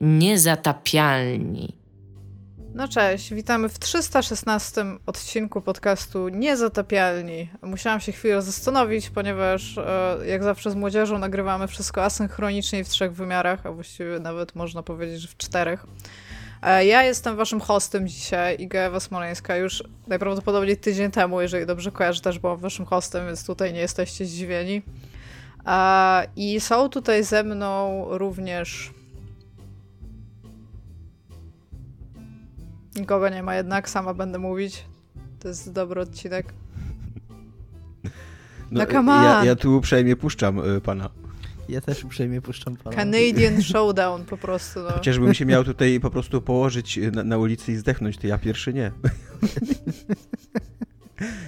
Niezatapialni. No cześć, witamy w 316 odcinku podcastu Niezatapialni. Musiałam się chwilę zastanowić, ponieważ jak zawsze z młodzieżą nagrywamy wszystko asynchronicznie w 3 wymiarach, a właściwie nawet można powiedzieć, że w 4. Ja jestem waszym hostem dzisiaj, Iga Ewa Smoleńska, już najprawdopodobniej tydzień temu, jeżeli dobrze kojarzę, też byłam waszym hostem, więc tutaj nie jesteście zdziwieni. I są tutaj ze mną również... Nikogo nie ma jednak, sama będę mówić. To jest dobry odcinek. No come on. Ja tu uprzejmie puszczam pana. Ja też uprzejmie puszczam pana. Canadian Showdown po prostu. No. Chociażbym się miał tutaj po prostu położyć na ulicy i zdechnąć, to ja pierwszy nie.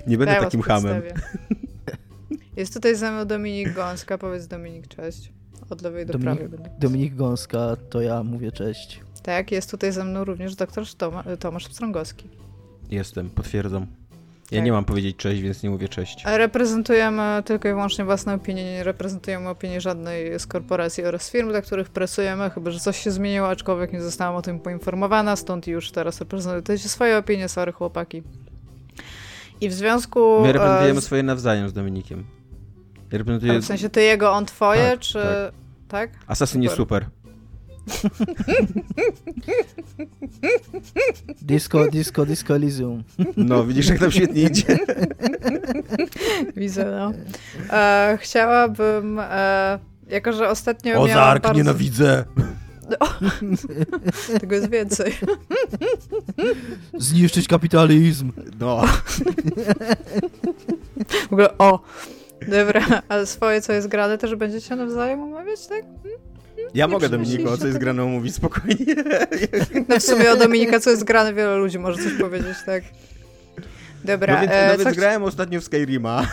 Nie będę takim hamem. Jest tutaj ze mną Dominik Gąska. Powiedz Dominik cześć. Od lewej do prawej. Dominik Gąska, to ja mówię cześć. Tak, jest tutaj ze mną również doktor Tomasz Pstrągowski. Jestem, potwierdzam. Ja tak. Nie mam powiedzieć cześć, więc nie mówię cześć. Reprezentujemy tylko i wyłącznie własne opinie, nie reprezentujemy opinii żadnej z korporacji oraz firm, dla których pracujemy, chyba że coś się zmieniło, aczkolwiek nie zostałam o tym poinformowana, stąd już teraz reprezentujecie swoje opinie, sorry chłopaki. I w związku... My reprezentujemy swoje nawzajem z Dominikiem. Ja reprezentuję... W sensie ty jego, on twoje, tak, czy... Tak? Assassin jest super. Disco Elysium. No, widzisz, jak tam świetnie idzie. Widzę, no. Chciałabym, jako że ostatnio Ozark, miałam bardzo... nienawidzę! No. Tego jest więcej. Zniszczyć kapitalizm. No. W ogóle, dobra, ale swoje, co jest grane, też będziecie nawzajem omawiać, tak? Ja nie mogę Dominika o co jest grane mówić spokojnie. No w sumie o Dominika co jest grane wiele ludzi może coś powiedzieć, tak. Dobra. No więc, nawet grałem ostatnio w Skyrima.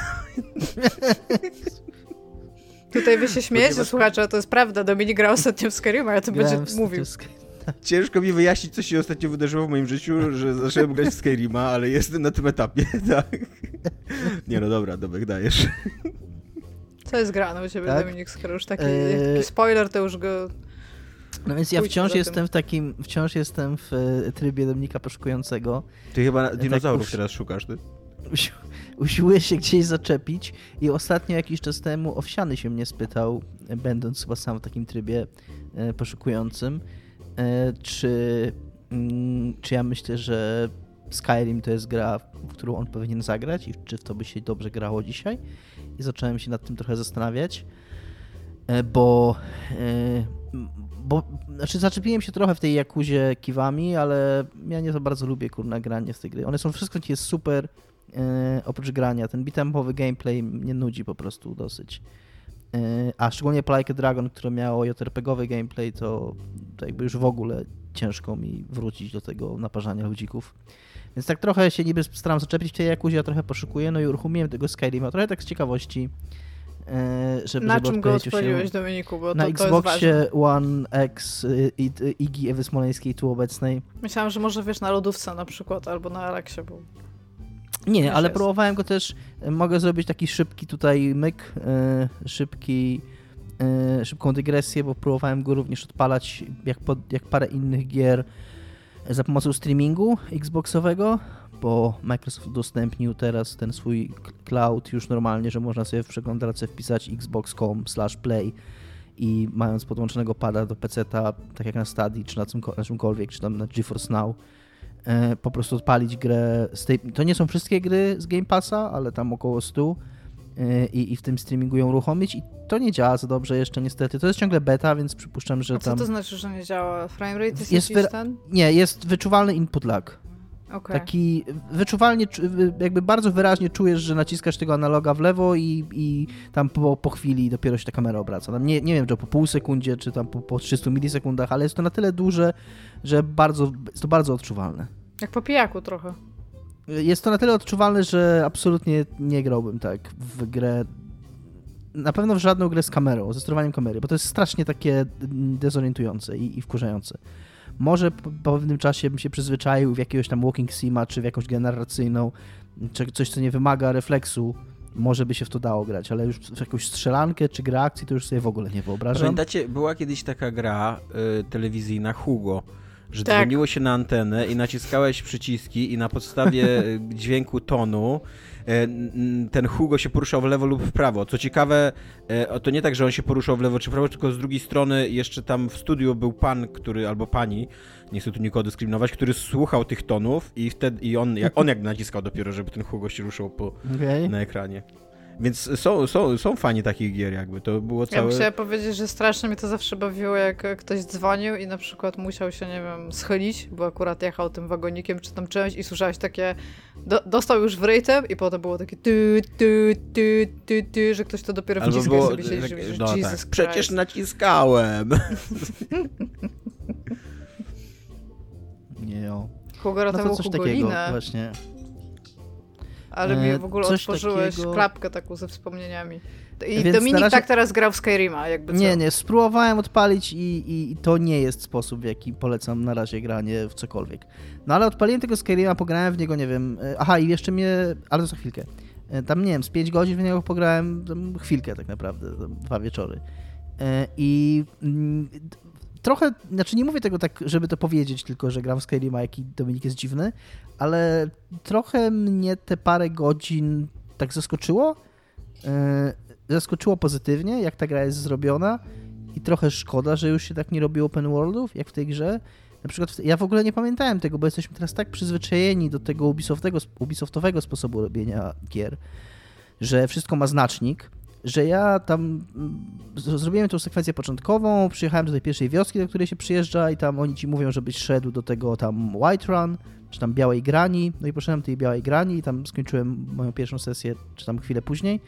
Tutaj wy się śmiejecie, słuchacze, to jest prawda. Dominik grał ostatnio w Skyrima, ja to będzie mówił. Ciężko mi wyjaśnić, co się ostatnio wydarzyło w moim życiu, że zacząłem grać w Skyrima, ale jestem na tym etapie, tak. Nie no dobra, Domek, dajesz. Co jest grane u ciebie, tak? Dominik, skoro już taki spoiler, to już go... No więc ja wciąż jestem w trybie Dominika poszukującego. Ty chyba dinozaurów teraz szukasz, ty? Usiłuję się gdzieś zaczepić i ostatnio jakiś czas temu Owsiany się mnie spytał, będąc chyba sam w takim trybie poszukującym, czy ja myślę, że Skyrim to jest gra, w którą on powinien zagrać i czy w to by się dobrze grało dzisiaj. I zacząłem się nad tym trochę zastanawiać, bo znaczy zaczepiłem się trochę w tej Yakuzie kiwami, ale ja nie za bardzo lubię kurna granie z tej gry. One są wszystko ci jest super, oprócz grania. Ten beat'em'owy gameplay mnie nudzi po prostu dosyć. A szczególnie Like a Dragon, które miało JRPG-owy gameplay, to jakby już w ogóle ciężko mi wrócić do tego naparzania ludzików. Więc tak trochę się niby staram zaczepić w tej Yakuzie, a trochę poszukuję, no i uruchomiłem tego Skyrima, trochę tak z ciekawości, żeby... Na czym go odpaliłeś, Dominiku, bo to jest ważne. Na Xboxie One X Igi Ewy Smoleńskiej tu obecnej. Myślałam, że może wiesz, na lodówce na przykład, albo na Alexie był. Nie, ale próbowałem go też, mogę zrobić taki szybki tutaj myk, szybką dygresję, bo próbowałem go również odpalać jak parę innych gier za pomocą streamingu Xboxowego, bo Microsoft udostępnił teraz ten swój cloud już normalnie, że można sobie w przeglądarce wpisać xbox.com/play i mając podłączonego pada do peceta, tak jak na Stadia, czy na czymkolwiek, czy tam na GeForce Now, po prostu odpalić grę. To nie są wszystkie gry z Game Passa, ale tam około 100 i w tym streamingu ją uruchomić i to nie działa za dobrze jeszcze niestety. To jest ciągle beta, więc przypuszczam, że tam... A co to znaczy, że nie działa? Framerate jest Nie, jest wyczuwalny input lag. Okay. Taki wyczuwalnie, jakby bardzo wyraźnie czujesz, że naciskasz tego analoga w lewo i tam po chwili dopiero się ta kamera obraca. Tam nie wiem, czy po pół sekundzie, czy tam po 300 milisekundach, ale jest to na tyle duże, że jest to bardzo odczuwalne. Jak po pijaku trochę. Jest to na tyle odczuwalne, że absolutnie nie grałbym tak w grę, na pewno w żadną grę z kamerą, ze sterowaniem kamery, bo to jest strasznie takie dezorientujące i wkurzające. Może po pewnym czasie bym się przyzwyczaił w jakiegoś tam walking sima, czy w jakąś generacyjną, czy coś, co nie wymaga refleksu może by się w to dało grać, ale już w jakąś strzelankę czy grę akcji to już sobie w ogóle nie wyobrażam. Pamiętacie, była kiedyś taka gra telewizyjna Hugo, że tak. Dzwoniło się na antenę i naciskałeś przyciski i na podstawie dźwięku tonu ten Hugo się poruszał w lewo lub w prawo. Co ciekawe, to nie tak, że on się poruszał w lewo czy w prawo, tylko z drugiej strony jeszcze tam w studiu był pan, który albo pani, nie chcę tu nikogo dyskryminować, który słuchał tych tonów i wtedy i on jak naciskał dopiero, żeby ten Hugo się ruszał na ekranie. Więc są fani takich gier jakby, to było całe... Ja chciałam powiedzieć, że strasznie mnie to zawsze bawiło, jak ktoś dzwonił i na przykład musiał się, nie wiem, schylić, bo akurat jechał tym wagonikiem czy tam czymś i słyszałeś takie... Dostał już w ryjtem i potem było takie ty, że ktoś to dopiero wciskał było, i sobie siedzisz, no, Jesus Christ. Przecież naciskałem! Nie o. Hugo, no to coś takiego właśnie... Ale mi w ogóle otworzyłeś takiego... klapkę taką ze wspomnieniami. I więc Dominik razie... tak teraz grał w Skyrima. Jakby co. Nie, spróbowałem odpalić i to nie jest sposób, w jaki polecam na razie granie w cokolwiek. No ale odpaliłem tego Skyrima, pograłem w niego, nie wiem... Aha, i jeszcze mnie... Ale to za chwilkę. Tam, nie wiem, z 5 godzin w niego pograłem chwilkę tak naprawdę, 2 wieczory. I... Trochę, znaczy nie mówię tego tak, żeby to powiedzieć, tylko że gram w Skyrima, jaki Dominik jest dziwny, ale trochę mnie te parę godzin tak zaskoczyło. Zaskoczyło pozytywnie, jak ta gra jest zrobiona i trochę szkoda, że już się tak nie robi open worldów, jak w tej grze. Na przykład ja w ogóle nie pamiętałem tego, bo jesteśmy teraz tak przyzwyczajeni do tego ubisoftowego sposobu robienia gier, że wszystko ma znacznik. Że ja tam zrobiłem tą sekwencję początkową, przyjechałem do tej pierwszej wioski, do której się przyjeżdża i tam oni ci mówią, żebyś szedł do tego tam White Run, czy tam Białej Grani, no i poszedłem do tej Białej Grani i tam skończyłem moją pierwszą sesję, czy tam chwilę później,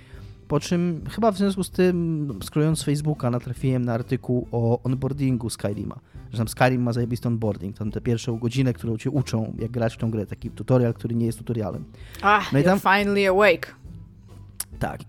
po czym chyba w związku z tym, scrollując z Facebooka, natrafiłem na artykuł o onboardingu Skyrima, że tam Skyrim ma zajebisty onboarding, tam tę pierwszą godzinę, którą cię uczą, jak grać w tą grę, taki tutorial, który nie jest tutorialem. No i tam... You're finally awake. Tak,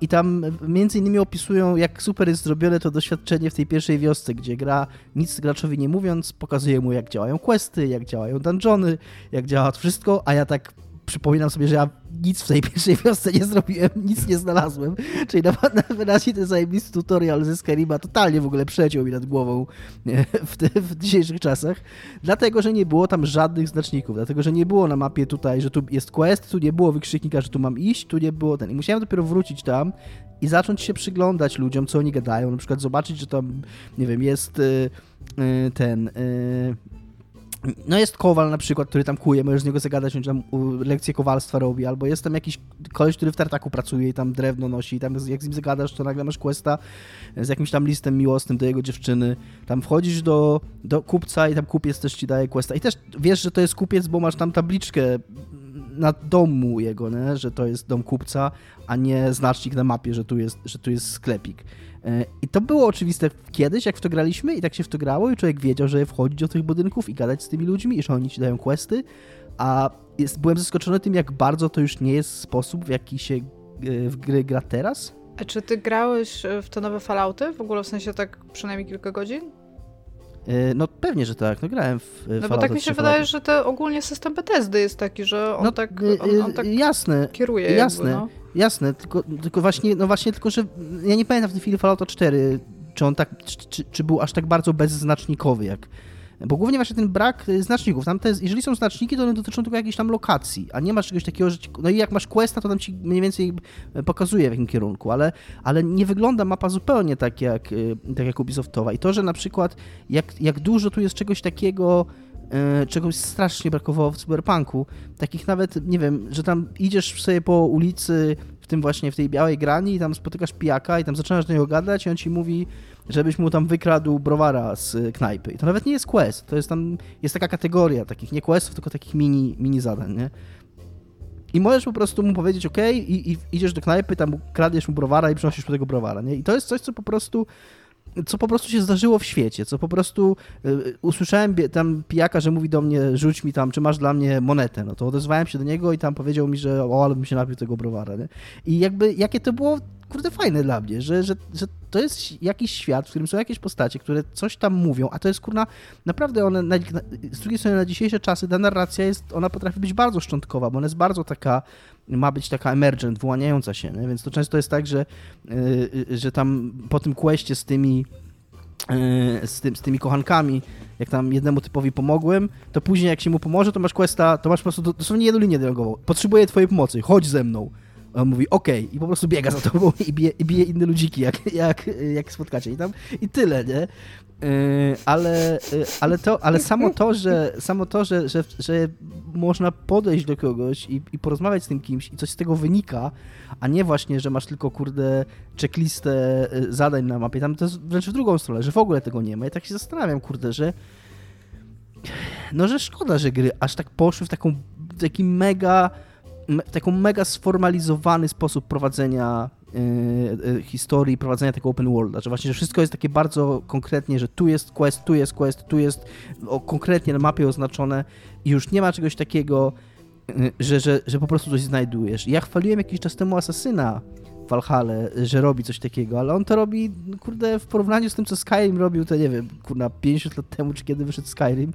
i tam między innymi opisują, jak super jest zrobione to doświadczenie w tej pierwszej wiosce, gdzie gra, nic graczowi nie mówiąc, pokazuje mu, jak działają questy, jak działają dungeony, jak działa wszystko, a ja tak przypominam sobie, że ja nic w tej pierwszej wiosce nie zrobiłem, nic nie znalazłem. Czyli na wyrazie ten zajebisty tutorial ze Skyrima totalnie w ogóle przeciął mi nad głową w dzisiejszych czasach, dlatego, że nie było tam żadnych znaczników, dlatego, że nie było na mapie tutaj, że tu jest quest, tu nie było wykrzyknika, że tu mam iść, tu nie było ten. I musiałem dopiero wrócić tam i zacząć się przyglądać ludziom, co oni gadają, na przykład zobaczyć, że tam, nie wiem, jest No jest kowal na przykład, który tam kuje, możesz z niego zagadać, on tam lekcję kowalstwa robi, albo jest tam jakiś koleś, który w tartaku pracuje i tam drewno nosi i tam jak z nim zagadasz, to nagle masz questa z jakimś tam listem miłosnym do jego dziewczyny, tam wchodzisz do kupca i tam kupiec też ci daje questa i też wiesz, że to jest kupiec, bo masz tam tabliczkę na domu jego, nie? Że to jest dom kupca, a nie znacznik na mapie, że tu jest sklepik. I to było oczywiste kiedyś, jak w to graliśmy i tak się w to grało i człowiek wiedział, że wchodzić do tych budynków i gadać z tymi ludźmi i że oni ci dają questy, a byłem zaskoczony tym, jak bardzo to już nie jest sposób, w jaki się w gry gra teraz. A czy ty grałeś w te nowe Fallouty? W ogóle w sensie tak przynajmniej kilka godzin? No pewnie, że tak, no grałem w Fallouta. No bo tak mi się wydaje, że to ogólnie system Bethesdy jest taki, że on tak jasne, kieruje. Jasne. Jakby, no. Jasne, tylko właśnie, że ja nie pamiętam w tej chwili Fallouta 4, czy on tak, czy był aż tak bardzo bezznacznikowy jak... Bo głównie właśnie ten brak znaczników, tam jeżeli są znaczniki, to one dotyczą tylko jakiejś tam lokacji, a nie masz czegoś takiego, że no i jak masz questa, to tam ci mniej więcej pokazuje w jakim kierunku, ale nie wygląda mapa zupełnie tak jak Ubisoftowa i to, że na przykład jak dużo tu jest czegoś takiego, czegoś strasznie brakowało w Cyberpunku, takich nawet, nie wiem, że tam idziesz sobie po ulicy w tym właśnie, w tej Białej Grani i tam spotykasz pijaka i tam zaczynasz do niego gadać i on ci mówi, żebyś mu tam wykradł browara z knajpy. I to nawet nie jest quest, to jest tam, jest taka kategoria takich, nie questów, tylko takich mini zadań, nie? I możesz po prostu mu powiedzieć okej, i idziesz do knajpy, tam kradniesz mu browara i przynosisz mu tego browara, nie? I to jest coś, co po prostu się zdarzyło w świecie, co po prostu usłyszałem tam pijaka, że mówi do mnie, rzuć mi tam, czy masz dla mnie monetę, no to odezwałem się do niego i tam powiedział mi, że ale bym się napił tego browara, nie? I jakby, jakie to było, kurde, fajne dla mnie, że to jest jakiś świat, w którym są jakieś postacie, które coś tam mówią, a to jest kurna, naprawdę one, z drugiej strony na dzisiejsze czasy ta narracja jest, ona potrafi być bardzo szczątkowa, bo ona jest bardzo taka, ma być taka emergent, wyłaniająca się, nie? Więc to często jest tak, że tam po tym questie z tymi kochankami, jak tam jednemu typowi pomogłem, to później jak się mu pomoże, to masz questa, to masz po prostu dosłownie jedną linię dialogową. Potrzebuję twojej pomocy, chodź ze mną. On mówi okej, okay, i po prostu biega za tobą i bije inne ludziki, jak spotkacie. I tyle, nie? Ale samo to, że można podejść do kogoś i porozmawiać z tym kimś i coś z tego wynika, a nie właśnie, że masz tylko kurde checklistę zadań na mapie, tam to jest wręcz w drugą stronę, że w ogóle tego nie ma. I tak się zastanawiam, kurde, że no, że szkoda, że gry aż tak poszły w taki mega sformalizowany sposób prowadzenia historii, prowadzenia tego open worlda, że właśnie, że wszystko jest takie bardzo konkretnie, że tu jest quest, tu jest konkretnie na mapie oznaczone i już nie ma czegoś takiego, że po prostu coś znajdujesz. Ja chwaliłem jakiś czas temu Asasyna w Valhalle, że robi coś takiego, ale on to robi, kurde, w porównaniu z tym, co Skyrim robił, to nie wiem, kurna, 50 lat temu, czy kiedy wyszedł Skyrim,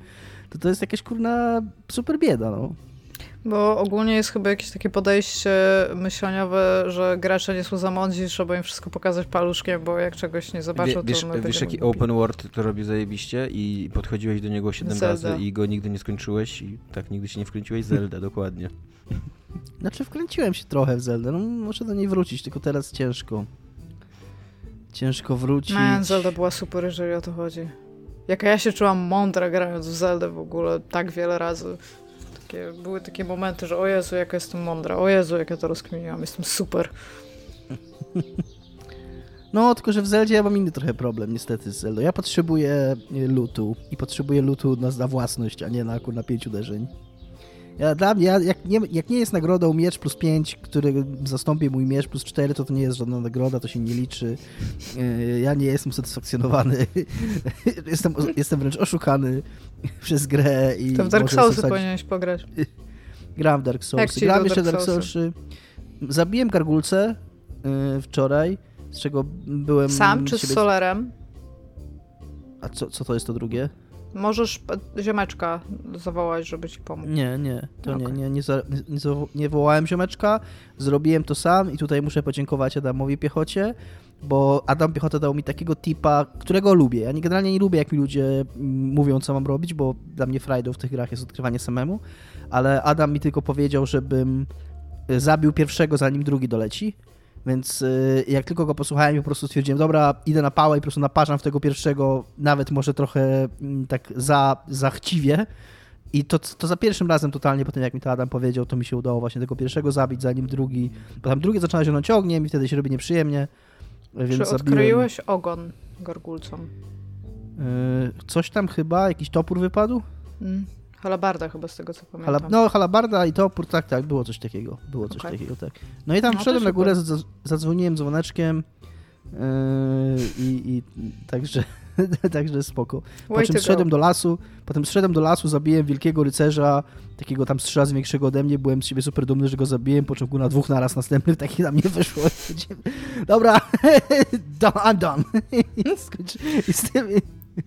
to jest jakaś, kurna, super bieda, no. Bo ogólnie jest chyba jakieś takie podejście myśleniowe, że gracze nie są za mądrzy, trzeba im wszystko pokazać paluszkiem, bo jak czegoś nie zobaczą, to... Wiesz jaki open world to robi zajebiście i podchodziłeś do niego 7 Zelda. Razy i go nigdy nie skończyłeś i tak nigdy się nie wkręciłeś? Zelda, dokładnie. Znaczy wkręciłem się trochę w Zeldę, no muszę do niej wrócić, tylko teraz ciężko. Ciężko wrócić. Man, Zelda była super, jeżeli o to chodzi. Jaka ja się czułam mądra grając w Zeldę w ogóle tak wiele razy. Były takie momenty, że o Jezu, jaka jestem mądra, o Jezu, jak ja to rozkminiłam, jestem super. No, tylko że w Zeldzie ja mam inny trochę problem niestety z Zeldą. Ja potrzebuję lootu i potrzebuję lootu na własność, a nie na 5 uderzeń. Jak nie jest nagrodą miecz plus 5, który zastąpi mój miecz plus 4, to nie jest żadna nagroda, to się nie liczy. Ja nie jestem satysfakcjonowany. Jestem wręcz oszukany przez grę. I to w Dark Souls'y powinieneś pograć. Gram w Dark Souls'y. Gram jeszcze Dark Souls'y. Zabiłem gargulce wczoraj, z czego byłem... Sam czy z Solarem? A co to jest to drugie? Możesz ziomeczka zawołać, żeby ci pomógł. Nie wołałem ziomeczka, zrobiłem to sam i tutaj muszę podziękować Adamowi Piechocie, bo Adam Piechota dał mi takiego tipa, którego lubię. Ja generalnie nie lubię, jak mi ludzie mówią, co mam robić, bo dla mnie frajdą w tych grach jest odkrywanie samemu, ale Adam mi tylko powiedział, żebym zabił pierwszego, zanim drugi doleci. Więc jak tylko go posłuchałem, po prostu stwierdziłem, dobra, idę na pałę i po prostu naparzam w tego pierwszego, nawet może trochę tak za chciwie. I to za pierwszym razem totalnie, po tym jak mi to Adam powiedział, to mi się udało właśnie tego pierwszego zabić, zanim drugi, bo tam drugi zaczyna zionąć ogniem i wtedy się robi nieprzyjemnie. Więc czy odkryłeś ogon gargulcą? Coś tam chyba, jakiś topór wypadł? Halabarda chyba, z tego co pamiętam. Halabarda i topór, tak, było coś takiego. Było coś takiego, tak. No i tam wszedłem na górę, zadzwoniłem dzwoneczkiem i także spoko. Potem zszedłem do lasu, zabiłem wielkiego rycerza, takiego tam strzela z większego ode mnie, byłem z siebie super dumny, że go zabiłem, po czym na 2 naraz następnych takich tam nie wyszło. Dobra, I'm done. I z tym...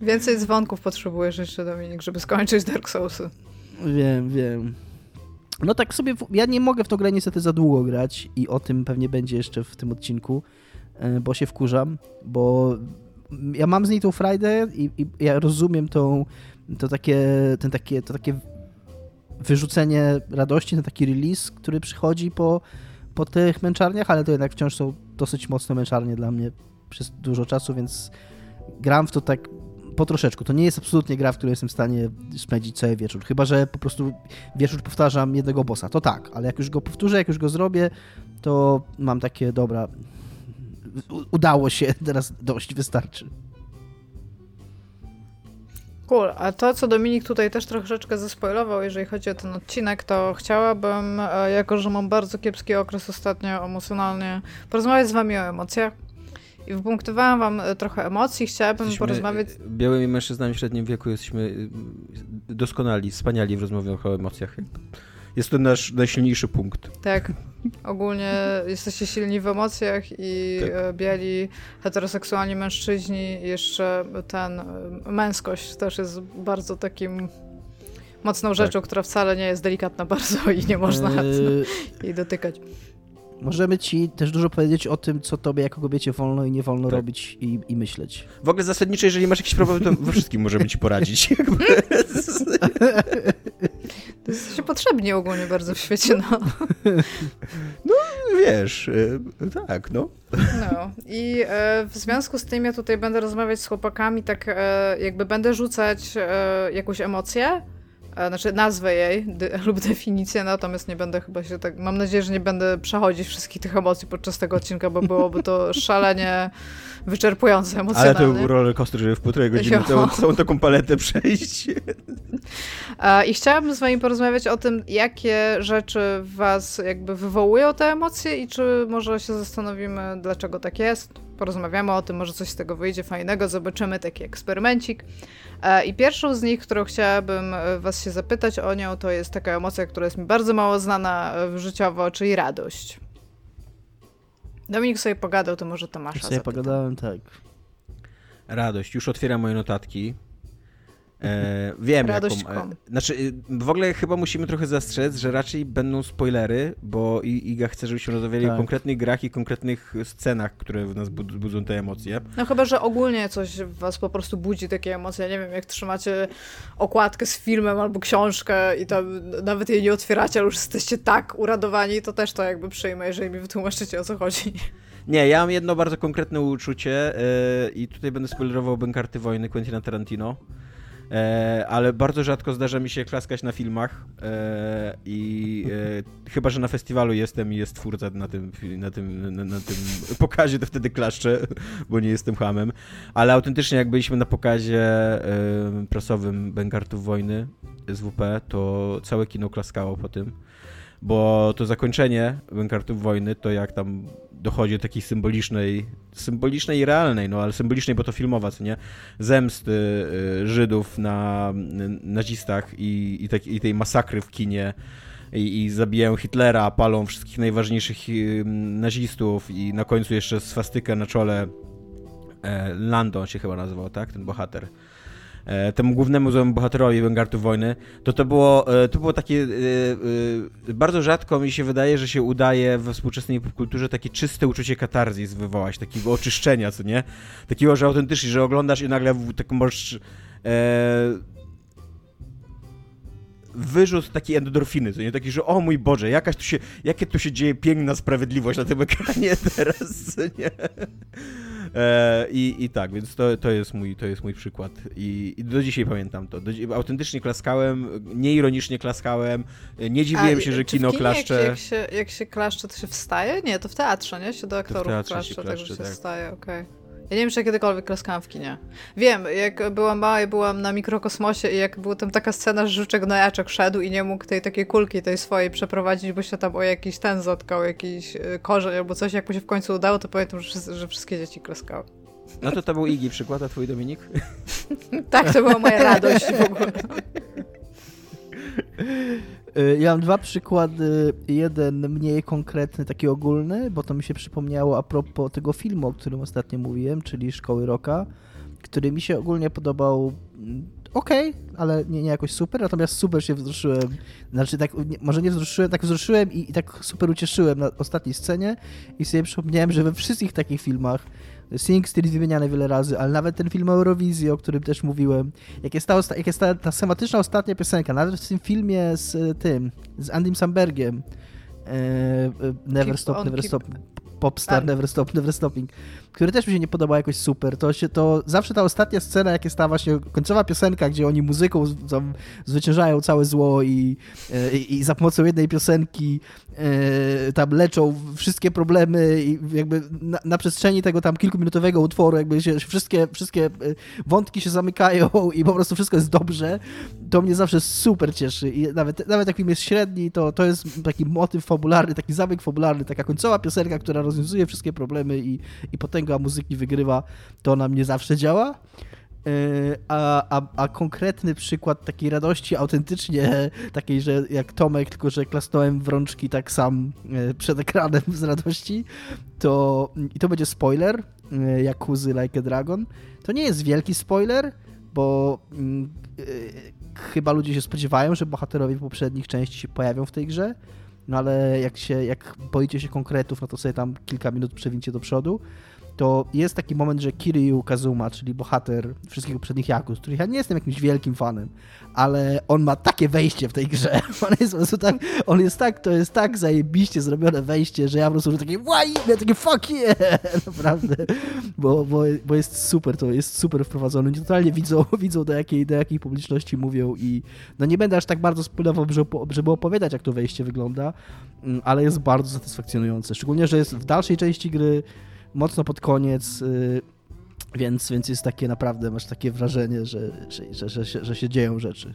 Więcej dzwonków potrzebujesz jeszcze, Dominik, żeby skończyć Dark Souls'y. Wiem. No tak sobie, ja nie mogę w tą grę niestety za długo grać i o tym pewnie będzie jeszcze w tym odcinku, bo się wkurzam, bo ja mam z niej tą frajdę i ja rozumiem to takie wyrzucenie radości, ten taki release, który przychodzi po tych męczarniach, ale to jednak wciąż są dosyć mocne męczarnie dla mnie przez dużo czasu, więc gram w to tak po troszeczku. To nie jest absolutnie gra, w której jestem w stanie spędzić cały wieczór. Chyba że po prostu wieczór powtarzam jednego bossa. To tak, ale jak już go powtórzę, jak już go zrobię, to mam takie, dobra, udało się, teraz dość, wystarczy. Cool, a to, co Dominik tutaj też troszeczkę zaspoilował, jeżeli chodzi o ten odcinek, to chciałabym, jako że mam bardzo kiepski okres ostatnio emocjonalnie, porozmawiać z wami o emocjach. I wypunktowałam wam trochę emocji, chciałabym porozmawiać... Białymi mężczyznami w średnim wieku jesteśmy doskonali, wspaniali w rozmowie o emocjach. jest to nasz najsilniejszy punkt. Tak. Ogólnie jesteście silni w emocjach i tak. Biali, heteroseksualni mężczyźni, jeszcze ten męskość też jest bardzo takim mocną rzeczą, tak. która wcale nie jest delikatna bardzo i nie można jej dotykać. Możemy ci też dużo powiedzieć o tym, co tobie jako kobiecie wolno i nie wolno tak. robić i myśleć. W ogóle zasadniczo, jeżeli masz jakiś problem, to we wszystkim możemy ci poradzić. To jest się potrzebnie ogólnie bardzo w świecie, no. No, wiesz, tak, no. No i w związku z tym ja tutaj będę rozmawiać z chłopakami, tak jakby będę rzucać jakąś emocję, znaczy nazwę jej lub definicję, natomiast nie będę chyba się tak... Mam nadzieję, że nie będę przechodzić wszystkich tych emocji podczas tego odcinka, bo byłoby to szalenie wyczerpujące emocjonalnie. Ale to był rollercoaster, żeby w półtorej godziny całą taką paletę przejść. I chciałabym z wami porozmawiać o tym, jakie rzeczy was jakby wywołują te emocje i czy może się zastanowimy, dlaczego tak jest. Porozmawiamy o tym, może coś z tego wyjdzie fajnego, zobaczymy taki eksperymencik. I pierwszą z nich, którą chciałabym was się zapytać o nią, to jest taka emocja, która jest mi bardzo mało znana życiowo, czyli radość. Dominik sobie pogadał, to może Tomasza zapytam. Ja sobie pogadałem, tak. Radość. Już otwieram moje notatki. Wiem jaką. Znaczy, w ogóle chyba musimy trochę zastrzec, że raczej będą spoilery, bo Iga chce, żebyśmy rozmawiali tak. o konkretnych grach i konkretnych scenach, które w nas budzą te emocje. No chyba, że ogólnie coś w was po prostu budzi takie emocje. Nie wiem, jak trzymacie okładkę z filmem albo książkę i tam nawet jej nie otwieracie, ale już jesteście tak uradowani, to też to jakby przyjmę, jeżeli mi wytłumaczycie, o co chodzi. Nie, ja mam jedno bardzo konkretne uczucie i tutaj będę spoilerował Békarty Wojny Quentina Tarantino. Ale bardzo rzadko zdarza mi się klaskać na filmach i chyba, że na festiwalu jestem i jest twórca na tym pokazie, to wtedy klaszczę, bo nie jestem chamem. Ale autentycznie jak byliśmy na pokazie prasowym Békartów Wojny z WP, to całe kino klaskało po tym, bo to zakończenie Békartów Wojny, to jak tam dochodzi do takiej symbolicznej i realnej, no ale symbolicznej, bo to filmowa, co nie? Zemsty Żydów na nazistach i tej masakry w kinie i zabijają Hitlera, palą wszystkich najważniejszych nazistów i na końcu jeszcze swastykę na czole. Landon się chyba nazywał, tak? Ten bohater. Temu głównemu złemu bohaterowi Békartów Wojny, to było takie... bardzo rzadko mi się wydaje, że się udaje we współczesnej popkulturze takie czyste uczucie katarzis wywołać, takiego oczyszczenia, co nie? Takiego, że autentycznie, że oglądasz i nagle tak możesz... wyrzut takiej endorfiny, to nie taki, że o mój Boże, jakie tu się dzieje piękna sprawiedliwość na tym ekranie teraz, nie? I tak, więc to jest mój przykład. I do dzisiaj pamiętam to. Autentycznie klaskałem, nieironicznie klaskałem, nie dziwiłem się, że kino klaszcze. Jak się klaszcze, to się wstaje? Nie, to w teatrze, nie? Się do aktorów klaszcze, tak. się wstaje, okej. Okay. Ja nie wiem, czy ja kiedykolwiek klaskałam w kinie. Wiem, jak byłam mała i byłam na Mikrokosmosie i jak była tam taka scena, że żuczek gnojaczek szedł i nie mógł tej takiej kulki tej swojej przeprowadzić, bo się tam o jakiś ten zatkał, jakiś korzeń albo coś. Jak mu się w końcu udało, to pamiętam, że wszystkie dzieci klaskały. No to był Igi przykład, a twój Dominik? Tak, to była moja radość w ogóle. Ja mam dwa przykłady, jeden mniej konkretny, taki ogólny, bo to mi się przypomniało a propos tego filmu, o którym ostatnio mówiłem, czyli Szkoły Rocka, który mi się ogólnie podobał okej, ale nie jakoś super, natomiast super się wzruszyłem, znaczy tak, może nie wzruszyłem, tak wzruszyłem i tak super ucieszyłem na ostatniej scenie i sobie przypomniałem, że we wszystkich takich filmach Sing Street wymieniany wiele razy, ale nawet ten film Eurowizji, o którym też mówiłem. Jak jest ta schematyczna ostatnia piosenka, nawet w tym filmie z Andym Sambergiem, Never Stop, Popstar, Never Stopping, który też mi się nie podobał jakoś super. To zawsze ta ostatnia scena, jak jest ta właśnie końcowa piosenka, gdzie oni muzyką zwyciężają całe zło i za pomocą jednej piosenki tam leczą wszystkie problemy i jakby na przestrzeni tego tam kilkuminutowego utworu jakby się wszystkie wątki się zamykają i po prostu wszystko jest dobrze, to mnie zawsze super cieszy. I nawet jak film jest średni, to jest taki motyw fabularny, taki zabieg fabularny, taka końcowa piosenka, która rozwiązuje wszystkie problemy i potęga muzyki wygrywa, to ona mnie zawsze działa. A konkretny przykład takiej radości autentycznie takiej, że jak Tomek, tylko że klasnąłem w rączki tak sam przed ekranem z radości, to i to będzie spoiler Yakuzy Like a Dragon. To nie jest wielki spoiler, bo chyba ludzie się spodziewają, że bohaterowie poprzednich części się pojawią w tej grze, no ale jak boicie się konkretów, no to sobie tam kilka minut przewincie do przodu. To jest taki moment, że Kiryu Kazuma, czyli bohater wszystkich poprzednich Yakuza, których ja nie jestem jakimś wielkim fanem, ale on ma takie wejście w tej grze. To jest tak zajebiście zrobione wejście, że ja po prostu takie fuck yeah! Naprawdę. Bo jest super, to jest super wprowadzone. Oni totalnie widzą do jakiej publiczności mówią i no nie będę aż tak bardzo spoilował, żeby opowiadać, jak to wejście wygląda, ale jest bardzo satysfakcjonujące. Szczególnie, że jest w dalszej części gry mocno pod koniec, więc jest takie naprawdę, masz takie wrażenie, że się dzieją rzeczy.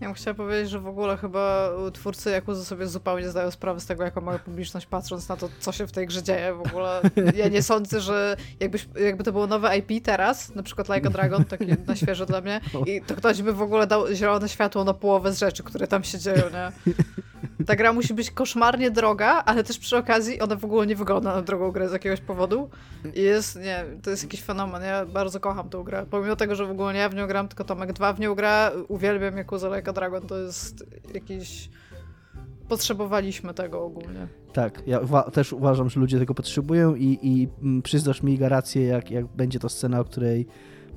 Ja bym chciała powiedzieć, że w ogóle chyba twórcy Yakuzy sobie zupełnie zdają sprawę z tego, jaką ma publiczność, patrząc na to, co się w tej grze dzieje. W ogóle ja nie sądzę, że jakby to było nowe IP teraz, na przykład Like a Dragon, takie na świeżo dla mnie, i to ktoś by w ogóle dał zielone światło na połowę z rzeczy, które tam się dzieją, nie? Ta gra musi być koszmarnie droga, ale też przy okazji ona w ogóle nie wygląda na drogą grę z jakiegoś powodu. To jest jakiś fenomen, ja bardzo kocham tą grę. Pomimo tego, że w ogóle nie w nią gram, tylko Tomek 2 w nią gra, uwielbiam Yakuza Like a Dragon, to jest jakiś... Potrzebowaliśmy tego ogólnie. Tak, ja też uważam, że ludzie tego potrzebują i przyznasz mi rację, jak będzie to scena, o której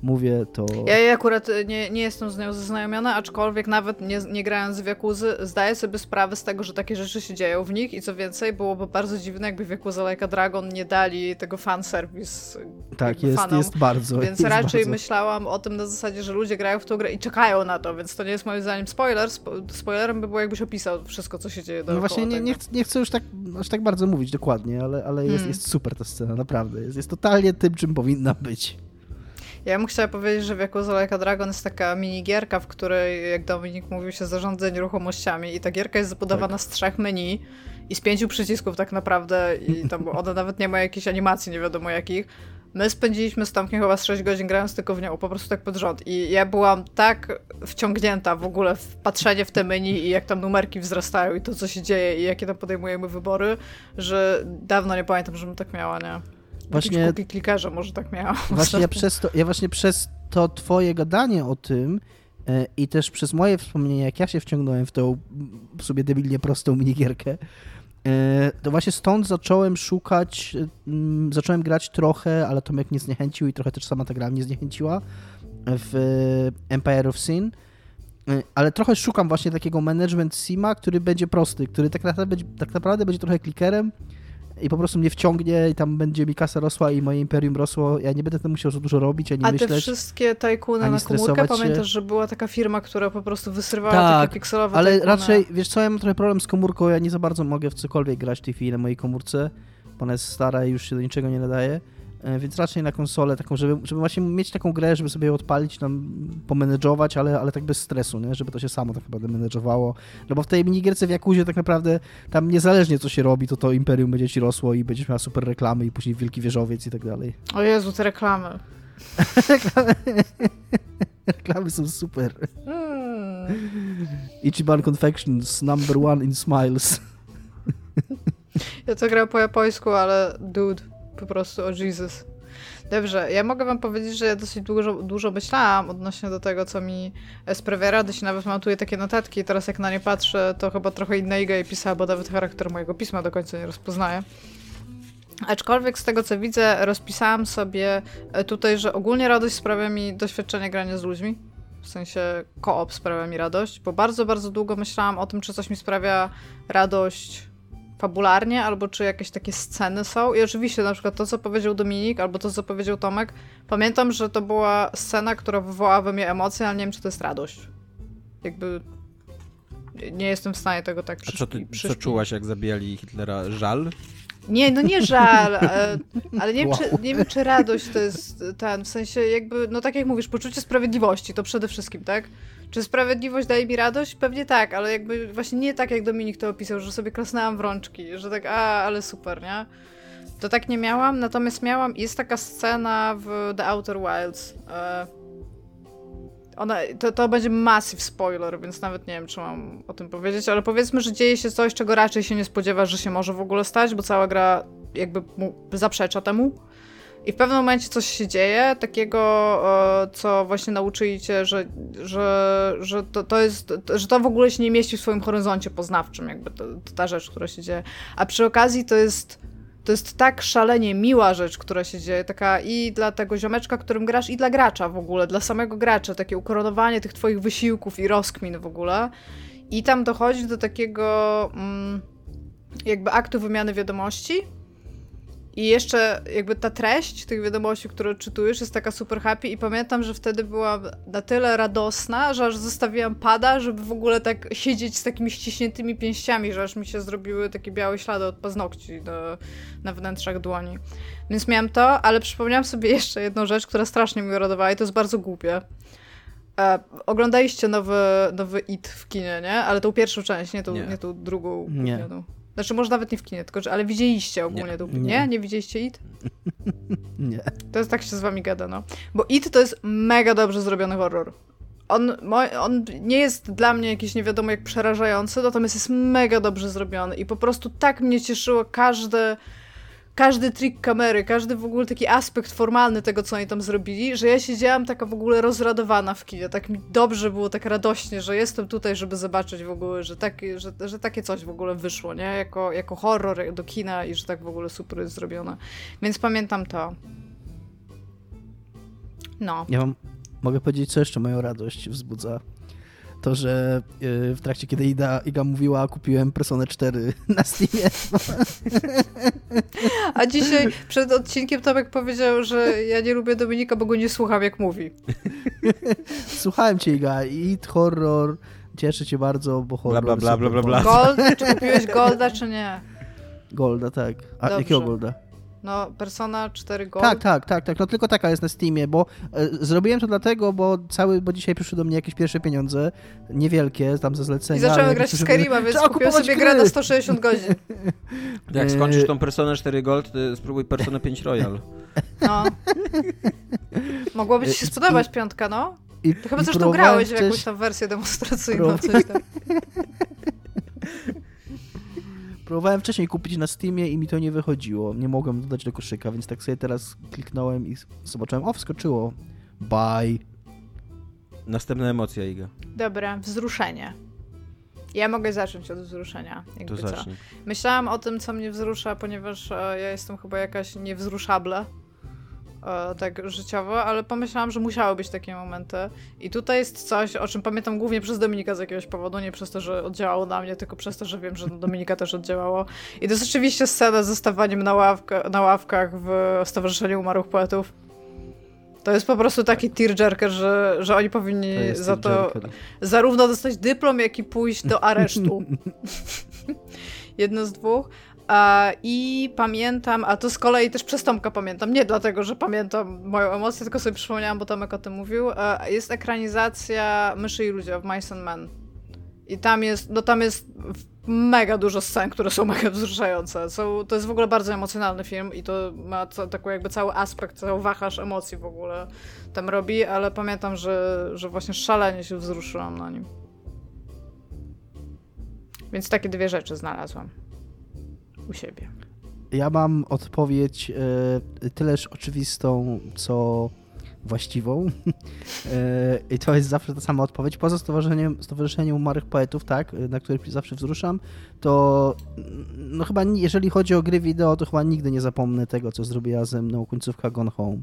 mówię, to... Ja akurat nie jestem z nią zaznajomiona, aczkolwiek nawet nie grając w Yakuzy, zdaję sobie sprawę z tego, że takie rzeczy się dzieją w nich i co więcej, byłoby bardzo dziwne, jakby w Yakuza Like a Dragon nie dali tego fanserwis tak, fanom. Jest bardzo. Więc jest raczej bardzo. Myślałam o tym na zasadzie, że ludzie grają w tą grę i czekają na to, więc to nie jest moim zdaniem spoiler. Spoilerem by było, jakbyś opisał wszystko, co się dzieje dookoła. No właśnie, nie chcę już aż tak bardzo mówić dokładnie, ale jest super ta scena, naprawdę. Jest totalnie tym, czym powinna być. Ja bym chciała powiedzieć, że w Yakuza Like a Dragon jest taka minigierka, w której, jak Dominik mówił, się zarządza nieruchomościami i ta gierka jest zbudowana tak. Z 3 menu i z 5 przycisków tak naprawdę i tam ona nawet nie ma jakiejś animacji, nie wiadomo jakich. My spędziliśmy z Tomkiem chyba 6 godzin grając tylko w nią, po prostu tak pod rząd i ja byłam tak wciągnięta w ogóle w patrzenie w te menu i jak tam numerki wzrastają i to, co się dzieje i jakie tam podejmujemy wybory, że dawno nie pamiętam, żebym tak miała, nie? Właśnie klikarza może tak miałam. Właśnie przez to twoje gadanie o tym i też przez moje wspomnienia, jak ja się wciągnąłem w tą w sobie debilnie prostą minigierkę, to właśnie stąd zacząłem grać trochę, ale Tomek mnie zniechęcił i trochę też sama ta gra mnie zniechęciła w Empire of Sin. Ale trochę szukam właśnie takiego management sima, który będzie prosty, który tak naprawdę będzie trochę klikerem, i po prostu mnie wciągnie i tam będzie mi kasa rosła i moje imperium rosło. Ja nie będę tam musiał za dużo robić, ani myśleć. A te wszystkie tajkuny na komórkę, pamiętasz, że była taka firma, która po prostu wysrywała takie pikselowe ale tajkuny. Raczej, wiesz co, ja mam trochę problem z komórką, ja nie za bardzo mogę w cokolwiek grać w tej chwili na mojej komórce, bo ona jest stara i już się do niczego nie nadaje, więc raczej na konsolę taką, żeby właśnie mieć taką grę, żeby sobie ją odpalić, tam pomenedżować, ale tak bez stresu, nie? Żeby to się samo tak naprawdę menedżowało. No bo w tej minigierce w Yakuzie tak naprawdę tam niezależnie co się robi, to imperium będzie ci rosło i będziesz miała super reklamy i później wielki wieżowiec i tak dalej. O Jezu, te reklamy. Reklamy są super. Ichiban Confections, #1 in smiles. Ja to grałem po japońsku, ale dude. Po prostu o Jesus. Dobrze, ja mogę wam powiedzieć, że ja dosyć dużo myślałam odnośnie do tego, co mi sprawia radość. Nawet montuję takie notatki i teraz jak na nie patrzę, to chyba trochę inna Iga je pisała, bo nawet charakter mojego pisma do końca nie rozpoznaję. Aczkolwiek z tego, co widzę, rozpisałam sobie tutaj, że ogólnie radość sprawia mi doświadczenie grania z ludźmi. W sensie co-op sprawia mi radość, bo bardzo, bardzo długo myślałam o tym, czy coś mi sprawia radość fabularnie, albo czy jakieś takie sceny są. I oczywiście na przykład to, co powiedział Dominik, albo to, co powiedział Tomek, pamiętam, że to była scena, która wywołała we mnie emocje, ale nie wiem, czy to jest radość. Jakby nie jestem w stanie tego tak co czułaś, jak zabijali Hitlera? Żal? Nie, no nie żal, ale nie wiem, czy radość to jest ten, w sensie jakby, no tak jak mówisz, poczucie sprawiedliwości, to przede wszystkim, tak? Czy sprawiedliwość daje mi radość? Pewnie tak, ale jakby właśnie nie tak, jak Dominik to opisał, że sobie klasnęłam w rączki, że tak, ale super, nie? To tak nie miałam, natomiast jest taka scena w The Outer Wilds, To będzie massive spoiler, więc nawet nie wiem, czy mam o tym powiedzieć, ale powiedzmy, że dzieje się coś, czego raczej się nie spodziewasz, że się może w ogóle stać, bo cała gra jakby mu zaprzecza temu. I w pewnym momencie coś się dzieje, takiego, co właśnie nauczyli cię, że to w ogóle się nie mieści w swoim horyzoncie poznawczym, jakby to ta rzecz, która się dzieje. A przy okazji to jest tak szalenie miła rzecz, która się dzieje, taka i dla tego ziomeczka, którym grasz, i dla gracza w ogóle, dla samego gracza, takie ukoronowanie tych twoich wysiłków i rozkmin w ogóle. I tam dochodzi do takiego jakby aktu wymiany wiadomości. I jeszcze jakby ta treść tych wiadomości, które czytujesz, jest taka super happy i pamiętam, że wtedy byłam na tyle radosna, że aż zostawiłam pada, żeby w ogóle tak siedzieć z takimi ściśniętymi pięściami, że aż mi się zrobiły takie białe ślady od paznokci na wnętrzach dłoni. Więc miałam to, ale przypomniałam sobie jeszcze jedną rzecz, która strasznie mi uradowała i to jest bardzo głupie. Oglądaliście nowy IT w kinie, nie? Ale tą pierwszą część, nie tą drugą. Nie. Znaczy, może nawet nie w kinie, tylko ale widzieliście ogólnie to. Nie? Nie widzieliście IT? Nie. To jest tak się z wami gada, no. Bo IT to jest mega dobrze zrobiony horror. On nie jest dla mnie jakiś nie wiadomo jak przerażający, natomiast jest mega dobrze zrobiony. I po prostu tak mnie cieszyło każdy trik kamery, każdy w ogóle taki aspekt formalny tego, co oni tam zrobili, że ja siedziałam taka w ogóle rozradowana w kinie. Tak mi dobrze było, tak radośnie, że jestem tutaj, żeby zobaczyć w ogóle, że takie coś w ogóle wyszło, nie? Jako horror do kina i że tak w ogóle super jest zrobione. Więc pamiętam to. No. Ja mogę powiedzieć, co jeszcze moją radość wzbudza. To, że w trakcie, kiedy Iga mówiła, kupiłem Personę 4 na Steamie. A dzisiaj przed odcinkiem Tomek powiedział, że ja nie lubię Dominika, bo go nie słucham, jak mówi. Słuchałem cię, Iga. It, horror, cieszę cię bardzo, bo horror... Bla, bla, bla, bla, bla, bla. Gold? Czy kupiłeś Golda, czy nie? Golda, tak. A dobrze. Jakiego Golda? No, Persona 4 Gold. Tak. No tylko taka jest na Steamie, bo zrobiłem to dlatego, bo dzisiaj przyszły do mnie jakieś pierwsze pieniądze, niewielkie, tam ze zlecenia. I zacząłem grać w Skyrima, więc kupiłem sobie grę na 160 godzin. Jak skończysz tą Personę 4 Gold, spróbuj Personę 5 Royal. No. Mogłoby ci się spodobać piątka, no? Ty chyba zresztą grałeś w jakąś tam wersję demonstracyjną, coś tam. Próbowałem wcześniej kupić na Steamie i mi to nie wychodziło. Nie mogłem dodać do koszyka, więc tak sobie teraz kliknąłem i zobaczyłem. O, wskoczyło. Bye. Następna emocja, Iga. Dobra, wzruszenie. Ja mogę zacząć od wzruszenia. To zacznij. Co. Myślałam o tym, co mnie wzrusza, ponieważ ja jestem chyba jakaś niewzruszable. Tak życiowo, ale pomyślałam, że musiały być takie momenty. I tutaj jest coś, o czym pamiętam głównie przez Dominika z jakiegoś powodu, nie przez to, że oddziałało na mnie, tylko przez to, że wiem, że na Dominika też oddziałało. I to jest oczywiście scena z zostawaniem na ławkach w Stowarzyszeniu Umarłych Poetów. To jest po prostu taki tearjerker, że oni powinni to za to zarówno dostać dyplom, jak i pójść do aresztu. Jedno z dwóch. I pamiętam, a to z kolei też przez Tomka pamiętam, nie dlatego, że pamiętam moją emocję, tylko sobie przypomniałam, bo Tomek o tym mówił, jest ekranizacja Myszy i Ludzie, Of Mice and Men. I tam jest mega dużo scen, które są mega wzruszające. To jest w ogóle bardzo emocjonalny film i to ma taki jakby cały aspekt, cały wachlarz emocji w ogóle tam robi, ale pamiętam, że właśnie szalenie się wzruszyłam na nim. Więc takie dwie rzeczy znalazłam u siebie. Ja mam odpowiedź tyleż oczywistą, co właściwą. I to jest zawsze ta sama odpowiedź. Poza Stowarzyszeniem Umarłych Poetów, tak, na których zawsze wzruszam, to no chyba, jeżeli chodzi o gry wideo, to chyba nigdy nie zapomnę tego, co zrobiła ze mną końcówka Gone Home.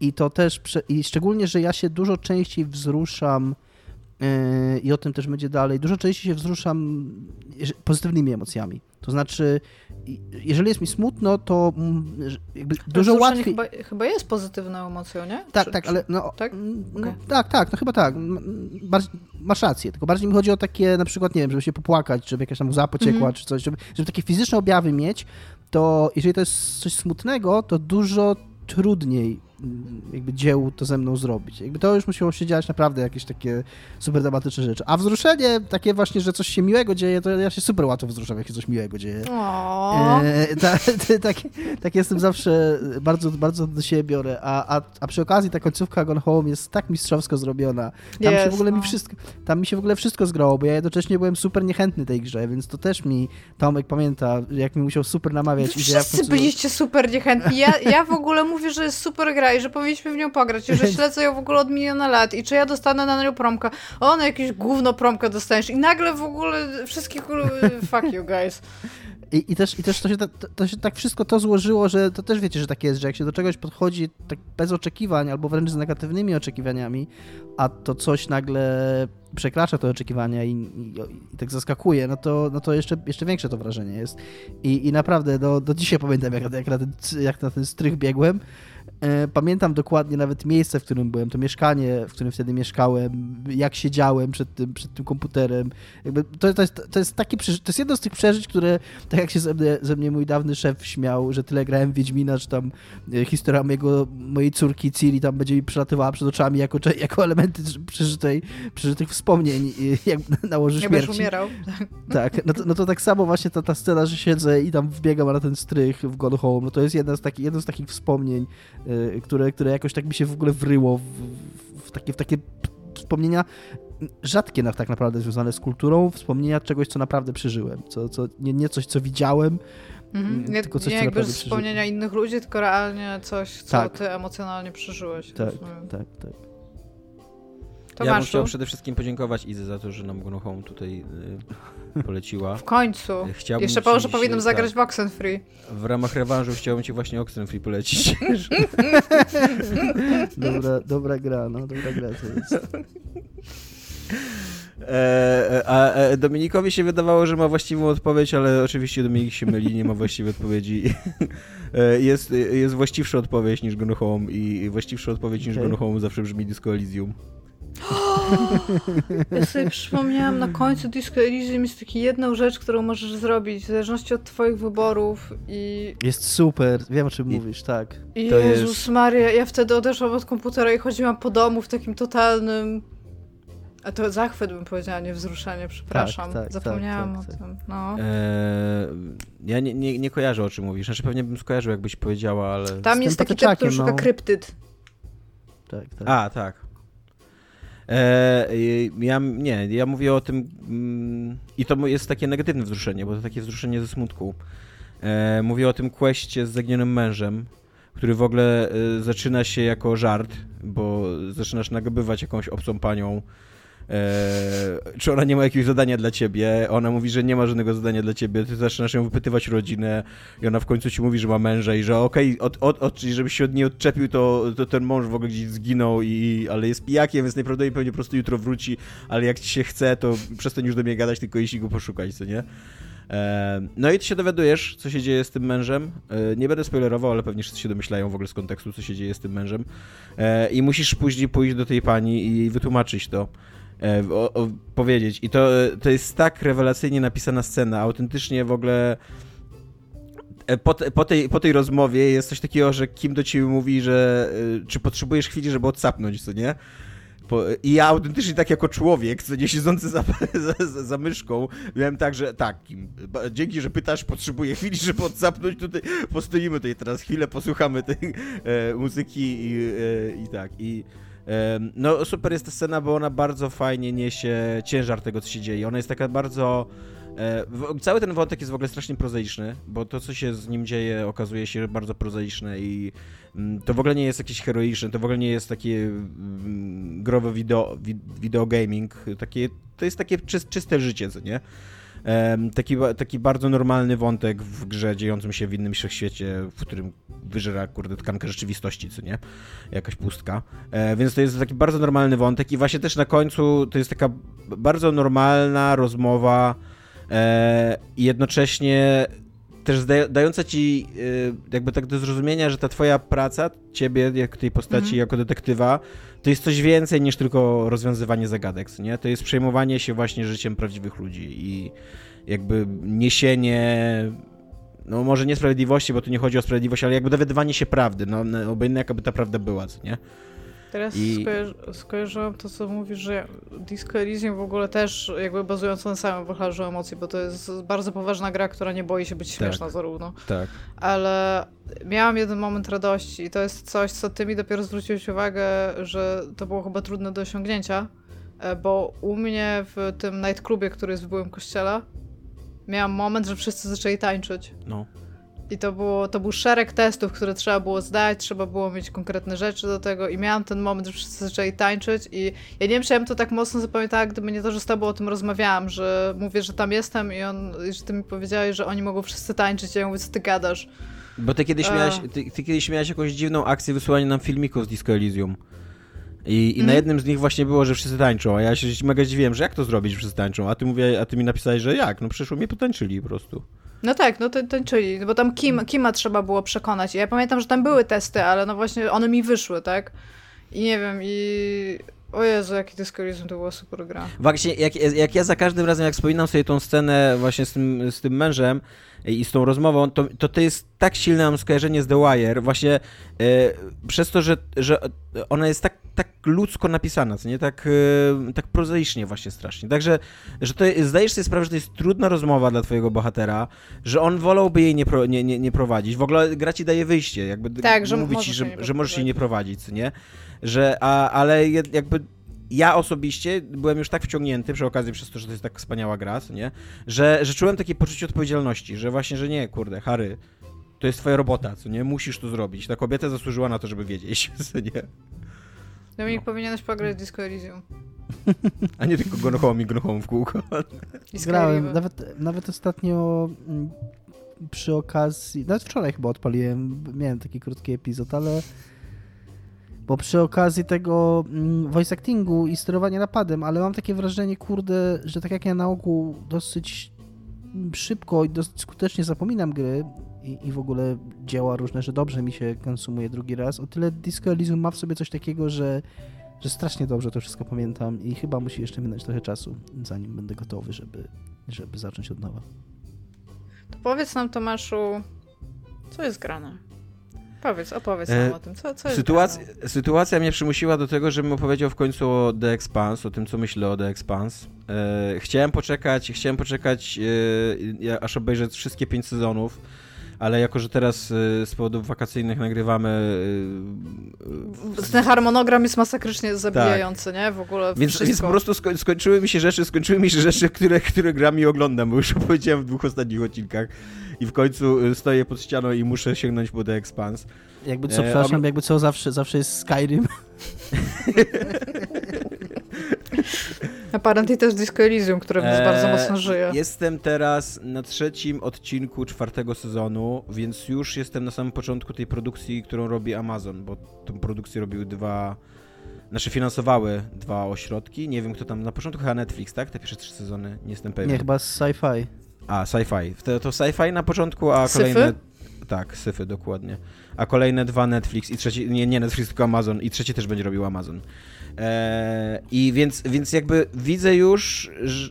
I to też, i szczególnie, że ja się dużo częściej wzruszam i o tym też będzie dalej. Dużo częściej się wzruszam pozytywnymi emocjami. To znaczy, jeżeli jest mi smutno, to jakby dużo łatwiej... Chyba jest pozytywną emocją, nie? Tak, ale... No, tak? Okay. No chyba tak. Masz rację, tylko bardziej mi chodzi o takie, na przykład, nie wiem, żeby się popłakać, żeby jakaś tam łza pociekła, czy coś, żeby takie fizyczne objawy mieć, to jeżeli to jest coś smutnego, to dużo trudniej jakby dzieł to ze mną zrobić. Jakby to już musiało się dziać naprawdę jakieś takie super dramatyczne rzeczy. A wzruszenie takie właśnie, że coś się miłego dzieje, to ja się super łatwo wzruszam, jak się coś miłego dzieje. Tak jestem zawsze, bardzo, bardzo do siebie biorę. A przy okazji ta końcówka Gone Home jest tak mistrzowsko zrobiona. Tam się w ogóle wszystko zgrało, bo ja jednocześnie byłem super niechętny tej grze, więc to też mi Tomek pamięta, jak mi musiał super namawiać. Wszyscy byliście super niechętni. Ja w ogóle mówię, że jest super gra i że powinniśmy w nią pograć i że śledzę ją w ogóle od miliona lat i czy ja dostanę na nią promkę. O, na jakieś gówno promkę dostaniesz i nagle w ogóle wszystkich... Fuck you guys. I też to się tak wszystko to złożyło, że to też wiecie, że tak jest, że jak się do czegoś podchodzi tak bez oczekiwań albo wręcz z negatywnymi oczekiwaniami, a to coś nagle przekracza te oczekiwania i tak zaskakuje, no to jeszcze większe to wrażenie jest. I naprawdę do dzisiaj pamiętam, jak na ten strych biegłem. Pamiętam dokładnie nawet miejsce, w którym byłem, to mieszkanie, w którym wtedy mieszkałem, jak siedziałem przed tym komputerem. Jakby to jest jedno z tych przeżyć, które, tak jak się ze mnie mój dawny szef śmiał, że tyle grałem w Wiedźmina, że tam historia mojej córki Ciri tam będzie mi przelatywała przed oczami jako elementy przeżytych wspomnień, jak na łożu śmierci. Jakbyś umierał. Tak, no to tak samo właśnie ta scena, że siedzę i tam wbiegam na ten strych w Gone Home, no to jest jedno z takich wspomnień, które jakoś tak mi się w ogóle wryło w takie wspomnienia rzadkie tak naprawdę związane z kulturą, wspomnienia czegoś, co naprawdę przeżyłem, nie coś, co widziałem, tylko coś, co naprawdę wspomnienia przeżyłem. Innych ludzi, tylko realnie coś, co ty emocjonalnie przeżyłeś. Tak. Ja bym chciał przede wszystkim podziękować Izy za to, że nam Gone Home tutaj poleciła. W końcu. Chciałbym jeszcze że powinnam zagrać w Oxenfree. W ramach rewanżu chciałbym ci właśnie Oxenfree polecić. Dobra gra to jest. A Dominikowi się wydawało, że ma właściwą odpowiedź, ale oczywiście Dominik się myli, nie ma właściwej odpowiedzi. Jest właściwsza odpowiedź niż Gone Home i właściwsza odpowiedź niż Gone Home zawsze brzmi Disco Elysium. Ja sobie przypomniałam, na końcu Disco Elysium jest taka jedna rzecz, którą możesz zrobić w zależności od twoich wyborów i... Jest super, wiem o czym mówisz, tak. Jezus Maria, ja wtedy odeszłam od komputera i chodziłam po domu w takim totalnym... A to zachwyt bym powiedziała, nie wzruszenie, przepraszam. Zapomniałam o tym. No. Ja nie kojarzę, o czym mówisz. Znaczy pewnie bym skojarzył, jakbyś powiedziała, ale... Tam jest taki typ, który szuka kryptyd. Tak. A, tak. Ja mówię o tym i to jest takie negatywne wzruszenie, bo to takie wzruszenie ze smutku. Mówię o tym questie z zaginionym mężem, który w ogóle zaczyna się jako żart, bo zaczynasz nagobywać jakąś obcą panią. Czy ona nie ma jakiegoś zadania dla ciebie, ona mówi, że nie ma żadnego zadania dla ciebie, ty zaczynasz ją wypytywać rodzinę i ona w końcu ci mówi, że ma męża i że okej, czyli żebyś się od niej odczepił, to ten mąż w ogóle gdzieś zginął, ale jest pijakiem, więc najprawdopodobniej po prostu jutro wróci, ale jak ci się chce, to przestań już do mnie gadać, tylko jeśli go poszukać, co nie? No i ty się dowiadujesz, co się dzieje z tym mężem. Nie będę spoilerował, ale pewnie wszyscy się domyślają w ogóle z kontekstu, co się dzieje z tym mężem. I musisz później pójść do tej pani i wytłumaczyć to. Powiedzieć. I to jest tak rewelacyjnie napisana scena, autentycznie w ogóle po tej rozmowie jest coś takiego, że Kim do ciebie mówi, że czy potrzebujesz chwili, żeby odsapnąć, co nie? I ja autentycznie tak jako człowiek, co nie siedzący za myszką, miałem tak, że tak, Kim, dzięki, że pytasz, potrzebuję chwili, żeby odsapnąć tutaj, postoimy tutaj teraz chwilę, posłuchamy tej muzyki i tak. I no super jest ta scena, bo ona bardzo fajnie niesie ciężar tego, co się dzieje. Ona jest taka bardzo... Cały ten wątek jest w ogóle strasznie prozaiczny, bo to, co się z nim dzieje, okazuje się bardzo prozaiczne i to w ogóle nie jest jakieś heroiczne, to w ogóle nie jest takie growe videogaming, takie, to jest takie czyste życie, co nie? Taki bardzo normalny wątek w grze dziejącym się w innym wszechświecie, w którym wyżera, kurde, tkankę rzeczywistości, co nie? Jakaś pustka. Więc to jest taki bardzo normalny wątek i właśnie też na końcu to jest taka bardzo normalna rozmowa i jednocześnie też dająca ci jakby tak do zrozumienia, że ta twoja praca, ciebie, jak tej postaci, jako detektywa, to jest coś więcej niż tylko rozwiązywanie zagadek, nie? To jest przejmowanie się właśnie życiem prawdziwych ludzi i jakby niesienie no może nie sprawiedliwości, bo tu nie chodzi o sprawiedliwość, ale jakby dowiadywanie się prawdy, no obojętnie jakaby ta prawda była, co nie? Teraz skojarzyłam to, co mówisz, że Disco Elysium w ogóle też jakby bazując na samym wachlarzu emocji, bo to jest bardzo poważna gra, która nie boi się być śmieszna zarówno. Tak. Ale miałam jeden moment radości i to jest coś, co ty mi dopiero zwróciłeś uwagę, że to było chyba trudne do osiągnięcia, bo u mnie w tym nightclubie, który jest w byłym kościele, miałam moment, że wszyscy zaczęli tańczyć. No. I to był szereg testów, które trzeba było zdać, trzeba było mieć konkretne rzeczy do tego i miałam ten moment, że wszyscy zaczęli tańczyć i ja nie wiem, czy ja bym to tak mocno zapamiętała, gdyby nie to, że z tobą o tym rozmawiałam, że mówię, że tam jestem i że ty mi powiedziałeś, że oni mogą wszyscy tańczyć, i ja mówię, co ty gadasz. Bo ty kiedyś miałeś jakąś dziwną akcję wysłania nam filmików z Disco Elysium. I na jednym z nich właśnie było, że wszyscy tańczą, a ja się mega dziwiłem, że jak to zrobić, że wszyscy tańczą, a ty mi napisałeś, że jak, no przyszło mnie potańczyli po prostu. No tak, no tańczyli, bo tam Kima trzeba było przekonać. Ja pamiętam, że tam były testy, ale no właśnie one mi wyszły, tak? I nie wiem, i... O Jezu, jaki Disco Elysium to była super gra. Właśnie, jak ja za każdym razem, jak wspominam sobie tą scenę właśnie z tym mężem i z tą rozmową, to jest tak silne mam skojarzenie z The Wire, właśnie przez to, że ona jest tak ludzko napisana, co nie? Tak prozaicznie właśnie strasznie. Także, że to zdajesz sobie sprawę, że to jest trudna rozmowa dla twojego bohatera, że on wolałby jej nie prowadzić. W ogóle gra ci daje wyjście, jakby tak, że mówi ci, że możesz jej nie prowadzić, co nie? Ale jakby ja osobiście byłem już tak wciągnięty przy okazji przez to, że to jest tak wspaniała gra, nie? Że czułem takie poczucie odpowiedzialności, że właśnie, że nie, kurde, Harry, to jest twoja robota, co nie? Musisz to zrobić. Ta kobieta zasłużyła na to, żeby wiedzieć, co nie? Dominik, powinieneś pograć w Disco Elysium. A nie tylko Gone Home i Gone Home w kółko. Grałem. Nawet ostatnio przy okazji, nawet wczoraj chyba odpaliłem, miałem taki krótki epizod, ale... Bo przy okazji tego voice actingu i sterowania napadem, ale mam takie wrażenie, kurde, że tak jak ja na ogół dosyć szybko i dosyć skutecznie zapominam gry i w ogóle dzieła różne, że dobrze mi się konsumuje drugi raz, o tyle Disco Elysium ma w sobie coś takiego, że strasznie dobrze to wszystko pamiętam i chyba musi jeszcze minąć trochę czasu, zanim będę gotowy, żeby zacząć od nowa. To powiedz nam, Tomaszu, co jest grane? Opowiedz nam o tym, co jest grane. Sytuacja mnie przymusiła do tego, żebym opowiedział w końcu o The Expanse, o tym, co myślę o The Expanse. Chciałem poczekać, aż obejrzę wszystkie 5 sezonów, ale jako, że teraz z powodów wakacyjnych nagrywamy... Ten harmonogram jest masakrycznie zabijający, tak. Nie? W ogóle więc po prostu skończyły mi się rzeczy, które gram i oglądam, bo już opowiedziałem w 2 ostatnich odcinkach. I w końcu stoję pod ścianą i muszę sięgnąć po The Expanse. Jakby co, przepraszam, jakby co, zawsze jest Skyrim. Apparently też Disco Elysium, które w nas bardzo mocno żyje. Jestem teraz na 3 odcinku 4 sezonu, więc już jestem na samym początku tej produkcji, którą robi Amazon, bo tą produkcję robiły finansowały 2 ośrodki. Nie wiem, kto tam na początku, chyba Netflix, tak? Te pierwsze 3 sezony, nie jestem pewien. Nie, chyba Sci-Fi. A, Sci-Fi. To Sci-Fi na początku, a kolejne... Syfy? Tak, syfy, dokładnie. A kolejne 2 Netflix i trzeci... Nie Netflix, tylko Amazon. I trzeci też będzie robił Amazon. I więc jakby widzę już, że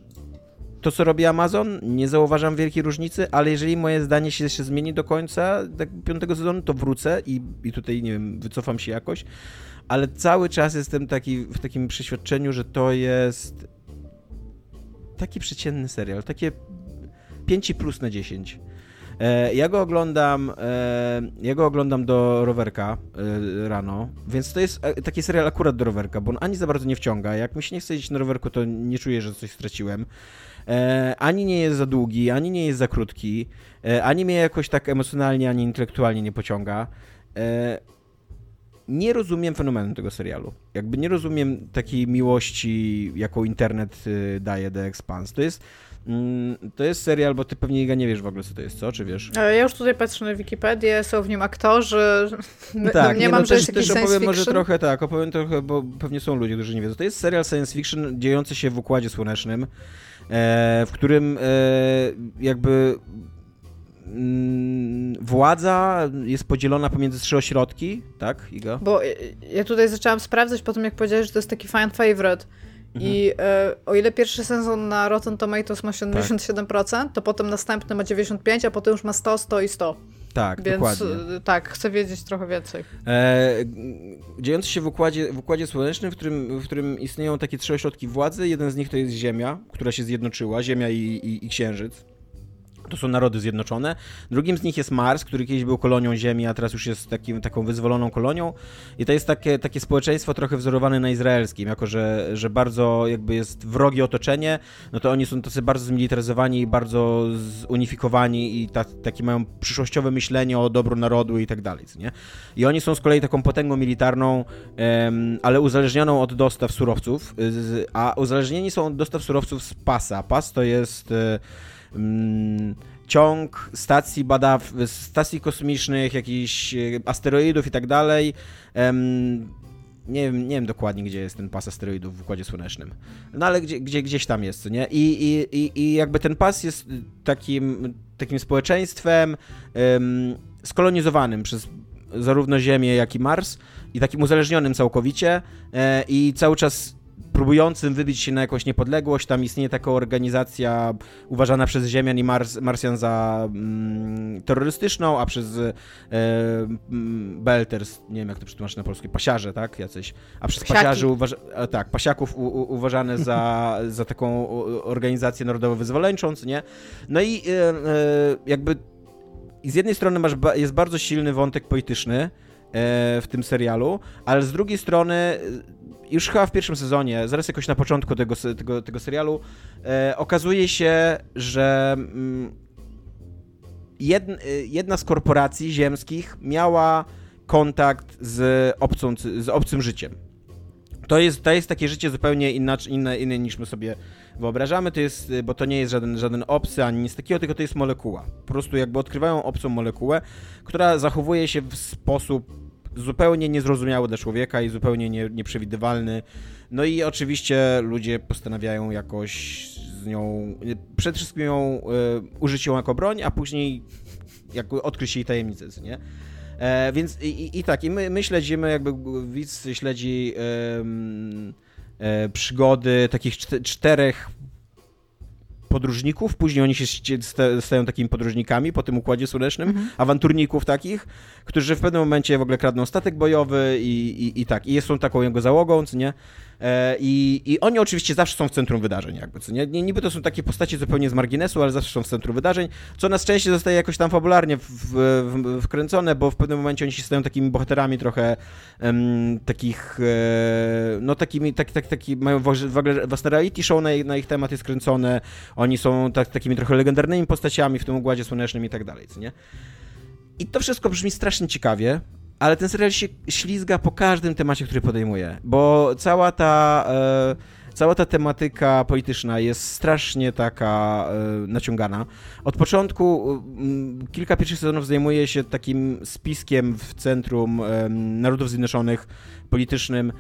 to, co robi Amazon, nie zauważam wielkiej różnicy, ale jeżeli moje zdanie się zmieni do końca tak 5 sezonu, to wrócę i tutaj, nie wiem, wycofam się jakoś. Ale cały czas jestem w takim przeświadczeniu, że to jest taki przeciętny serial, takie 5+/10. Ja go oglądam do rowerka rano, więc to jest taki serial akurat do rowerka, bo on ani za bardzo nie wciąga. Jak mi się nie chce iść na rowerku, to nie czuję, że coś straciłem. Ani nie jest za długi, ani nie jest za krótki, ani mnie jakoś tak emocjonalnie, ani intelektualnie nie pociąga. Nie rozumiem fenomenu tego serialu. Jakby nie rozumiem takiej miłości, jaką internet daje The Expanse. To jest serial, bo ty pewnie, Iga, nie wiesz w ogóle, co to jest, czy wiesz? Ja już tutaj patrzę na Wikipedię, są w nim aktorzy, tak, że jest jakiś science fiction. Może trochę, tak, opowiem trochę, bo pewnie są ludzie, którzy nie wiedzą. To jest serial science fiction dziejący się w Układzie Słonecznym, w którym jakby władza jest podzielona pomiędzy 3 ośrodki, tak, Iga? Bo ja tutaj zaczęłam sprawdzać po tym, jak powiedziałeś, że to jest taki fan favorite. I o ile pierwszy sezon na Rotten Tomatoes ma 77%, to potem następny ma 95%, a potem już ma 100, 100 i 100. Tak, więc, dokładnie. Tak, chcę wiedzieć trochę więcej. Dziejący się w układzie słonecznym, w którym istnieją takie trzy ośrodki władzy. Jeden z nich to jest Ziemia, która się zjednoczyła, Ziemia i Księżyc. To są narody zjednoczone. Drugim z nich jest Mars, który kiedyś był kolonią Ziemi, a teraz już jest taką wyzwoloną kolonią. I to jest takie społeczeństwo trochę wzorowane na izraelskim, jako że bardzo jakby jest wrogie otoczenie, no to oni są tacy bardzo zmilitaryzowani i bardzo zunifikowani i takie mają przyszłościowe myślenie o dobru narodu i tak dalej, nie? I oni są z kolei taką potęgą militarną, ale uzależnioną od dostaw surowców, a uzależnieni są od dostaw surowców z pasa. Pas to jest... ciąg stacji kosmicznych, jakichś asteroidów i tak dalej. Nie wiem dokładnie, gdzie jest ten pas asteroidów w Układzie Słonecznym. No ale gdzieś tam jest, nie? I jakby ten pas jest takim społeczeństwem skolonizowanym przez zarówno Ziemię, jak i Mars i takim uzależnionym całkowicie i cały czas próbującym wybić się na jakąś niepodległość. Tam istnieje taka organizacja uważana przez Ziemian i Marsjan za terrorystyczną, a przez Belters, nie wiem jak to przetłumaczyć na polskie, pasiarze, tak? Jacyś. A przez pasiarzy pasiaków uważane za taką organizację narodowo-wyzwoleńczą, nie? No i jakby z jednej strony jest bardzo silny wątek polityczny w tym serialu, ale z drugiej strony już chyba w pierwszym sezonie, zaraz jakoś na początku tego serialu, okazuje się, że jedna z korporacji ziemskich miała kontakt z obcym życiem. To jest takie życie zupełnie inne niż my sobie wyobrażamy, bo to nie jest żaden obcy ani nic takiego, tylko to jest molekuła. Po prostu jakby odkrywają obcą molekułę, która zachowuje się w sposób zupełnie niezrozumiały dla człowieka i zupełnie nieprzewidywalny. No i oczywiście ludzie postanawiają jakoś z nią, przede wszystkim ją użyć ją jako broń, a później jakby odkryć jej tajemnicę, nie? Więc i my śledzimy, jakby widz śledzi przygody takich czterech podróżników, później oni się stają takimi podróżnikami po tym Układzie Słonecznym, awanturników takich, którzy w pewnym momencie w ogóle kradną statek bojowy i są taką jego załogą, co nie? I oni oczywiście zawsze są w centrum wydarzeń, jakby, co nie? Niby to są takie postacie zupełnie z marginesu, ale zawsze są w centrum wydarzeń, co na szczęście zostaje jakoś tam fabularnie wkręcone, bo w pewnym momencie oni się stają takimi bohaterami trochę mają w ogóle własne reality show na ich temat jest kręcone, oni są takimi trochę legendarnymi postaciami w tym Układzie Słonecznym i tak dalej, co nie? I to wszystko brzmi strasznie ciekawie, ale ten serial się ślizga po każdym temacie, który podejmuje, bo cała ta tematyka polityczna jest strasznie taka naciągana. Od początku kilka pierwszych sezonów zajmuje się takim spiskiem w centrum Narodów Zjednoczonych politycznym,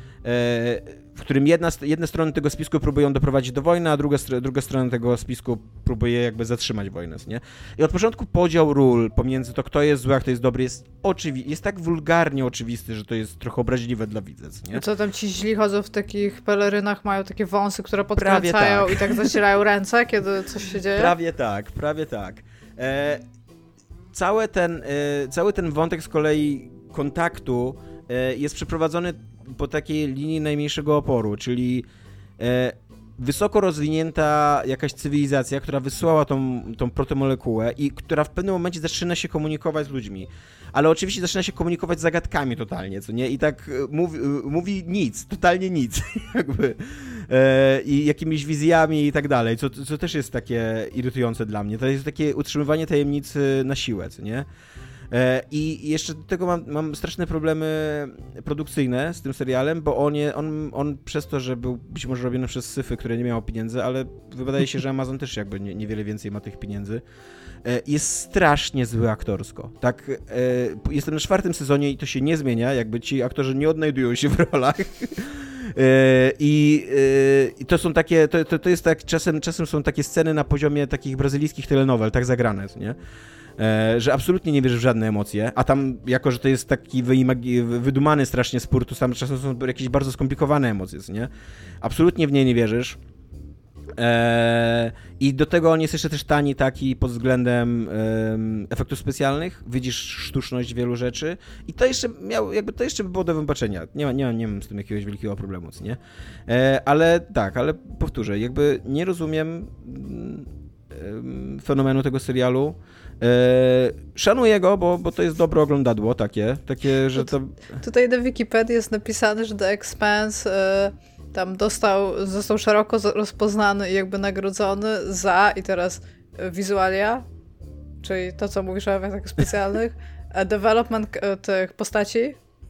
w którym jedne strony tego spisku próbują doprowadzić do wojny, a druga strona tego spisku próbuje jakby zatrzymać wojnę, nie? I od początku podział ról pomiędzy to, kto jest zły, a kto jest dobry, jest tak wulgarnie oczywisty, że to jest trochę obraźliwe dla widza, nie? Co tam ci źli chodzą w takich pelerynach, mają takie wąsy, które podkręcają tak. I tak zacierają ręce, kiedy coś się dzieje? Prawie tak. Cały ten wątek z kolei kontaktu jest przeprowadzony po takiej linii najmniejszego oporu, czyli wysoko rozwinięta jakaś cywilizacja, która wysłała tą protomolekułę i która w pewnym momencie zaczyna się komunikować z ludźmi. Ale oczywiście zaczyna się komunikować z zagadkami totalnie, co nie? I tak mówi nic, totalnie nic, jakby. I jakimiś wizjami i tak dalej, co też jest takie irytujące dla mnie. To jest takie utrzymywanie tajemnicy na siłę, co nie? I jeszcze do tego mam straszne problemy produkcyjne z tym serialem, bo on przez to, że był być może robiony przez syfy, które nie miało pieniędzy, ale wydaje się, że Amazon też jakby niewiele więcej ma tych pieniędzy, jest strasznie zły aktorsko. Tak, jestem na 4. sezonie i to się nie zmienia, jakby ci aktorzy nie odnajdują się w rolach. I to są takie, to jest tak, czasem są takie sceny na poziomie takich brazylijskich telenowel, tak zagrane, nie? że absolutnie nie wierzy w żadne emocje, a tam, jako że to jest taki wydumany strasznie spór, to tam czasem są jakieś bardzo skomplikowane emocje, nie? Absolutnie w nie nie wierzysz. I do tego on jest jeszcze też tani taki pod względem efektów specjalnych, widzisz sztuczność wielu rzeczy i to jeszcze miał, jakby to jeszcze było do wybaczenia, nie mam z tym jakiegoś wielkiego problemu, nie? Ale tak, ale powtórzę, jakby nie rozumiem fenomenu tego serialu. Szanuję go, bo to jest dobre oglądadło takie, że to... Tutaj na Wikipedii jest napisane, że The Expanse tam został szeroko rozpoznany i jakby nagrodzony za, i teraz wizualia, czyli to, co mówisz o efektach specjalnych, development tych postaci,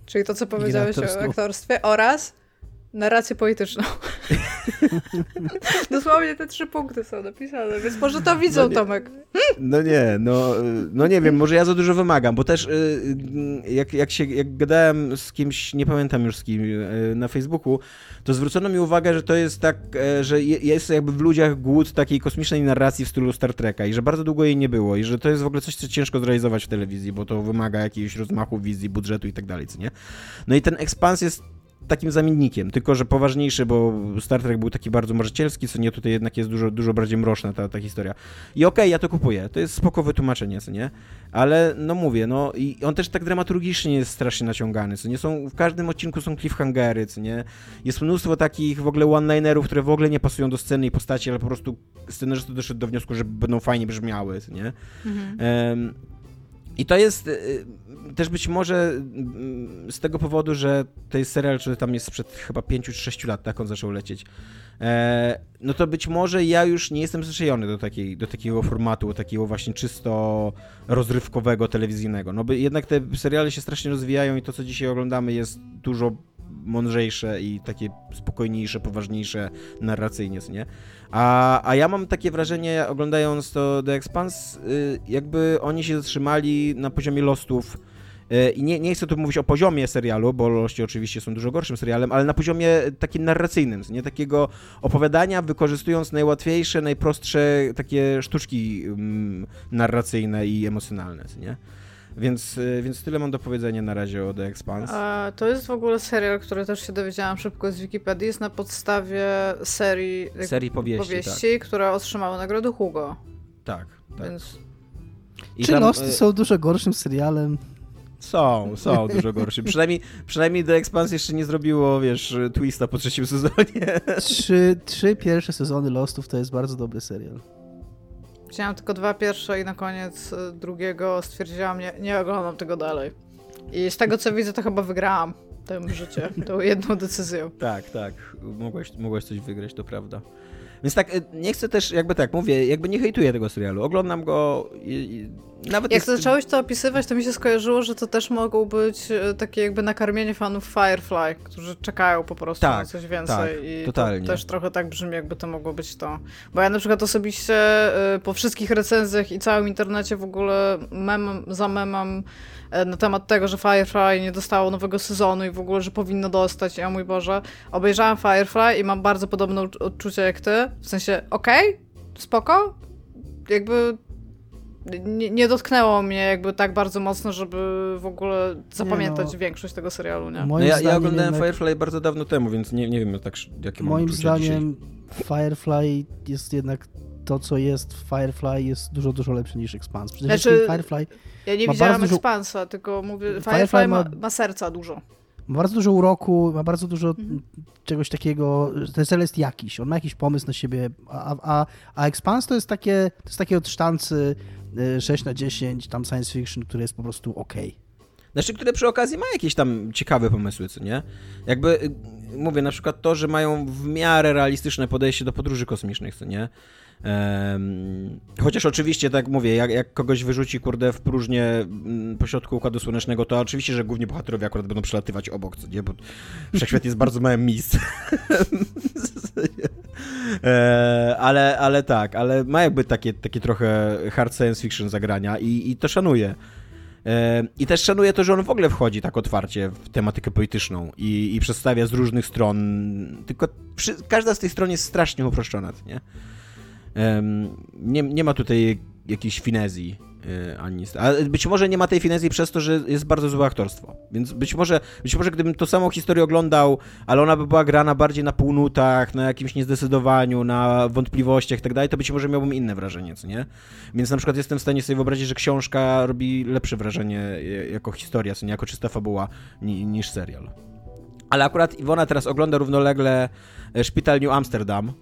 czyli to, co powiedziałeś o aktorstwie, oraz narrację polityczną. Dosłownie te 3 punkty są napisane, więc może to widzą, Tomek. No nie wiem, może ja za dużo wymagam, bo też jak gadałem z kimś, nie pamiętam już z kim, na Facebooku, to zwrócono mi uwagę, że to jest tak, że jest jakby w ludziach głód takiej kosmicznej narracji w stylu Star Treka i że bardzo długo jej nie było i że to jest w ogóle coś, co ciężko zrealizować w telewizji, bo to wymaga jakiegoś rozmachu wizji, budżetu i tak dalej, co nie? No i ten Expanse jest takim zamiennikiem, tylko że poważniejszy, bo Star Trek był taki bardzo marzycielski, co nie, tutaj jednak jest dużo bardziej mroczna ta historia. I okej, ja to kupuję, to jest spoko wytłumaczenie, co nie? Ale no mówię, no i on też tak dramaturgicznie jest strasznie naciągany, co nie? W każdym odcinku są cliffhangery, co nie? Jest mnóstwo takich w ogóle one-linerów, które w ogóle nie pasują do sceny i postaci, ale po prostu scenarzysta doszedł do wniosku, że będą fajnie brzmiały, co nie? I to jest też być może z tego powodu, że to jest serial, który tam jest sprzed chyba 5 czy 6 lat, tak on zaczął lecieć. No to być może ja już nie jestem przyzwyczajony do takiego formatu, takiego właśnie czysto rozrywkowego, telewizyjnego. No bo jednak te seriale się strasznie rozwijają i to, co dzisiaj oglądamy, jest dużo mądrzejsze i takie spokojniejsze, poważniejsze narracyjnie, nie? A ja mam takie wrażenie, oglądając to The Expanse, jakby oni się zatrzymali na poziomie Lostów. I nie chcę tu mówić o poziomie serialu, bo Lości oczywiście są dużo gorszym serialem, ale na poziomie takim narracyjnym, nie? Takiego opowiadania, wykorzystując najłatwiejsze, najprostsze takie sztuczki narracyjne i emocjonalne, nie? Więc tyle mam do powiedzenia na razie o The Expanse. To jest w ogóle serial, który też się dowiedziałam szybko z Wikipedii. Jest na podstawie serii powieści tak, które otrzymały nagrodę Hugo. Tak. Więc... Czy Losty są dużo gorszym serialem? Są dużo gorszym. Przynajmniej The Expanse jeszcze nie zrobiło, wiesz, twista po 3 sezonie. 3 pierwsze sezony Lostów to jest bardzo dobry serial. Widziałam tylko 2 pierwsze i na koniec drugiego stwierdziłam, nie oglądam tego dalej. I z tego, co widzę, to chyba wygrałam tym życie, tą jedną decyzją. Tak. Mogłaś coś wygrać, to prawda. Więc tak, nie chcę też, jakby tak, mówię, jakby nie hejtuję tego serialu. Oglądam go i nawet... Jak zacząłeś to opisywać, to mi się skojarzyło, że to też mogą być takie jakby nakarmienie fanów Firefly, którzy czekają po prostu na coś więcej. I totalnie. To też trochę tak brzmi, jakby to mogło być to. Bo ja na przykład osobiście po wszystkich recenzjach i całym internecie w ogóle memem na temat tego, że Firefly nie dostało nowego sezonu i w ogóle, że powinno dostać. Ja, mój Boże, obejrzałam Firefly i mam bardzo podobne odczucie jak ty. W sensie, okej, spoko, jakby nie dotknęło mnie jakby tak bardzo mocno, żeby w ogóle zapamiętać większość tego serialu, nie? Ja oglądałem Firefly bardzo dawno temu, więc nie wiem, tak, jakie mam odczucia dzisiaj. Moim zdaniem Firefly jest jednak... To, co jest w Firefly, jest dużo lepsze niż Expanse. Przecież Firefly. Ja nie widziałam Expanse'a, tylko mówię, Firefly ma serca dużo. Ma bardzo dużo uroku, ma bardzo dużo czegoś takiego, że ten serial jest jakiś, on ma jakiś pomysł na siebie, a Expanse to jest takie od sztancy 6/10, tam science fiction, które jest po prostu okej. Znaczy, które przy okazji ma jakieś tam ciekawe pomysły, co nie? Jakby, mówię, na przykład to, że mają w miarę realistyczne podejście do podróży kosmicznych, co nie? Chociaż oczywiście, tak mówię, jak kogoś wyrzuci, kurde, w próżnię pośrodku Układu Słonecznego, to oczywiście, że główni bohaterowie akurat będą przelatywać obok, co nie? Bo wszechświat jest bardzo małym miejscem. ale ma jakby takie trochę hard science fiction zagrania i to szanuję. I też szanuję to, że on w ogóle wchodzi tak otwarcie w tematykę polityczną i przedstawia z różnych stron, tylko każda z tych stron jest strasznie uproszczona, nie? Nie ma tutaj jakiejś finezji. ani... A być może nie ma tej finezji przez to, że jest bardzo złe aktorstwo. Więc być może gdybym tą samą historię oglądał, ale ona by była grana bardziej na półnutach, na jakimś niezdecydowaniu, na wątpliwościach i tak dalej, to być może miałbym inne wrażenie, co nie? Więc na przykład jestem w stanie sobie wyobrazić, że książka robi lepsze wrażenie jako historia, co nie? Jako czysta fabuła niż serial. Ale akurat Iwona teraz ogląda równolegle Szpital New Amsterdam.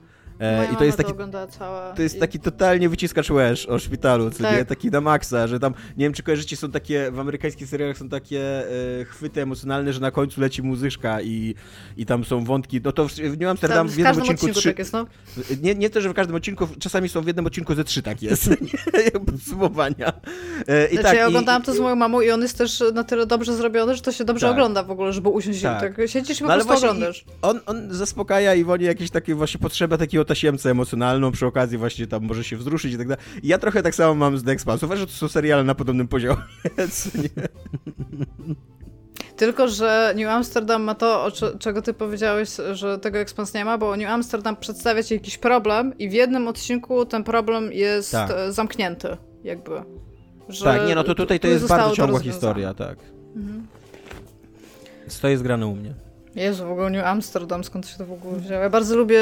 I to jest taki, totalnie wyciskacz łez o szpitalu, co tak. Nie? Taki na maksa, że tam, nie wiem czy kojarzycie, są takie, w amerykańskich serialach są takie chwyty emocjonalne, że na końcu leci muzyczka i tam są wątki, no to w New Amsterdam w jednym odcinku trzy, tak jest, no? Nie to, że w każdym odcinku, czasami są w jednym odcinku ze trzy, tak jest, podsumowania. Ja oglądałam to z moją mamą i on jest też na tyle dobrze zrobiony, że to się dobrze ogląda w ogóle, żeby usiąść tak siedzisz i po prostu oglądasz. On zaspokaja Iwonie jakieś takie właśnie potrzebę takiego tasiemce emocjonalną, przy okazji właśnie tam może się wzruszyć i tak dalej. Ja trochę tak samo mam z The Expanse. Uważam, że to są seriale na podobnym poziomie. Tylko, że New Amsterdam ma to, czego ty powiedziałeś, że tego Expanse nie ma, bo New Amsterdam przedstawia ci jakiś problem i w jednym odcinku ten problem jest zamknięty. Jakby. Że tak, nie, no to tutaj to jest bardzo ciągła historia, tak. Mhm. To jest grane u mnie. Jezu, w ogóle New Amsterdam, skąd się to w ogóle wzięło? Ja bardzo lubię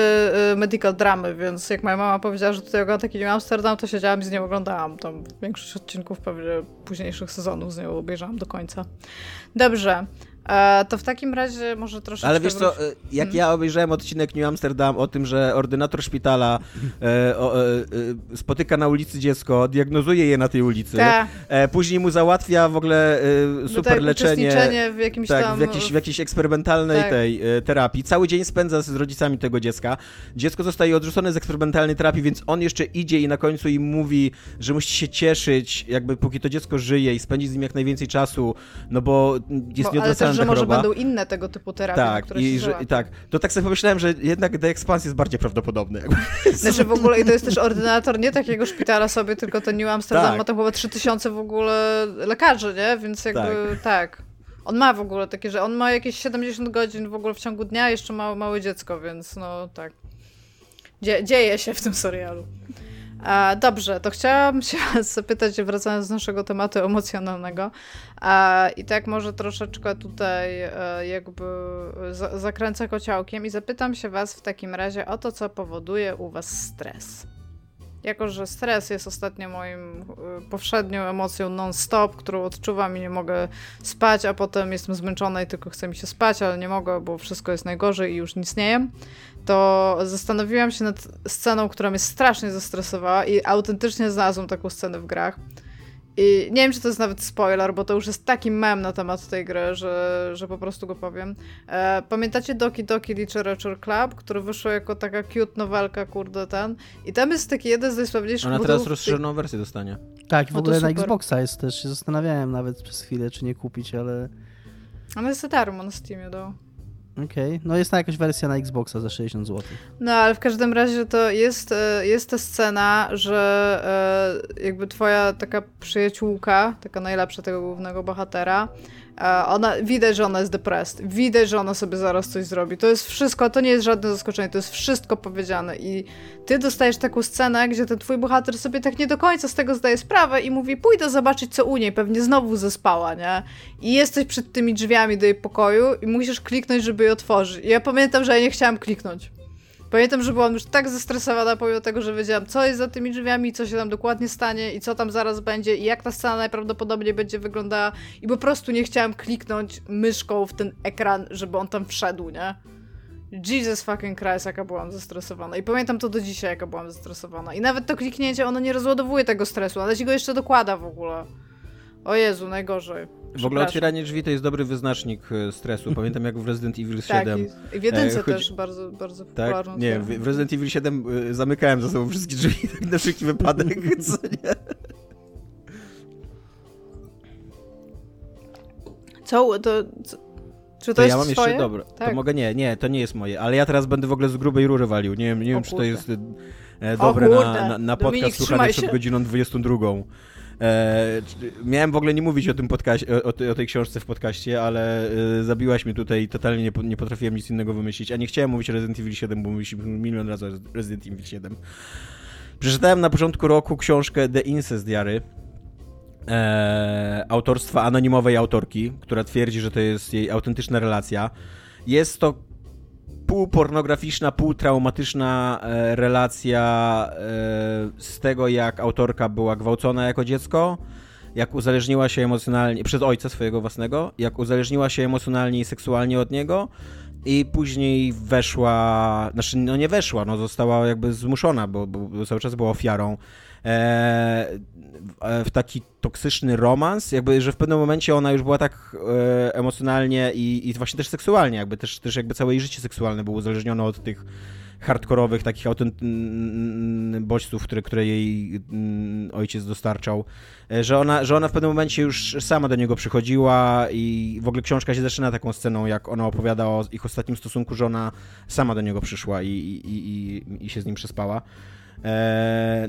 medical dramy, więc jak moja mama powiedziała, że tutaj ogląda taki New Amsterdam, to siedziałam i z nią oglądałam. Tam większość odcinków pewnie późniejszych sezonów z nią obejrzałam do końca. Dobrze, to w takim razie może troszeczkę... Ale wiesz co, jak ja obejrzałem odcinek New Amsterdam o tym, że ordynator szpitala spotyka na ulicy dziecko, diagnozuje je na tej ulicy, później mu załatwia w ogóle super leczenie, uczestniczenie w jakimś tam... w jakiejś eksperymentalnej tej terapii. Cały dzień spędza z rodzicami tego dziecka. Dziecko zostaje odrzucone z eksperymentalnej terapii, więc on jeszcze idzie i na końcu im mówi, że musi się cieszyć, jakby póki to dziecko żyje i spędzić z nim jak najwięcej czasu, no bo jest nieodwracalne. Że może będą inne tego typu terapie, które się zdawały. Tak, to tak sobie pomyślałem, że jednak The Expanse jest bardziej prawdopodobny. Znaczy w ogóle i to jest też ordynator nie takiego szpitala sobie, tylko ten New Amsterdam ma tam chyba 3000 w ogóle lekarzy, nie? Więc jakby tak. On ma w ogóle takie, że on ma jakieś 70 godzin w ogóle w ciągu dnia, jeszcze ma małe dziecko, więc no tak. Dzieje się w tym serialu. Dobrze, to chciałam się zapytać, wracając do naszego tematu emocjonalnego i tak może troszeczkę tutaj jakby zakręcę kociołkiem i zapytam się was w takim razie o to, co powoduje u was stres. Jako że stres jest ostatnio moim powszednią emocją non-stop, którą odczuwam i nie mogę spać, a potem jestem zmęczona i tylko chce mi się spać, ale nie mogę, bo wszystko jest najgorzej i już nic nie jem, to zastanowiłam się nad sceną, która mnie strasznie zestresowała i autentycznie znalazłam taką scenę w grach. I nie wiem, czy to jest nawet spoiler, bo to już jest taki mem na temat tej gry, że po prostu go powiem. Pamiętacie Doki Doki Literature Club, który wyszło jako taka cute nowelka, kurde ten. I tam jest taki jeden z najsławniejszych... Ona teraz rozszerzoną wersję dostanie. Tak, w ogóle na Xboxa jest też. Się zastanawiałem nawet przez chwilę, czy nie kupić, ale... Ona jest za darmo na Steamie, do. Okej. No jest na jakaś wersja na Xboxa za 60 zł. No ale w każdym razie to jest ta scena, że jakby twoja taka przyjaciółka, taka najlepsza tego głównego bohatera, ona, widać, że ona jest depressed, widać, że ona sobie zaraz coś zrobi. To jest wszystko, to nie jest żadne zaskoczenie, to jest wszystko powiedziane i ty dostajesz taką scenę, gdzie ten twój bohater sobie tak nie do końca z tego zdaje sprawę i mówi, pójdę zobaczyć co u niej, pewnie znowu zaspała, nie? I jesteś przed tymi drzwiami do jej pokoju i musisz kliknąć, żeby je otworzyć. I ja pamiętam, że ja nie chciałam kliknąć. Pamiętam, że byłam już tak zestresowana pomimo tego, że wiedziałam, co jest za tymi drzwiami, co się tam dokładnie stanie i co tam zaraz będzie i jak ta scena najprawdopodobniej będzie wyglądała i po prostu nie chciałam kliknąć myszką w ten ekran, żeby on tam wszedł, nie? Jesus fucking Christ, jaka byłam zestresowana. I pamiętam to do dzisiaj, jaka byłam zestresowana. I nawet to kliknięcie, ono nie rozładowuje tego stresu, ale ci go jeszcze dokłada w ogóle. O Jezu, najgorzej. W ogóle otwieranie drzwi to jest dobry wyznacznik stresu. Pamiętam jak w Resident Evil 7... Tak, w jedynce też bardzo, bardzo popularną. Tak, nie, w Resident Evil 7 zamykałem za sobą wszystkie drzwi na wszelki wypadek, co nie? Czy to jest ja mam swoje? Jeszcze dobre. Tak. To mogę, nie, to nie jest moje, ale ja teraz będę w ogóle z grubej rury walił. Nie wiem czy to jest dobre na podcast słuchany przed godziną 22. Miałem w ogóle nie mówić o tym o tej książce w podcaście, ale zabiłaś mnie tutaj, totalnie nie potrafiłem nic innego wymyślić, a nie chciałem mówić o Resident Evil 7, bo mówiliśmy milion razy o Resident Evil 7. Przeczytałem na początku roku książkę The Incest Diary autorstwa anonimowej autorki, która twierdzi, że to jest jej autentyczna relacja. Jest to półpornograficzna, półtraumatyczna relacja z tego, jak autorka była gwałcona jako dziecko, jak uzależniła się emocjonalnie, przez ojca swojego własnego, jak uzależniła się emocjonalnie i seksualnie od niego i później weszła, znaczy no nie weszła, no została jakby zmuszona, bo cały czas była ofiarą w taki toksyczny romans, jakby, że w pewnym momencie ona już była tak emocjonalnie i właśnie też seksualnie, jakby też jakby całe jej życie seksualne było uzależnione od tych hardkorowych takich bodźców, które jej ojciec dostarczał, że ona w pewnym momencie już sama do niego przychodziła i w ogóle książka się zaczyna taką sceną, jak ona opowiada o ich ostatnim stosunku, że ona sama do niego przyszła i się z nim przespała.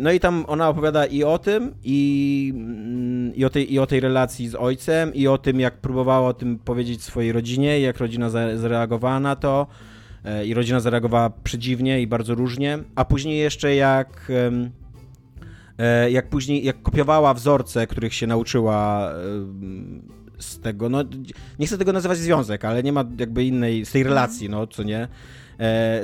No i tam ona opowiada i o tym, i o tej relacji z ojcem, i o tym, jak próbowała o tym powiedzieć swojej rodzinie, jak rodzina zareagowała na to. I rodzina zareagowała przedziwnie i bardzo różnie, a później jeszcze jak kopiowała wzorce, których się nauczyła z tego, no nie chcę tego nazywać związek, ale nie ma jakby innej, z tej relacji, no co nie,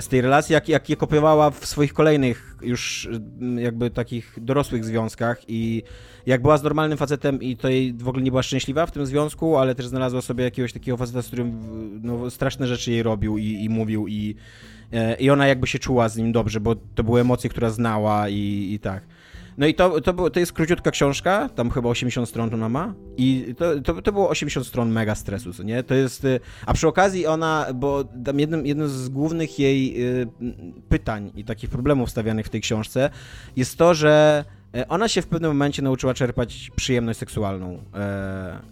z tej relacji, jak je kopiowała w swoich kolejnych już jakby takich dorosłych związkach i jak była z normalnym facetem i to jej w ogóle nie była szczęśliwa w tym związku, ale też znalazła sobie jakiegoś takiego faceta, z którym no, straszne rzeczy jej robił i mówił i ona jakby się czuła z nim dobrze, bo to były emocje, które znała i tak. No i to jest króciutka książka, tam chyba 80 stron ona ma i to było 80 stron mega stresu, co nie? To jest, a przy okazji ona, bo tam jednym z głównych jej pytań i takich problemów stawianych w tej książce jest to, że ona się w pewnym momencie nauczyła czerpać przyjemność seksualną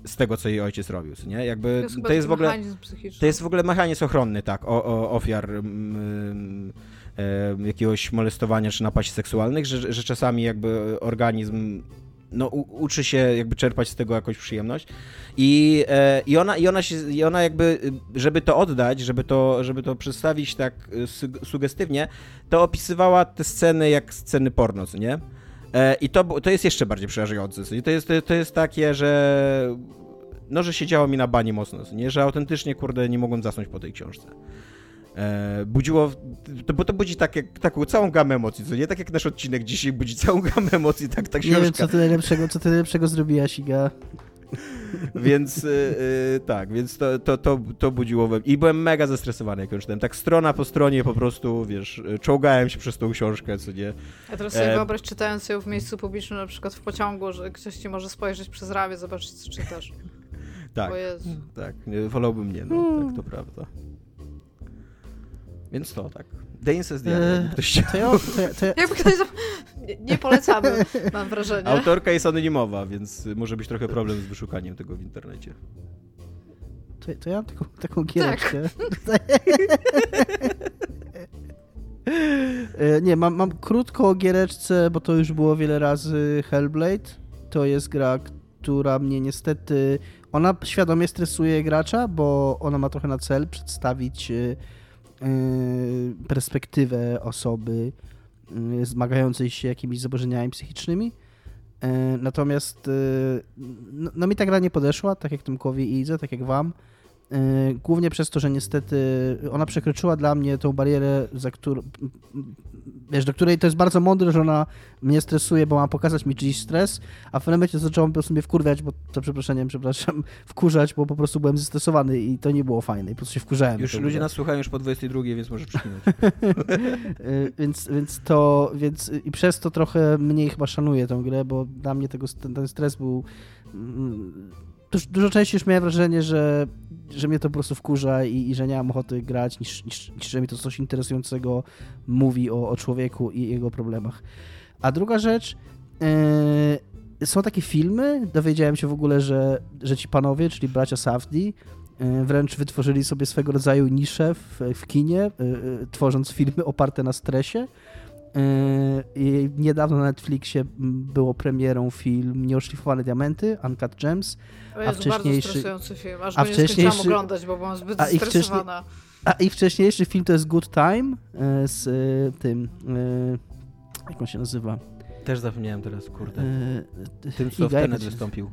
z tego, co jej ojciec robił, nie? Jakby to jest w ogóle mechanizm psychiczny. To jest w ogóle mechanizm ochronny, tak, ofiar jakiegoś molestowania czy napaści seksualnych, że czasami jakby organizm no, uczy się jakby czerpać z tego jakąś przyjemność i ona jakby, żeby to oddać, żeby to przedstawić tak sugestywnie, to opisywała te sceny jak sceny porno, nie? I to jest jeszcze bardziej przerażające. I to jest takie, że no, że siedziało mi na bani mocno, nie? Że autentycznie, kurde, nie mogłem zasnąć po tej książce. Budziło, bo to budzi taką całą gamę emocji, co nie? Tak jak nasz odcinek dzisiaj budzi całą gamę emocji, tak ta książka. Nie wiem, co ty najlepszego zrobiłaś, Iga. Więc tak, więc to budziło we mnie. I byłem mega zestresowany, jak ją czytałem. Tak strona po stronie po prostu, wiesz, czołgałem się przez tą książkę, co nie. A teraz sobie wyobraź, czytając ją w miejscu publicznym, na przykład w pociągu, że ktoś ci może spojrzeć przez ramię, zobaczyć, co czytasz. Tak, tak, wolałbym nie, no, tak, to prawda. Więc to tak. Dance is the Nie polecamy, mam wrażenie. Autorka jest anonimowa, więc może być trochę problem z wyszukaniem tego w internecie. To ja mam taką giereczkę. Tak. Nie, mam krótko o giereczce, bo to już było wiele razy. Hellblade to jest gra, która mnie niestety... Ona świadomie stresuje gracza, bo ona ma trochę na cel przedstawić... perspektywę osoby zmagającej się jakimiś zaburzeniami psychicznymi. Natomiast no mi ta gra nie podeszła, tak jak Tomkowi i Idze, tak jak wam. Głównie przez to, że niestety ona przekroczyła dla mnie tą barierę, do której to jest bardzo mądre, że ona mnie stresuje, bo ma pokazać mi czyjś stres, a w momencie zaczęłam po prostu mnie wkurwiać, bo za przeproszeniem, wkurzać, bo po prostu byłem zestresowany i to nie było fajne i po prostu się wkurzałem. Już ludzie nas słuchają już po 22, więc może przypinać. Więc i przez to trochę mniej chyba szanuję tę grę, bo dla mnie ten stres był... Dużo częściej już miałem wrażenie, że mnie to po prostu wkurza i że nie mam ochoty grać, niż że mi to coś interesującego mówi o człowieku i jego problemach. A druga rzecz, są takie filmy, dowiedziałem się w ogóle, że ci panowie, czyli bracia Safdie, wręcz wytworzyli sobie swego rodzaju niszę w kinie, tworząc filmy oparte na stresie. I niedawno na Netflixie było premierą film Nieoszlifowane Diamenty, Uncut Gems. To jest bardzo stresujący film, aż go nie skończyłam oglądać, bo byłam zbyt zestresowana. I wcześniejszy film to jest Good Time z tym, jak on się nazywa? Też zapomniałem teraz, kurde. Ten, co w Tenet wystąpił.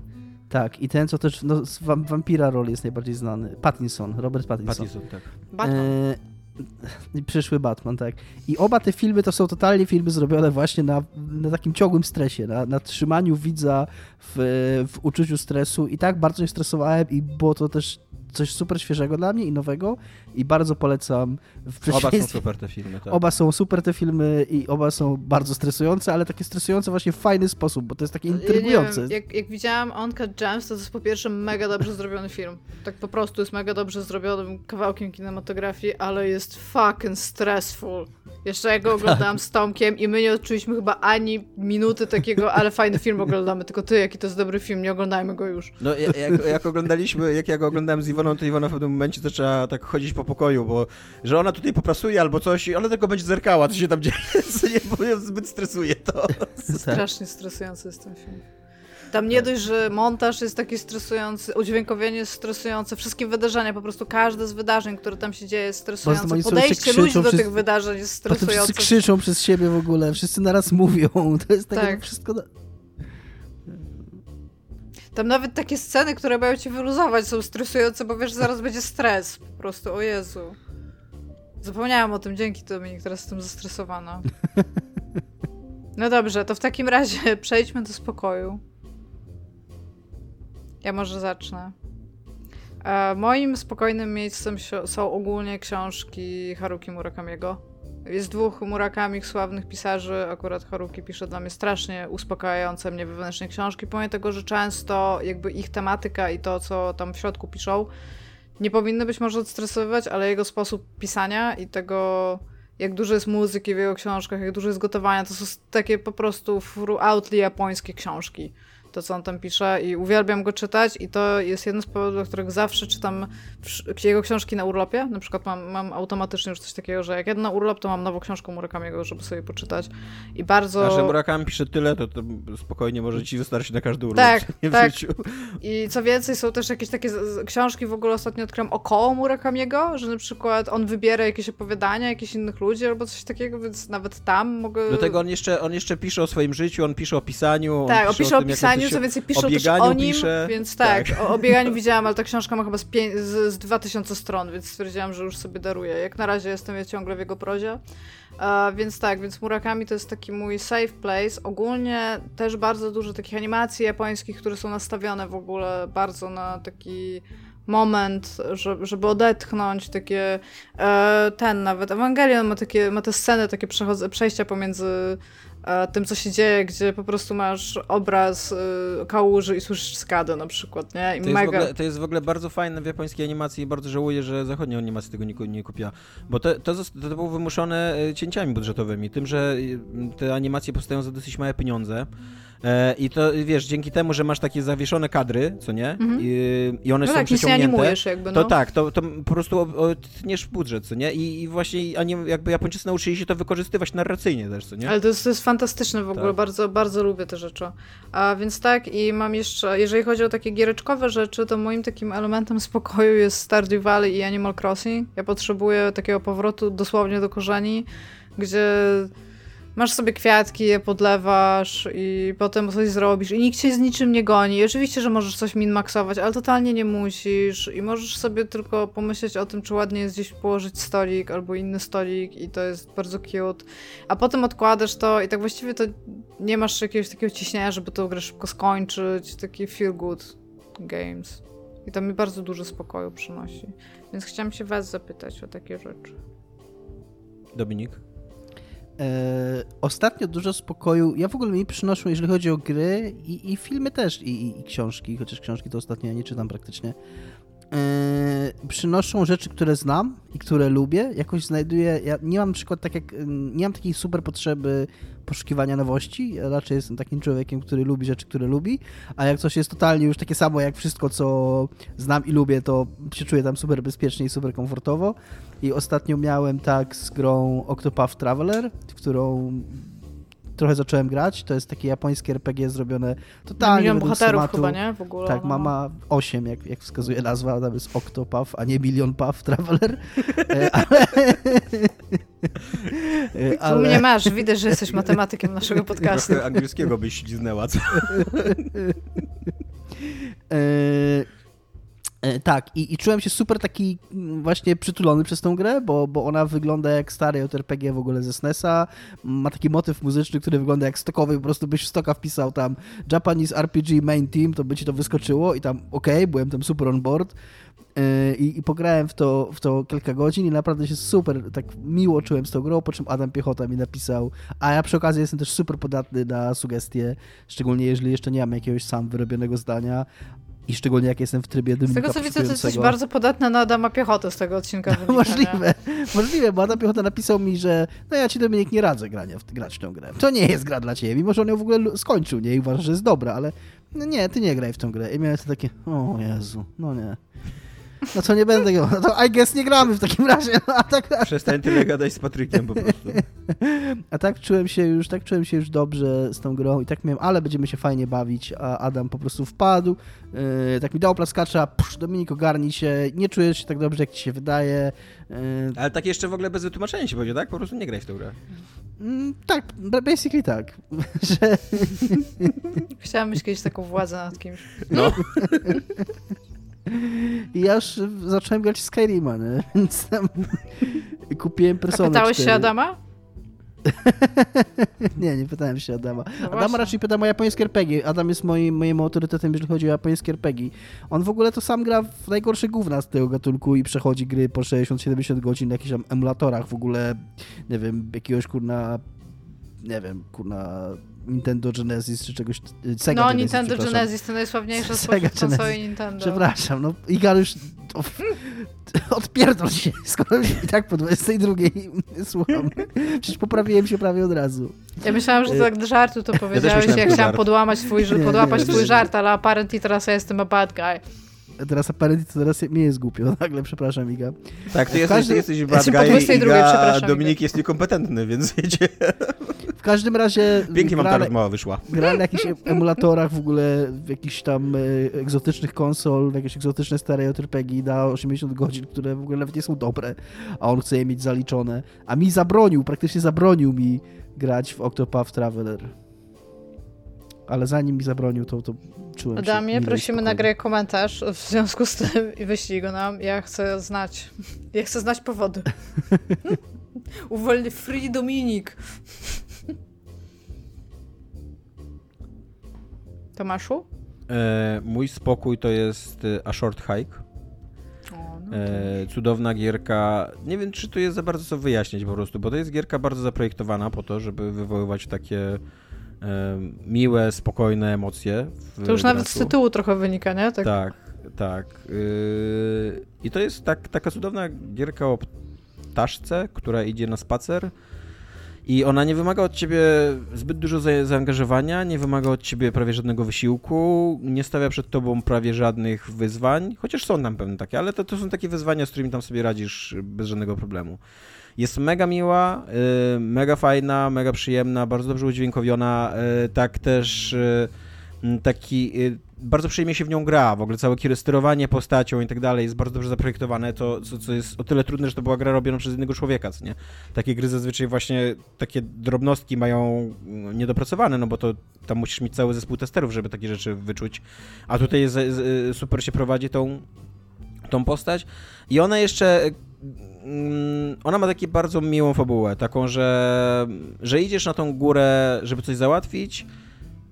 Tak, i ten, co też no, z Vampira roli jest najbardziej znany. Robert Pattinson, tak. Batman. Przyszły Batman, tak. I oba te filmy to są totalnie filmy zrobione właśnie na takim ciągłym stresie, na trzymaniu widza w uczuciu stresu. I tak bardzo się stresowałem i było to też coś super świeżego dla mnie i nowego i bardzo polecam. Oba są super te filmy. Tak. Oba są super te filmy i oba są bardzo stresujące, ale takie stresujące właśnie w fajny sposób, bo to jest takie intrygujące. Ja nie wiem, jak widziałam Uncut Gems, to jest po pierwsze mega dobrze zrobiony film. Tak po prostu jest mega dobrze zrobionym kawałkiem kinematografii, ale jest fucking stressful. Jeszcze ja go oglądałam z Tomkiem i my nie odczuliśmy chyba ani minuty takiego, ale fajny film oglądamy, tylko ty, jaki to jest dobry film, nie oglądajmy go już. No jak oglądaliśmy, jak ja go oglądałem z Iwoną, to Iwona w pewnym momencie zaczęła tak chodzić po pokoju, bo że ona tutaj poprasuje albo coś i ona tylko będzie zerkała, co się tam dzieje, bo ją zbyt stresuje to. Strasznie stresujący jest ten film. Tam nie dość, że montaż jest taki stresujący, udźwiękowienie jest stresujące, wszystkie wydarzenia, po prostu każde z wydarzeń, które tam się dzieje jest stresujące, podejście ludzi do tych wydarzeń jest stresujące. Wszyscy krzyczą przez siebie w ogóle, wszyscy naraz mówią, to jest takie tak. Wszystko... Tam nawet takie sceny, które mają cię wyluzować, są stresujące, bo wiesz, zaraz będzie stres, po prostu, o Jezu. Zapomniałam o tym, dzięki Dominik, teraz jestem zestresowana. No dobrze, to w takim razie przejdźmy do spokoju. Ja może zacznę. Moim spokojnym miejscem są ogólnie książki Haruki Murakamiego. Jest dwóch Murakamich sławnych pisarzy, akurat Haruki pisze dla mnie strasznie uspokajające mnie wewnętrznie książki, pomimo tego, że często jakby ich tematyka i to, co tam w środku piszą, nie powinny być może odstresowywać, ale jego sposób pisania i tego... jak dużo jest muzyki w jego książkach, jak dużo jest gotowania, to są takie po prostu throughoutly japońskie książki, to co on tam pisze i uwielbiam go czytać i to jest jeden z powodów, dla których zawsze czytam jego książki na urlopie, na przykład mam automatycznie już coś takiego, że jak jadę na urlop, to mam nową książkę Murakamiego, żeby sobie poczytać i bardzo... A że Murakami pisze tyle, to spokojnie może ci wystarczy na każdy urlop. Tak, tak. I co więcej, są też jakieś takie książki, w ogóle ostatnio odkryłam około Murakamiego, że na przykład on wybiera jakieś opowiadania jakichś innych ludzi albo coś takiego, więc nawet tam mogę... Do tego on jeszcze pisze o swoim życiu, on pisze o pisaniu, tak, on pisze o tym, pisaniu. Co więcej, piszą też o nim, więc tak. O bieganiu widziałam, ale ta książka ma chyba z 2000 stron, więc stwierdziłam, że już sobie daruję. Jak na razie jestem ja ciągle w jego prozie. Więc Murakami to jest taki mój safe place. Ogólnie też bardzo dużo takich animacji japońskich, które są nastawione w ogóle bardzo na taki moment, żeby odetchnąć, takie... ten nawet Evangelion ma te sceny, takie przejścia pomiędzy tym, co się dzieje, gdzie po prostu masz obraz kałuży i słyszysz cykadę na przykład, nie? I to jest w ogóle bardzo fajne w japońskiej animacji i bardzo żałuję, że zachodnia animacja tego nie kupiła, bo to było wymuszone cięciami budżetowymi, tym, że te animacje powstają za dosyć małe pieniądze. I to, wiesz, dzięki temu, że masz takie zawieszone kadry, co nie? Mhm. I one są przeciągnięte, jakby, no. to po prostu tniesz budżet, co nie? I właśnie jakby Japończycy nauczyli się to wykorzystywać narracyjnie też, co nie? Ale to jest fantastyczne w ogóle, tak. Bardzo, bardzo lubię te rzeczy. I mam jeszcze, jeżeli chodzi o takie giereczkowe rzeczy, to moim takim elementem spokoju jest Stardew Valley i Animal Crossing. Ja potrzebuję takiego powrotu dosłownie do korzeni, gdzie... Masz sobie kwiatki, je podlewasz i potem coś zrobisz i nikt cię z niczym nie goni. Oczywiście, że możesz coś min-maxować, ale totalnie nie musisz i możesz sobie tylko pomyśleć o tym, czy ładnie jest gdzieś położyć stolik albo inny stolik i to jest bardzo cute. A potem odkładasz to i tak właściwie to nie masz jakiegoś takiego ciśnienia, żeby tą grę szybko skończyć. Taki feel good games. I to mi bardzo dużo spokoju przynosi. Więc chciałam się was zapytać o takie rzeczy. Dominik? Ostatnio dużo spokoju, ja w ogóle mi przynoszą, jeżeli chodzi o gry i filmy też, i książki, chociaż książki to ostatnio ja nie czytam praktycznie, przynoszą rzeczy, które znam i które lubię, jakoś znajduję, ja nie mam na przykład nie mam takiej super potrzeby poszukiwania nowości, ja raczej jestem takim człowiekiem, który lubi rzeczy, które lubi, a jak coś jest totalnie już takie samo jak wszystko, co znam i lubię, to się czuję tam super bezpiecznie i super komfortowo i ostatnio miałem tak z grą Octopath Traveler, w którą trochę zacząłem grać, to jest takie japońskie RPG zrobione totalnie... Milion bohaterów chyba, nie? W ogóle. Tak, ma 8, jak wskazuje nazwa, tam jest Octopath, a nie Milion Path Traveler. Ale... Tu mnie masz, widać, że jesteś matematykiem naszego podcastu. Trochę angielskiego byś śliznęła. Tak, i czułem się super taki właśnie przytulony przez tą grę, bo ona wygląda jak stary JRPG w ogóle ze SNES-a. Ma taki motyw muzyczny, który wygląda jak stokowy, po prostu byś w stoka wpisał tam Japanese RPG Main Team, to by ci to wyskoczyło i tam okej, byłem tam super on board. I pograłem w to kilka godzin i naprawdę się super tak miło czułem z tą grą, po czym Adam Piechota mi napisał, a ja przy okazji jestem też super podatny na sugestie, szczególnie jeżeli jeszcze nie mam jakiegoś sam wyrobionego zdania i szczególnie jak jestem w trybie Dominika Pstrągowskiego. Z tego co widzę, to jesteś bardzo podatny na Adama Piechotę z tego odcinka. No, możliwe, bo Adam Piechota napisał mi, że no ja ci Dominik nie radzę grać w tę grę. To nie jest gra dla ciebie, mimo że on ją w ogóle skończył nie i uważa, że jest dobra, ale no nie, ty nie graj w tę grę. I miałem takie, o Jezu, no nie. No to nie będę go. No to I guess nie gramy w takim razie. No, a tak... Przestań tyle gadać z Patrykiem po prostu. A tak czułem się już dobrze z tą grą i tak miałem, ale będziemy się fajnie bawić, a Adam po prostu wpadł, tak mi dał plaskacza, Dominik ogarnij się, nie czujesz się tak dobrze jak ci się wydaje. Ale tak jeszcze w ogóle bez wytłumaczenia się powiedział, tak? Po prostu nie graj w tą grę. Tak, basically tak. Że... Chciałam mieć kiedyś taką władzę nad kimś. No. I ja już zacząłem grać w Skyrima, nie? Więc tam kupiłem Persona 4. A pytałeś się Adama? nie pytałem się Adama. No Adama raczej pytam o japońskie RPG. Adam jest moim autorytetem, jeżeli chodzi o japońskie RPG. On w ogóle to sam gra w najgorsze gówna z tego gatunku i przechodzi gry po 60-70 godzin na jakichś tam emulatorach w ogóle, nie wiem, jakiegoś kurna Nintendo Genesis czy czegoś... Sega no, Genesis, Nintendo Genesis to najsławniejsza spośród konsoli Nintendo. Przepraszam, no Iga już odpierdol się, skoro i tak po 22 słucham. Przecież poprawiłem się prawie od razu. Ja myślałam, że tak do żartu to powiedziałeś, ja chciałam podłapać twój żart, ale apparently teraz ja jestem a bad guy. Teraz mi jest głupio, nagle, przepraszam, Iga. Tak, ty jesteś bad guy, Iga, Dominik jest niekompetentny, więc wiecie. W każdym razie... Pięknie mam ta mała wyszła. Gra na jakichś emulatorach w ogóle, w jakichś tam egzotycznych konsol, w jakieś egzotyczne stare JRPG na 80 godzin, które w ogóle nawet nie są dobre, a on chce je mieć zaliczone. A mi praktycznie zabronił mi grać w Octopath Traveler. Ale zanim mi zabronił, to czułem się... Adamie, prosimy, nagraj komentarz w związku z tym i wyślij go nam. Ja chcę znać powody. Uwolnij Free Dominik. Tomaszu? Mój spokój to jest A Short Hike. Cudowna gierka. Nie wiem, czy tu jest za bardzo co wyjaśniać po prostu, bo to jest gierka bardzo zaprojektowana po to, żeby wywoływać takie... miłe, spokojne emocje. To już nawet z tytułu trochę wynika, nie? Tak. I to jest taka cudowna gierka o ptaszce, która idzie na spacer i ona nie wymaga od ciebie zbyt dużo zaangażowania, nie wymaga od ciebie prawie żadnego wysiłku, nie stawia przed tobą prawie żadnych wyzwań, chociaż są tam pewne takie, ale to są takie wyzwania, z którymi tam sobie radzisz bez żadnego problemu. Jest mega miła, mega fajna, mega przyjemna, bardzo dobrze udźwiękowiona, tak też taki, bardzo przyjemnie się w nią gra, w ogóle całe sterowanie postacią i tak dalej jest bardzo dobrze zaprojektowane, to co jest o tyle trudne, że to była gra robiona przez jednego człowieka, co nie? Takie gry zazwyczaj właśnie takie drobnostki mają niedopracowane, no bo to tam musisz mieć cały zespół testerów, żeby takie rzeczy wyczuć, a tutaj jest, super się prowadzi tą postać i ona jeszcze... Ona ma taką bardzo miłą fabułę, taką, że idziesz na tą górę, żeby coś załatwić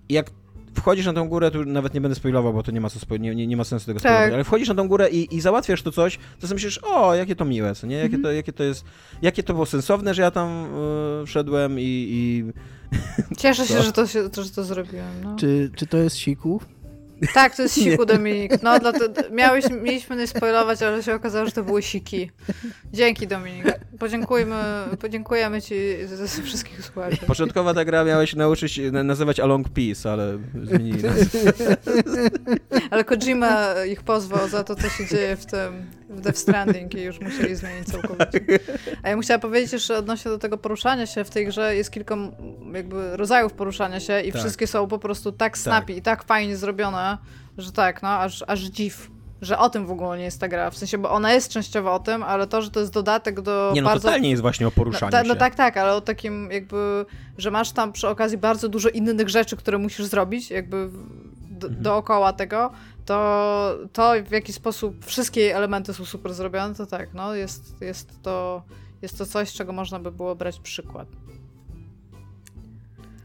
i jak wchodzisz na tą górę, tu nawet nie będę spoilował, bo to nie ma sensu tego spoilować, ale wchodzisz na tą górę i załatwiasz to coś, to sobie myślisz, o, jakie to miłe, co nie? Jakie to było sensowne, że ja tam wszedłem i... Cieszę się, że to zrobiłem. No. Czy to jest siku? Tak, to jest siku, Dominik. No, mieliśmy nie spoilować, ale się okazało, że to były siki. Dzięki, Dominik. Podziękujemy ci za wszystkich słuchaczy. Początkowa ta gra miała się nauczyć nazywać A Long Peace, ale zmienili nazwę. Ale Kojima ich pozwał za to, co się dzieje w Death Stranding i już musieli zmienić całkowicie. A ja musiałam powiedzieć jeszcze odnośnie do tego poruszania się w tej grze jest kilka jakby rodzajów poruszania się i wszystkie są po prostu tak snappy i tak fajnie zrobione, że tak, no, aż dziw. że o tym w ogóle nie jest ta gra, w sensie, bo ona jest częściowo o tym, ale to, że to jest dodatek do nie, no bardzo... totalnie jest właśnie o poruszaniu się. No tak, tak, ale o takim jakby, że masz tam przy okazji bardzo dużo innych rzeczy, które musisz zrobić jakby dookoła tego, to w jaki sposób wszystkie jej elementy są super zrobione, to tak, no jest to coś, z czego można by było brać przykład.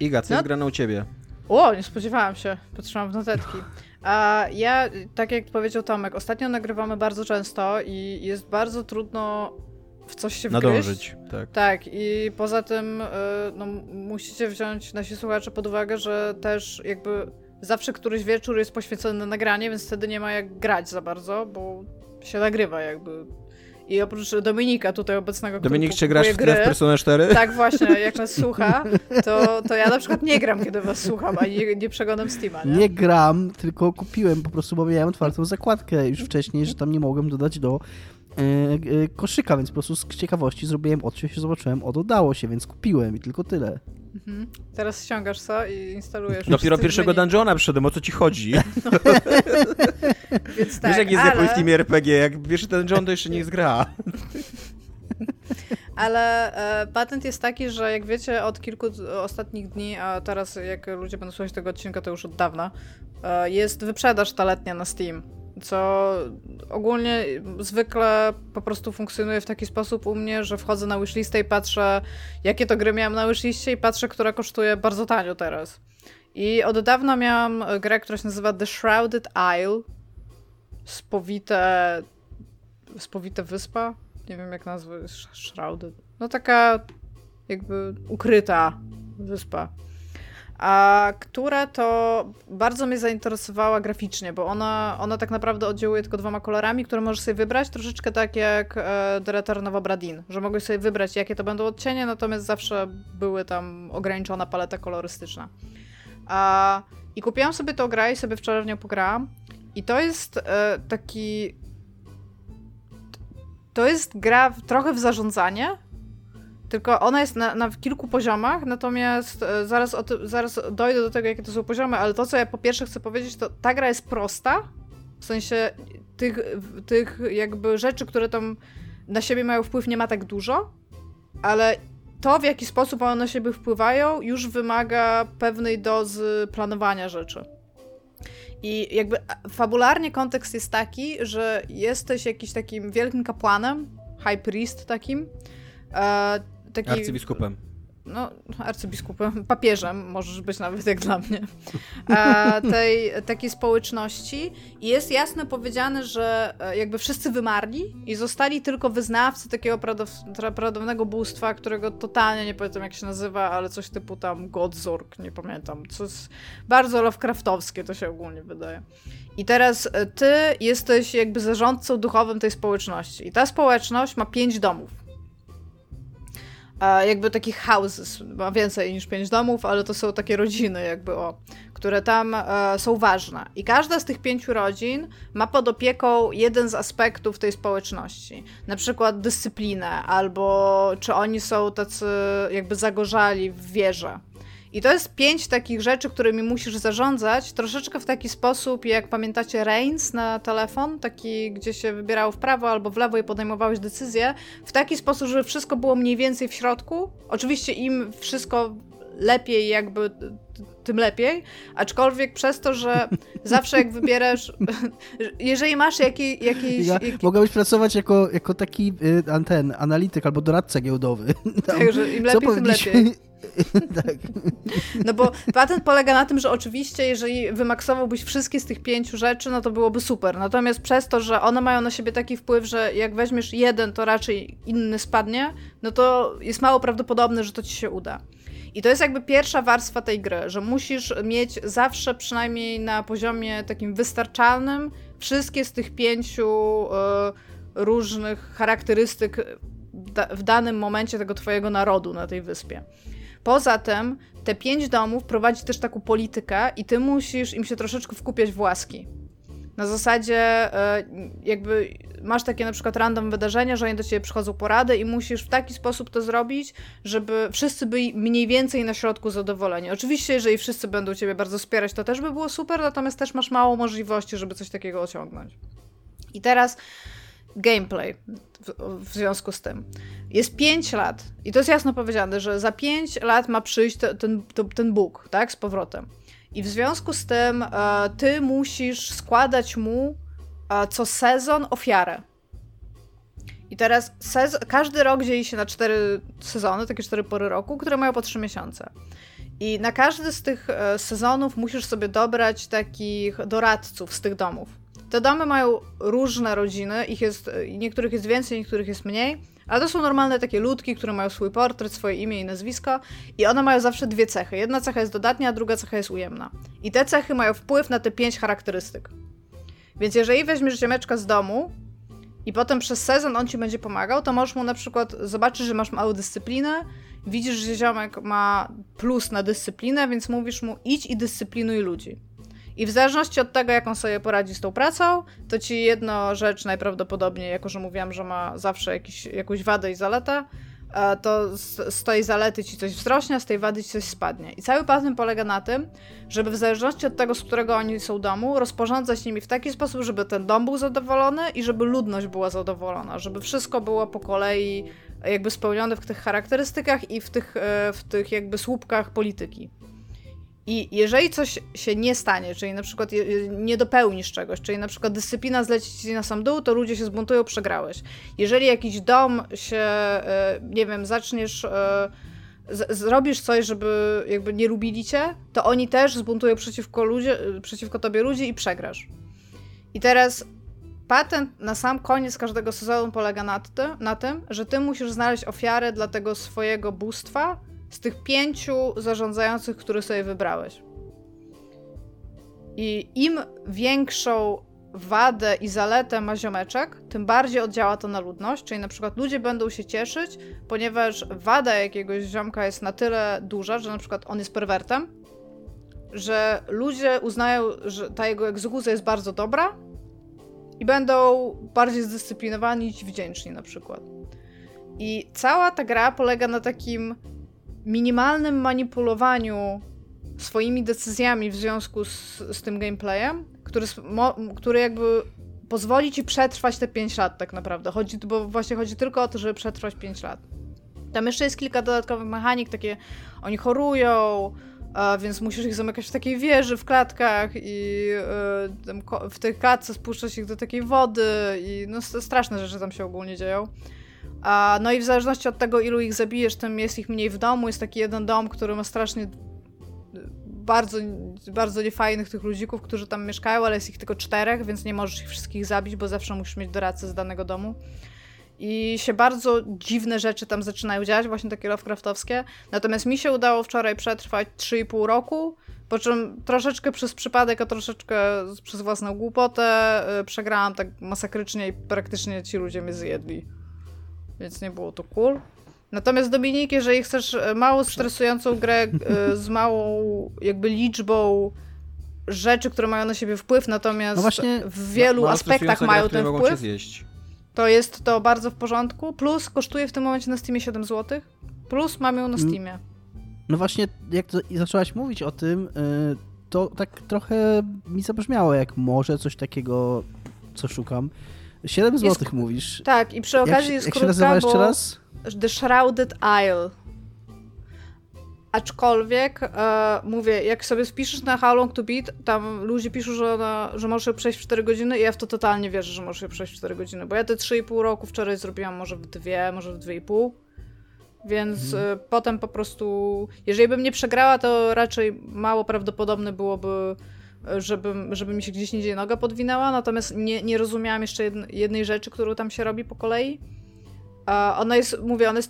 Iga, co jest grane u ciebie? O, nie spodziewałam się, patrzyłam w notatki. A ja, tak jak powiedział Tomek, ostatnio nagrywamy bardzo często i jest bardzo trudno w coś się wgryźć. Nadążyć, tak. Tak, i poza tym no, musicie wziąć, nasi słuchacze, pod uwagę, że też jakby zawsze któryś wieczór jest poświęcony na nagranie, więc wtedy nie ma jak grać za bardzo, bo się nagrywa jakby. I oprócz Dominika tutaj obecnego, który Dominik, czy grasz w Persona 4? Tak, właśnie, jak nas słucha, to ja na przykład nie gram, kiedy was słucham, ani nie przeglądam Steama. Nie gram, tylko kupiłem, po prostu, bo miałem otwartą zakładkę już wcześniej, że tam nie mogłem dodać do koszyka, więc po prostu z ciekawości zrobiłem odciąć, zobaczyłem, dodało się, więc kupiłem i tylko tyle. Mhm. Teraz ściągasz co i instalujesz. Dopiero pierwszego dungeona przyszedłem, o co ci chodzi? No. Więc tak, wiesz, jak jest jakoś w teamie RPG, jak pierwszy dungeon, to jeszcze nie jest gra. Ale patent jest taki, że jak wiecie, od kilku ostatnich dni, a teraz jak ludzie będą słuchać tego odcinka, to już od dawna, jest wyprzedaż ta letnia na Steam. Co ogólnie zwykle po prostu funkcjonuje w taki sposób u mnie, że wchodzę na wishlistę i patrzę, jakie to gry miałam na wishliście i patrzę, która kosztuje bardzo tanio teraz. I od dawna miałam grę, która się nazywa The Shrouded Isle, spowite wyspa, nie wiem jak nazwę, Shrouded, no taka jakby ukryta wyspa. A która to bardzo mnie zainteresowała graficznie, bo ona tak naprawdę oddziałuje tylko 2 kolorami, które możesz sobie wybrać, troszeczkę tak jak The Return of Obra Dinn, że mogłeś sobie wybrać, jakie to będą odcienie, natomiast zawsze były tam ograniczona paleta kolorystyczna. I kupiłam sobie tą grę i sobie wczoraj w nią pograłam. I to jest taki... To jest gra trochę w zarządzanie, tylko ona jest na kilku poziomach, natomiast zaraz dojdę do tego, jakie to są poziomy, ale to, co ja po pierwsze chcę powiedzieć, to ta gra jest prosta, w sensie tych jakby rzeczy, które tam na siebie mają wpływ, nie ma tak dużo, ale to, w jaki sposób one na siebie wpływają, już wymaga pewnej dozy planowania rzeczy. I jakby fabularnie kontekst jest taki, że jesteś jakimś takim wielkim kapłanem, high priest takim, taki, arcybiskupem. No, arcybiskupem, papieżem możesz być nawet, jak dla mnie, tej takiej społeczności. I jest jasno powiedziane, że jakby wszyscy wymarli i zostali tylko wyznawcy takiego pradawnego bóstwa, którego totalnie nie pamiętam, jak się nazywa, ale coś typu tam Godzorg, nie pamiętam. Co jest bardzo lovecraftowskie, to się ogólnie wydaje. I teraz ty jesteś jakby zarządcą duchowym tej społeczności. I ta społeczność ma 5 domów. Jakby takich houses, ma więcej niż 5 domów, ale to są takie rodziny jakby, które tam są ważne. I każda z tych 5 rodzin ma pod opieką jeden z aspektów tej społeczności. Na przykład dyscyplinę, albo czy oni są tacy jakby zagorzali w wierze. I to jest 5 takich rzeczy, którymi musisz zarządzać, troszeczkę w taki sposób, jak pamiętacie Reigns na telefon, taki, gdzie się wybierało w prawo albo w lewo i podejmowałeś decyzję, w taki sposób, żeby wszystko było mniej więcej w środku. Oczywiście im wszystko lepiej jakby, tym lepiej, aczkolwiek przez to, że zawsze jak wybierasz, jeżeli masz jakiś... Ja mogłabyś pracować jako taki analityk albo doradca giełdowy. Także im lepiej, tym lepiej. Tak. No bo patent polega na tym, że oczywiście jeżeli wymaksowałbyś wszystkie z tych 5 rzeczy, no to byłoby super, natomiast przez to, że one mają na siebie taki wpływ, że jak weźmiesz jeden, to raczej inny spadnie, no to jest mało prawdopodobne, że to ci się uda. I to jest jakby pierwsza warstwa tej gry, że musisz mieć zawsze przynajmniej na poziomie takim wystarczalnym wszystkie z tych 5 różnych charakterystyk w danym momencie tego twojego narodu na tej wyspie. Poza tym te 5 domów prowadzi też taką politykę i ty musisz im się troszeczkę wkupiać w łaski. Na zasadzie jakby masz takie na przykład random wydarzenia, że oni do ciebie przychodzą porady i musisz w taki sposób to zrobić, żeby wszyscy byli mniej więcej na środku zadowoleni. Oczywiście, jeżeli wszyscy będą ciebie bardzo wspierać, to też by było super, natomiast też masz mało możliwości, żeby coś takiego osiągnąć. I teraz gameplay w związku z tym. Jest 5 lat i to jest jasno powiedziane, że za 5 lat ma przyjść ten Bóg, tak, z powrotem. I w związku z tym ty musisz składać mu co sezon ofiarę. I teraz każdy rok dzieli się na 4 sezony, takie 4 pory roku, które mają po 3 miesiące. I na każdy z tych sezonów musisz sobie dobrać takich doradców z tych domów. Te domy mają różne rodziny, niektórych jest więcej, niektórych jest mniej, ale to są normalne takie ludki, które mają swój portret, swoje imię i nazwisko i one mają zawsze 2 cechy. Jedna cecha jest dodatnia, a druga cecha jest ujemna. I te cechy mają wpływ na te 5 charakterystyk. Więc jeżeli weźmiesz ziomeczka z domu i potem przez sezon on ci będzie pomagał, to możesz mu na przykład zobaczyć, że masz małą dyscyplinę, widzisz, że ziomek ma plus na dyscyplinę, więc mówisz mu idź i dyscyplinuj ludzi. I w zależności od tego, jak on sobie poradzi z tą pracą, to ci jedna rzecz najprawdopodobniej, jako że mówiłam, że ma zawsze jakąś wadę i zaletę, to z tej zalety ci coś wzrośnie, a z tej wady ci coś spadnie. I cały patent polega na tym, żeby w zależności od tego, z którego oni są domu, rozporządzać nimi w taki sposób, żeby ten dom był zadowolony i żeby ludność była zadowolona, żeby wszystko było po kolei jakby spełnione w tych charakterystykach i w tych jakby słupkach polityki. I jeżeli coś się nie stanie, czyli na przykład nie dopełnisz czegoś, czyli na przykład dyscyplina zleci ci na sam dół, to ludzie się zbuntują, przegrałeś. Jeżeli jakiś dom się, nie wiem, zaczniesz, zrobisz coś, żeby jakby nie lubili cię, to oni też zbuntują przeciwko tobie ludzi i przegrasz. I teraz patent na sam koniec każdego sezonu polega na tym, że ty musisz znaleźć ofiarę dla tego swojego bóstwa, z tych 5 zarządzających, które sobie wybrałeś. I im większą wadę i zaletę ma ziomeczek, tym bardziej oddziała to na ludność, czyli na przykład ludzie będą się cieszyć, ponieważ wada jakiegoś ziomka jest na tyle duża, że na przykład on jest perwertem, że ludzie uznają, że ta jego egzekucja jest bardzo dobra i będą bardziej zdyscyplinowani i wdzięczni na przykład. I cała ta gra polega na takim minimalnym manipulowaniu swoimi decyzjami w związku z tym gameplayem, który jakby pozwoli ci przetrwać te 5 lat tak naprawdę. Bo właśnie chodzi tylko o to, żeby przetrwać 5 lat. Tam jeszcze jest kilka dodatkowych mechanik, takie oni chorują, więc musisz ich zamykać w takiej wieży, w klatkach i w tej klatce spuszczać ich do takiej wody i no straszne rzeczy tam się ogólnie dzieją. No i w zależności od tego, ilu ich zabijesz, tym jest ich mniej w domu. Jest taki jeden dom, który ma strasznie bardzo, bardzo niefajnych tych ludzików, którzy tam mieszkają, ale jest ich tylko 4, więc nie możesz ich wszystkich zabić, bo zawsze musisz mieć doradcę z danego domu. I się bardzo dziwne rzeczy tam zaczynają dziać, właśnie takie lovecraftowskie. Natomiast mi się udało wczoraj przetrwać 3,5 roku, po czym troszeczkę przez przypadek, a troszeczkę przez własną głupotę przegrałam tak masakrycznie i praktycznie ci ludzie mnie zjedli. Więc nie było to cool. Natomiast Dominik, jeżeli chcesz mało stresującą grę z małą jakby liczbą rzeczy, które mają na siebie wpływ, natomiast no właśnie, w wielu aspektach mają ten wpływ, to jest to bardzo w porządku. Plus kosztuje w tym momencie na Steamie 7 zł. Plus mam ją na Steamie. No właśnie, jak zaczęłaś mówić o tym, to tak trochę mi zabrzmiało, jak może coś takiego, co szukam. 7 zł mówisz. Tak, i przy okazji jest krótka, bo raz? The Shrouded Isle. Aczkolwiek, mówię, jak sobie spiszesz na How Long to Beat, tam ludzie piszą, że możesz je przejść w 4 godziny i ja w to totalnie wierzę, że możesz je przejść w 4 godziny, bo ja te 3,5 roku wczoraj zrobiłam może w 2, może w 2,5, więc potem po prostu, jeżeli bym nie przegrała, to raczej mało prawdopodobne byłoby, żeby mi się gdzieś indziej noga podwinęła, natomiast nie rozumiałam jeszcze jednej rzeczy, którą tam się robi po kolei. Ona jest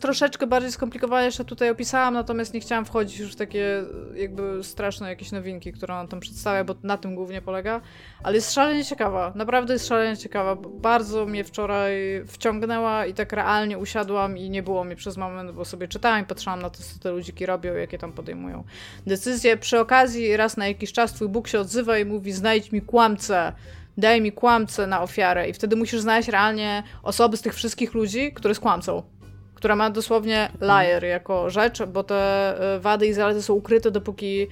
troszeczkę bardziej skomplikowana, jeszcze tutaj opisałam, natomiast nie chciałam wchodzić już w takie jakby straszne jakieś nowinki, które on tam przedstawia, bo na tym głównie polega, ale jest szalenie ciekawa, naprawdę jest szalenie ciekawa, bardzo mnie wczoraj wciągnęła i tak realnie usiadłam i nie było mnie przez moment, bo sobie czytałam i patrzyłam na to, co te ludziki robią, jakie tam podejmują decyzje. Przy okazji raz na jakiś czas twój Bóg się odzywa i mówi: znajdź mi kłamcę, daj mi kłamcę na ofiarę, i wtedy musisz znaleźć realnie osoby z tych wszystkich ludzi, które są kłamcą, która ma dosłownie liar jako rzecz, bo te wady i zalety są ukryte, dopóki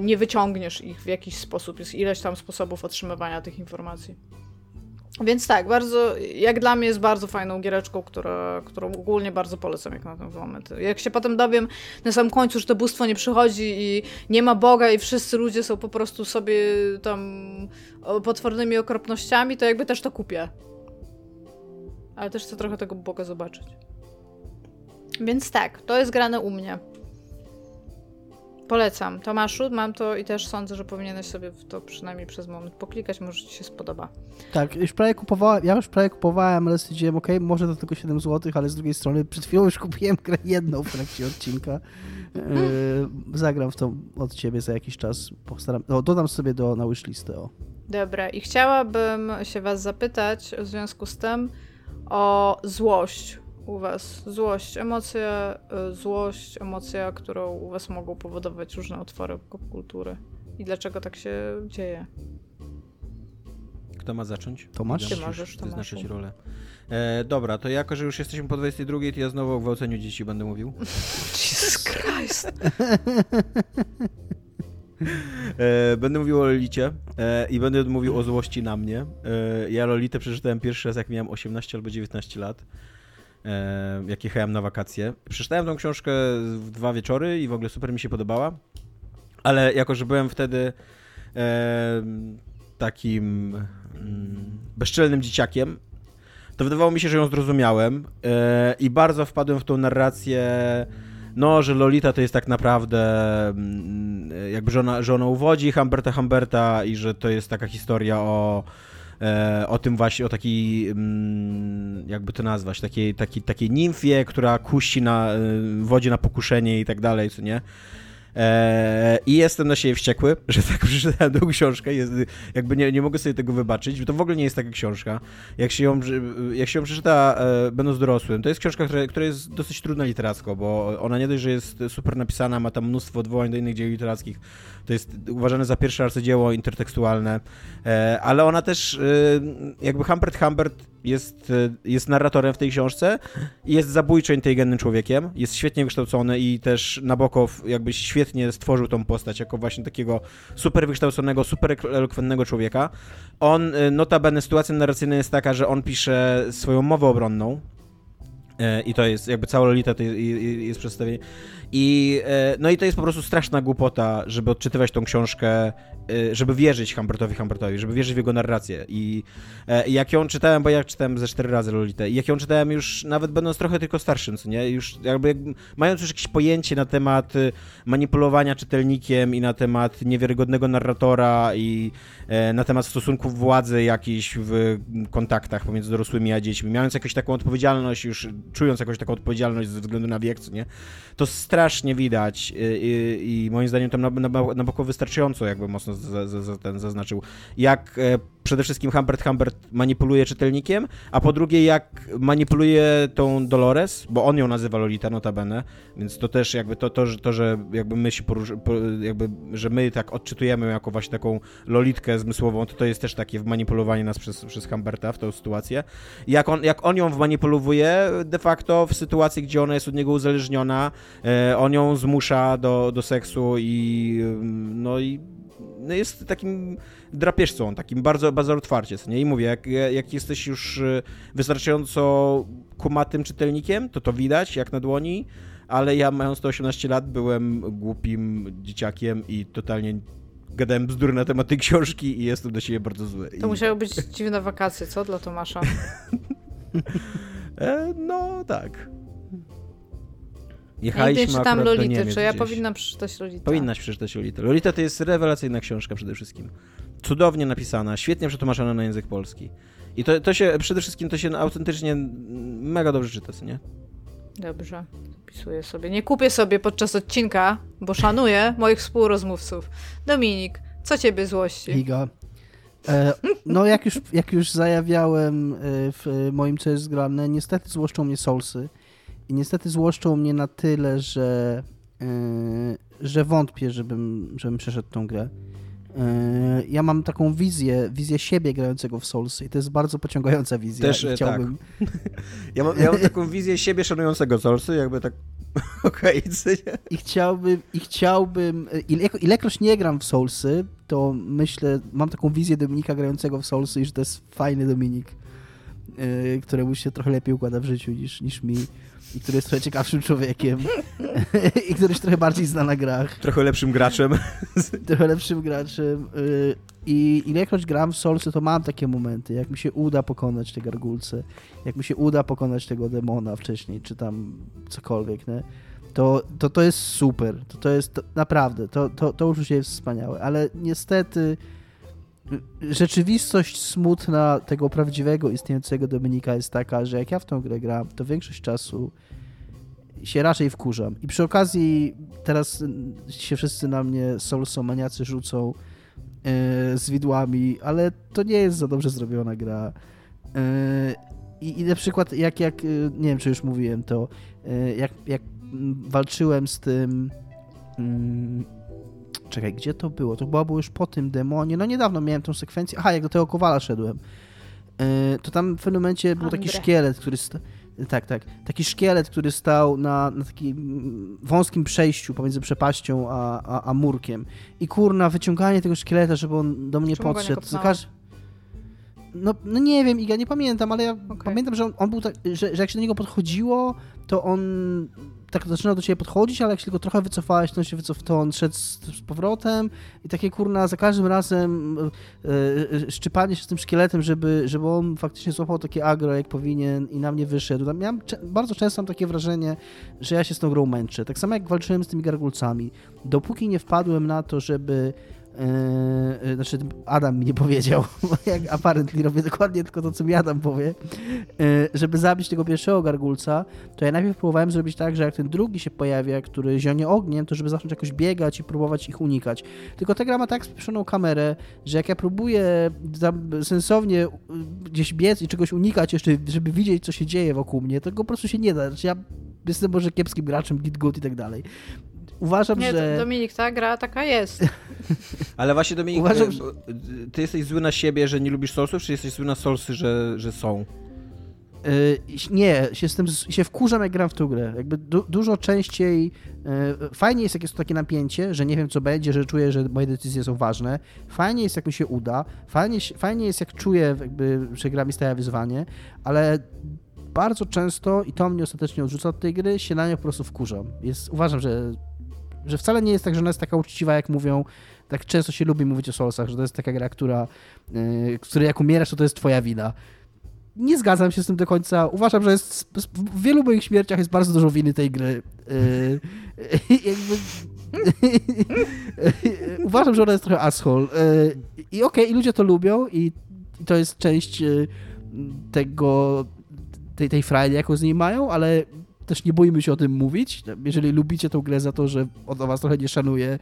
nie wyciągniesz ich w jakiś sposób. Jest ileś tam sposobów otrzymywania tych informacji. Więc tak, bardzo, jak dla mnie jest bardzo fajną giereczką, którą ogólnie bardzo polecam jak na ten moment. Jak się potem dowiem na samym końcu, że to bóstwo nie przychodzi i nie ma Boga i wszyscy ludzie są po prostu sobie tam potwornymi okropnościami, to jakby też to kupię. Ale też chcę trochę tego Boga zobaczyć. Więc tak, to jest grane u mnie. Polecam. Tomaszu, mam to i też sądzę, że powinieneś sobie w to przynajmniej przez moment poklikać, może ci się spodoba. Tak, już prawie kupowałem, ale stwierdziłem, okej, może to tylko 7 zł, ale z drugiej strony przed chwilą już kupiłem grę jedną w trakcie odcinka. Zagram w to od ciebie za jakiś czas. Dodam sobie na wishlistę. Dobra, i chciałabym się was zapytać w związku z tym o złość. U was złość, emocja, którą u was mogą powodować różne otwory popkultury. I dlaczego tak się dzieje? Kto ma zacząć? Tomasz? Ty możesz, Tomaszu. Wyznaczyć rolę. Dobra, to jako, że już jesteśmy po 22, to ja znowu o gwałceniu dzieci będę mówił. Jesus Christ! Będę mówił o Lolicie i będę mówił o złości na mnie. Ja Lolitę przeczytałem pierwszy raz, jak miałem 18 albo 19 lat. Jak jechałem na wakacje. Przeczytałem tą książkę w 2 wieczory i w ogóle super mi się podobała, ale jako, że byłem wtedy takim bezczelnym dzieciakiem, to wydawało mi się, że ją zrozumiałem i bardzo wpadłem w tą narrację, no, że Lolita to jest tak naprawdę jakby żona uwodzi Humberta Humberta i że to jest taka historia o tym właśnie, o takiej, jakby to nazwać, takiej nimfie, która kusi na wodzie na pokuszenie i tak dalej, co nie? I jestem na siebie wściekły, że tak przeczytałem tą książkę, jakby nie mogę sobie tego wybaczyć, bo to w ogóle nie jest taka książka. Jak się ją przeczyta będąc dorosłym, to jest książka, która jest dosyć trudna literacko, bo ona nie dość, że jest super napisana, ma tam mnóstwo odwołań do innych dzieł literackich, to jest uważane za pierwsze arcydzieło intertekstualne, ale ona też, jakby Humbert Humbert jest narratorem w tej książce i jest zabójczo inteligentnym człowiekiem, jest świetnie wykształcony i też Nabokow jakby świetnie stworzył tą postać jako właśnie takiego super wykształconego, super elokwentnego człowieka. On, notabene sytuacja narracyjna jest taka, że on pisze swoją mowę obronną i to jest jakby cała Lolita to jest przedstawienie. I, no i to jest po prostu straszna głupota, żeby odczytywać tą książkę, żeby wierzyć Humbertowi, żeby wierzyć w jego narrację. I jak ją czytałem, bo ja czytałem ze 4 razy Lolitę, i jak ją czytałem już nawet będąc trochę tylko starszym, co nie? Już jakby mając już jakieś pojęcie na temat manipulowania czytelnikiem i na temat niewiarygodnego narratora i na temat stosunków władzy jakichś w kontaktach pomiędzy dorosłymi a dziećmi, mając jakąś taką odpowiedzialność, już czując jakąś taką odpowiedzialność ze względu na wiek, co nie? To strasznie widać i moim zdaniem tam na boku wystarczająco jakby mocno zaznaczył, jak przede wszystkim Humbert manipuluje czytelnikiem, a po drugie jak manipuluje tą Dolores, bo on ją nazywa Lolita notabene, więc to też jakby to że jakby my się jakby, że my tak odczytujemy jako właśnie taką Lolitkę zmysłową, to jest też takie manipulowanie nas przez Humberta w tą sytuację. Jak on ją wmanipulowuje de facto w sytuacji, gdzie ona jest od niego uzależniona, on ją zmusza do seksu i jest takim drapieżcą, takim bardzo otwarcie, nie? I mówię, jak jesteś już wystarczająco kumatym czytelnikiem, to widać jak na dłoni, ale ja mając 118 lat byłem głupim dzieciakiem i totalnie gadałem bzdury na temat tej książki i jestem do siebie bardzo zły. To musiały być dziwne wakacje, co? Dla Tomasza. No tak. Jechaliśmy ja czytam Lolitę, czy ja gdzieś. Powinnam przeczytać Lolitę? Powinnaś przeczytać Lolitę. Lolita to jest rewelacyjna książka przede wszystkim. Cudownie napisana, świetnie przetłumaczona na język polski. I to się autentycznie mega dobrze czyta, nie? Dobrze, zapisuję sobie. Nie kupię sobie podczas odcinka, bo szanuję moich współrozmówców. Dominik, co ciebie złości? Iga. No jak już zajawiałem w moim co jest grane, niestety złoszczą mnie Soulsy. I niestety złoszczą mnie na tyle, że wątpię, żebym przeszedł tą grę. Ja mam taką wizję siebie grającego w Soulsy i to jest bardzo pociągająca wizja. Też chciałbym... tak. Ja mam taką wizję siebie szanującego Soulsy, jakby tak Okej. Okay. I chciałbym... Ilekroć nie gram w Soulsy, to myślę, mam taką wizję Dominika grającego w Soulsy, i że to jest fajny Dominik, któremu się trochę lepiej układa w życiu niż mi, i który jest trochę ciekawszym człowiekiem i który się trochę bardziej zna na grach. Trochę lepszym graczem. I ilekroć gram w Soulsy, to mam takie momenty, jak mi się uda pokonać te gargulce, jak mi się uda pokonać tego demona wcześniej, czy tam cokolwiek, nie? To jest super. To jest naprawdę, to uczucie jest wspaniałe, ale niestety rzeczywistość smutna tego prawdziwego, istniejącego Dominika jest taka, że jak ja w tą grę gram, to większość czasu się raczej wkurzam. I przy okazji teraz się wszyscy na mnie soulsomaniacy rzucą z widłami, ale to nie jest za dobrze zrobiona gra. I na przykład jak nie wiem, czy już mówiłem to, jak walczyłem z tym... Czekaj, gdzie to było? To było już po tym demonie. No niedawno miałem tą sekwencję. Aha, jak do tego kowala szedłem. To tam w pewnym momencie był taki szkielet, który... Taki szkielet, który stał na takim wąskim przejściu pomiędzy przepaścią a murkiem. I kurna, wyciąganie tego szkieleta, żeby on do mnie podszedł. No nie wiem, Iga, nie pamiętam, ale ja pamiętam, że on był tak, że jak się do niego podchodziło, to on tak zaczynał do ciebie podchodzić, ale jak się tylko trochę wycofałeś, to on się wycofał, to on szedł z powrotem i takie kurna, za każdym razem szczypanie się z tym szkieletem, żeby on faktycznie złapał takie agro, jak powinien, i na mnie wyszedł. Miałem bardzo często takie wrażenie, że ja się z tą grą męczę. Tak samo jak walczyłem z tymi gargulcami. Dopóki nie wpadłem na to, żeby... Znaczy Adam mi nie powiedział, bo jak apparently robię dokładnie tylko to, co mi Adam powie, żeby zabić tego pierwszego gargulca, to ja najpierw próbowałem zrobić tak, że jak ten drugi się pojawia, który zionie ogniem, to żeby zacząć jakoś biegać i próbować ich unikać. Tylko ta gra ma tak spieprzoną kamerę, że jak ja próbuję sensownie gdzieś biec i czegoś unikać jeszcze, żeby widzieć, co się dzieje wokół mnie, to po prostu się nie da. Znaczy ja jestem może kiepskim graczem, git good i tak dalej. Uważam, nie, że... Dominik, ta gra taka jest. Ale właśnie, Dominik, uważam, że... ty jesteś zły na siebie, że nie lubisz Soulsów, czy jesteś zły na Soulsy, że są? Nie, się wkurzam, jak gram w tę grę. Jakby dużo częściej... Fajnie jest, jak jest to takie napięcie, że nie wiem, co będzie, że czuję, że moje decyzje są ważne. Fajnie jest, jak mi się uda. Fajnie jest, jak czuję, jakby, że gra mi stawia wyzwanie, ale... Bardzo często, i to mnie ostatecznie odrzuca od tej gry, się na nią po prostu wkurzam. Uważam, że wcale nie jest tak, że ona jest taka uczciwa, jak mówią. Tak często się lubi mówić o Soulsach, że to jest taka gra, której jak umierasz, to jest twoja wina. Nie zgadzam się z tym do końca. Uważam, że w wielu moich śmierciach jest bardzo dużo winy tej gry. Uważam, że ona jest trochę asshole. I okej, i ludzie to lubią, i to jest część tego... tej frajdy, jaką z niej mają, ale też nie bójmy się o tym mówić. Jeżeli lubicie tą grę za to, że ona was trochę nie szanuje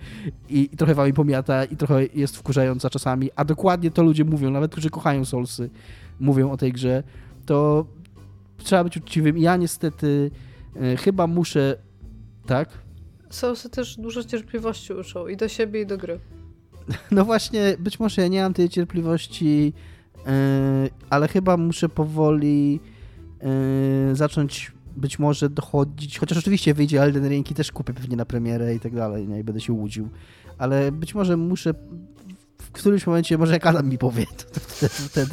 i trochę wami pomiata i trochę jest wkurzająca czasami, a dokładnie to ludzie mówią, nawet którzy kochają Soulsy, mówią o tej grze, to trzeba być uczciwym. Ja niestety chyba muszę... Tak? Soulsy też dużo cierpliwości uczą i do siebie, i do gry. No właśnie, być może ja nie mam tej cierpliwości, ale chyba muszę powoli... zacząć być może dochodzić, chociaż oczywiście wyjdzie Elden Ring i też kupię pewnie na premierę i tak dalej, nie? I będę się łudził, ale być może muszę w którymś momencie, może jak Adam mi powie, to wtedy...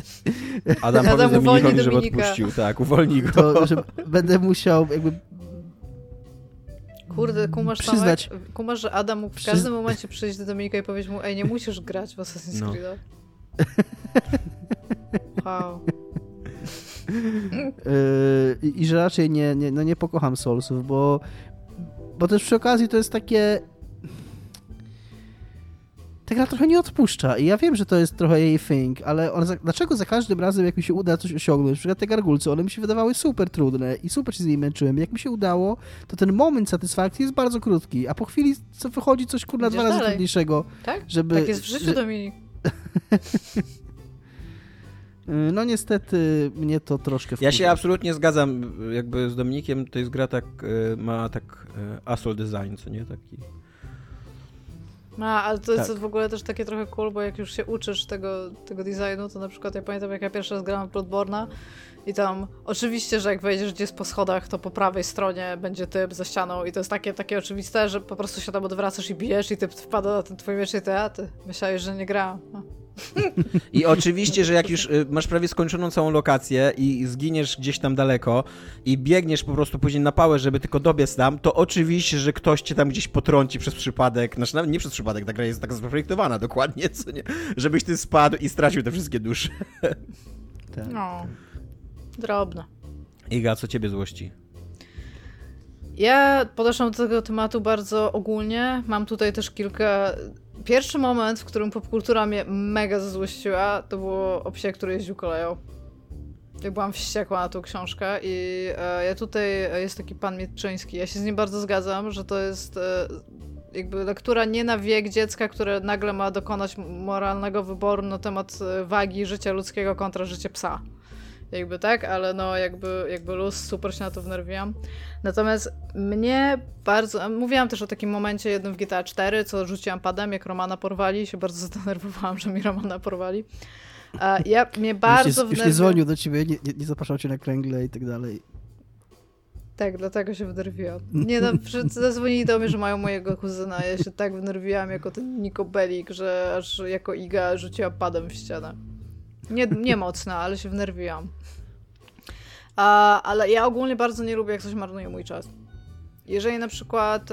Adam powie Dominikowi, żeby odpuścił, tak, uwolni go. To, że będę musiał jakby... Kurde, kumasz, że Adam mógł w każdym momencie przyjść do Dominika i powiedzieć mu: ej, nie musisz grać w Assassin's Creed'a. Wow. I że raczej nie pokocham Soulsów, bo też przy okazji to jest takie... Ta gra trochę nie odpuszcza i ja wiem, że to jest trochę jej thing, ale dlaczego za każdym razem, jak mi się uda coś osiągnąć, na przykład te gargulce, one mi się wydawały super trudne i super się z nimi męczyłem. Jak mi się udało, to ten moment satysfakcji jest bardzo krótki, a po chwili co wychodzi coś kurna dwa razy trudniejszego. Tak? Tak jest w życiu, Dominik. No niestety mnie to troszkę wkurza. Ja się absolutnie zgadzam jakby z Dominikiem, to jest gra tak, ma tak asshole design, co nie? Taki Ale to jest w ogóle też takie trochę cool, bo jak już się uczysz tego designu, to na przykład ja pamiętam, jak ja pierwszy raz grałam w Bloodborne'a i tam oczywiście, że jak wejdziesz gdzieś po schodach, to po prawej stronie będzie typ za ścianą i to jest takie oczywiste, że po prostu się tam odwracasz i bijesz i typ wpada na ten twój miecz i ty myślałeś, że nie grałam. I oczywiście, że jak już masz prawie skończoną całą lokację i zginiesz gdzieś tam daleko i biegniesz po prostu później na pałę, żeby tylko dobiec tam, to oczywiście, że ktoś cię tam gdzieś potrąci przez przypadek, znaczy nawet nie przez przypadek, ta gra jest tak zaprojektowana dokładnie, co nie? Żebyś ty spadł i stracił te wszystkie dusze. Tak. No, drobne. Iga, co ciebie złości? Ja podeszłam do tego tematu bardzo ogólnie, mam tutaj też kilka... Pierwszy moment, w którym popkultura mnie mega zazłościła, to było o psie, który jeździł koleją. Ja byłam wściekła na tą książkę i ja tutaj jest taki pan Mietczyński. Ja się z nim bardzo zgadzam, że to jest jakby lektura nie na wiek dziecka, które nagle ma dokonać moralnego wyboru na temat wagi życia ludzkiego kontra życia psa. Jakby tak, ale no jakby luz, super się na to wnerwiłam. Natomiast mnie bardzo... Mówiłam też o takim momencie jednym w GTA 4, co rzuciłam padem, jak Romana porwali. Się bardzo zdenerwowałam, że mi Romana porwali. Ja mnie bardzo wnerwiłam. Już nie dzwonił do ciebie, nie zapraszał cię na kręgle i tak dalej. Tak, dlatego się wnerwiłam. Nie, no, zadzwonili do mnie, że mają mojego kuzyna. Ja się tak wnerwiłam jako ten Niko Bellic, że aż jako Iga rzuciła padem w ścianę. Nie mocno, ale się wnerwiłam. Ale ja ogólnie bardzo nie lubię, jak coś marnuje mój czas. Jeżeli na przykład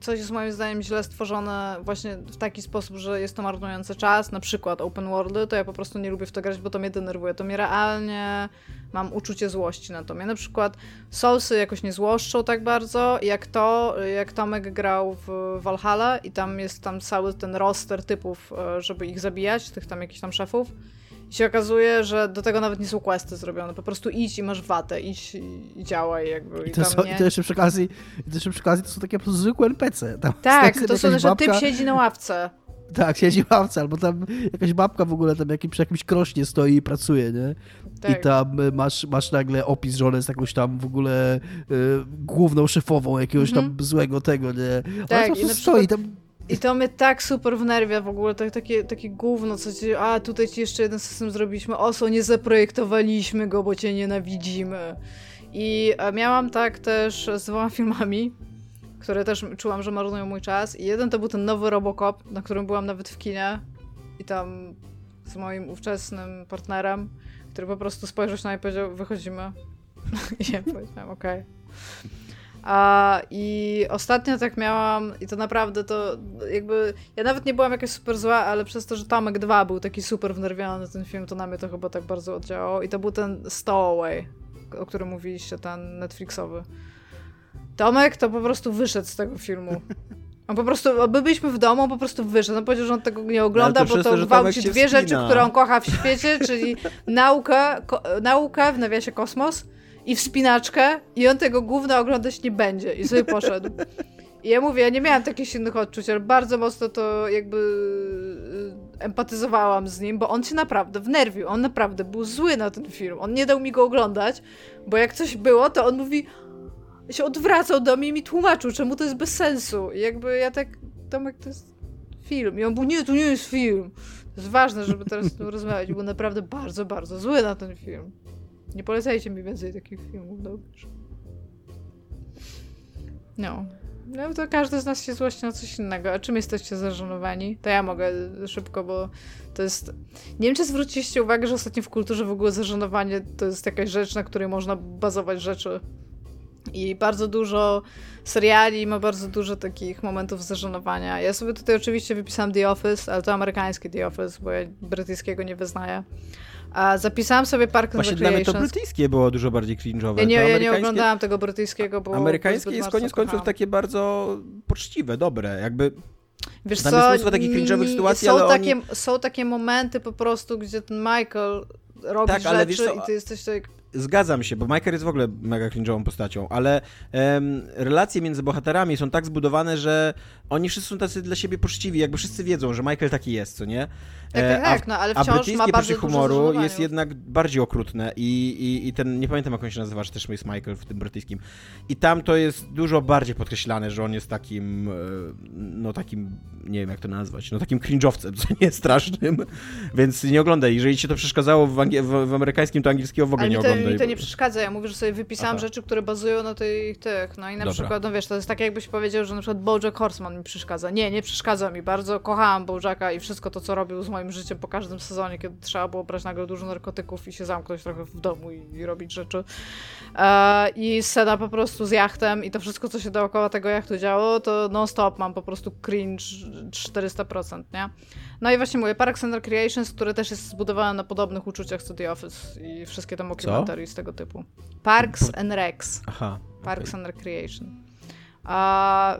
coś jest moim zdaniem źle stworzone właśnie w taki sposób, że jest to marnujący czas, na przykład open worldy, to ja po prostu nie lubię w to grać, bo to mnie denerwuje. To mnie realnie... Mam uczucie złości na to. Mnie na przykład Soulsy jakoś nie złoszczą tak bardzo, jak Tomek grał w Valhalla i tam jest tam cały ten roster typów, żeby ich zabijać, tych tam jakichś tam szefów. I się okazuje, że do tego nawet nie są questy zrobione. Po prostu idź i masz watę, idź i działaj jakby. I to jeszcze przy okazji to są takie po prostu zwykłe NPC. Tam tak, to są, że typ siedzi na ławce. Tak, siedzi w ławce, albo tam jakaś babka w ogóle tam przy jakimś krośnie stoi i pracuje, nie? Tak. I tam masz nagle opis, że ona jest jakąś tam w ogóle główną szefową jakiegoś tam złego tego, nie? Ona tak, po prostu stoi tam... I to mnie tak super wnerwia w ogóle, takie gówno, co ci, tutaj ci jeszcze jeden system zrobiliśmy, nie zaprojektowaliśmy go, bo cię nienawidzimy. I miałam tak też z 2 filmami, które też czułam, że marnują mój czas. I jeden to był ten nowy Robocop, na którym byłam nawet w kinie i tam z moim ówczesnym partnerem, który po prostu spojrzał się na mnie i powiedział, wychodzimy. I ja powiedziałam, okej. I ostatnio tak miałam, i to naprawdę to jakby, ja nawet nie byłam jakaś super zła, ale przez to, że Tomek 2 był taki super wnerwiony na ten film, to na mnie to chyba tak bardzo oddziałało. I to był ten Stowaway, o którym mówiliście, ten Netflixowy. Tomek to po prostu wyszedł z tego filmu. On po prostu, byliśmy w domu, on po prostu wyszedł. On powiedział, że on tego nie ogląda, bo to gwałci dwie rzeczy, które on kocha w świecie, czyli naukę w nawiasie kosmos i wspinaczkę i on tego gówna oglądać nie będzie i sobie poszedł. I ja mówię, ja nie miałam takich silnych odczuć, ale bardzo mocno to jakby empatyzowałam z nim, bo on się naprawdę wnerwił, on naprawdę był zły na ten film. On nie dał mi go oglądać, bo jak coś było, to on mówi... się odwracał do mnie i mi tłumaczył, czemu to jest bez sensu. I jakby ja tak, Tomek, to jest film. I on był, nie, to nie jest film. To jest ważne, żeby teraz z tym rozmawiać. Był naprawdę bardzo, bardzo zły na ten film. Nie polecajcie mi więcej takich filmów, dobrze. No to każdy z nas się złości na coś innego. A czym jesteście zażenowani? To ja mogę szybko, bo to jest... Nie wiem, czy zwróciliście uwagę, że ostatnio w kulturze w ogóle zażenowanie to jest jakaś rzecz, na której można bazować rzeczy. I bardzo dużo seriali ma bardzo dużo takich momentów zażenowania. Ja sobie tutaj oczywiście wypisałam The Office, ale to amerykański The Office, bo ja brytyjskiego nie wyznaję. A zapisałam sobie Parks and Recreation. Właśnie to brytyjskie było dużo bardziej cringe'owe. Ja nie oglądałam tego brytyjskiego, bo... Amerykańskie jest koniec końców takie bardzo poczciwe, dobre, jakby... Wiesz tam co, jest takich cringe'owych sytuacji, ale takie, są takie momenty po prostu, gdzie ten Michael robi rzeczy i ty jesteś tak... zgadzam się, bo Michael jest w ogóle mega cringe'ową postacią, ale relacje między bohaterami są tak zbudowane, że oni wszyscy są tacy dla siebie poczciwi, jakby wszyscy wiedzą, że Michael taki jest, co nie? Ale wciąż ma brytyjskie poczucie humoru jest jednak bardziej okrutne i ten, nie pamiętam jak on się nazywa, że też jest Michael w tym brytyjskim. I tam to jest dużo bardziej podkreślane, że on jest takim, no takim, nie wiem jak to nazwać, no takim cringe'owcem, co nie jest strasznym, więc nie oglądaj. Jeżeli ci to przeszkadzało w amerykańskim, to angielskiego w ogóle nie oglądaj. Ale mi to nie przeszkadza, ja mówię, że sobie wypisałam rzeczy, które bazują na tych, no i na przykład, no wiesz, to jest tak jakbyś powiedział, że na przykład BoJack Horseman mi przeszkadza. Nie przeszkadza mi, bardzo kochałam BoJacka i wszystko to, co robił z moim życiem po każdym sezonie, kiedy trzeba było brać nagle dużo narkotyków i się zamknąć trochę w domu i robić rzeczy. I scena po prostu z jachtem i to wszystko, co się dookoła tego jachtu działo, to non stop mam po prostu cringe 400%, nie? No i właśnie mówię, Parks and Recreations, które też jest zbudowane na podobnych uczuciach co The Office i wszystkie tam dokumentary z tego typu. Parks and Recs. Aha. Parks and Recreation.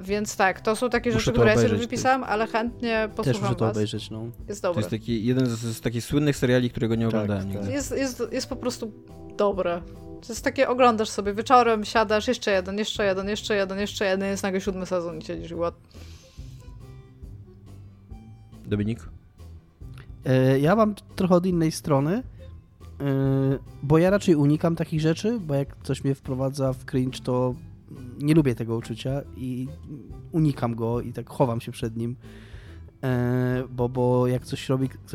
Więc tak, to są takie rzeczy, które ja sobie wypisałam, ale chętnie posłucham was. Też muszę to obejrzeć, no. Jest dobre. To jest taki, jeden z takich słynnych seriali, którego nie oglądałem nigdy. Jest po prostu dobre. To jest takie, oglądasz sobie wieczorem, siadasz, jeszcze jeden, jest nagle 7 sezon i siedzisz i what? Dominik? Ja mam trochę od innej strony, bo ja raczej unikam takich rzeczy, bo jak coś mnie wprowadza w cringe, to nie lubię tego uczucia i unikam go i tak chowam się przed nim, bo jak ktoś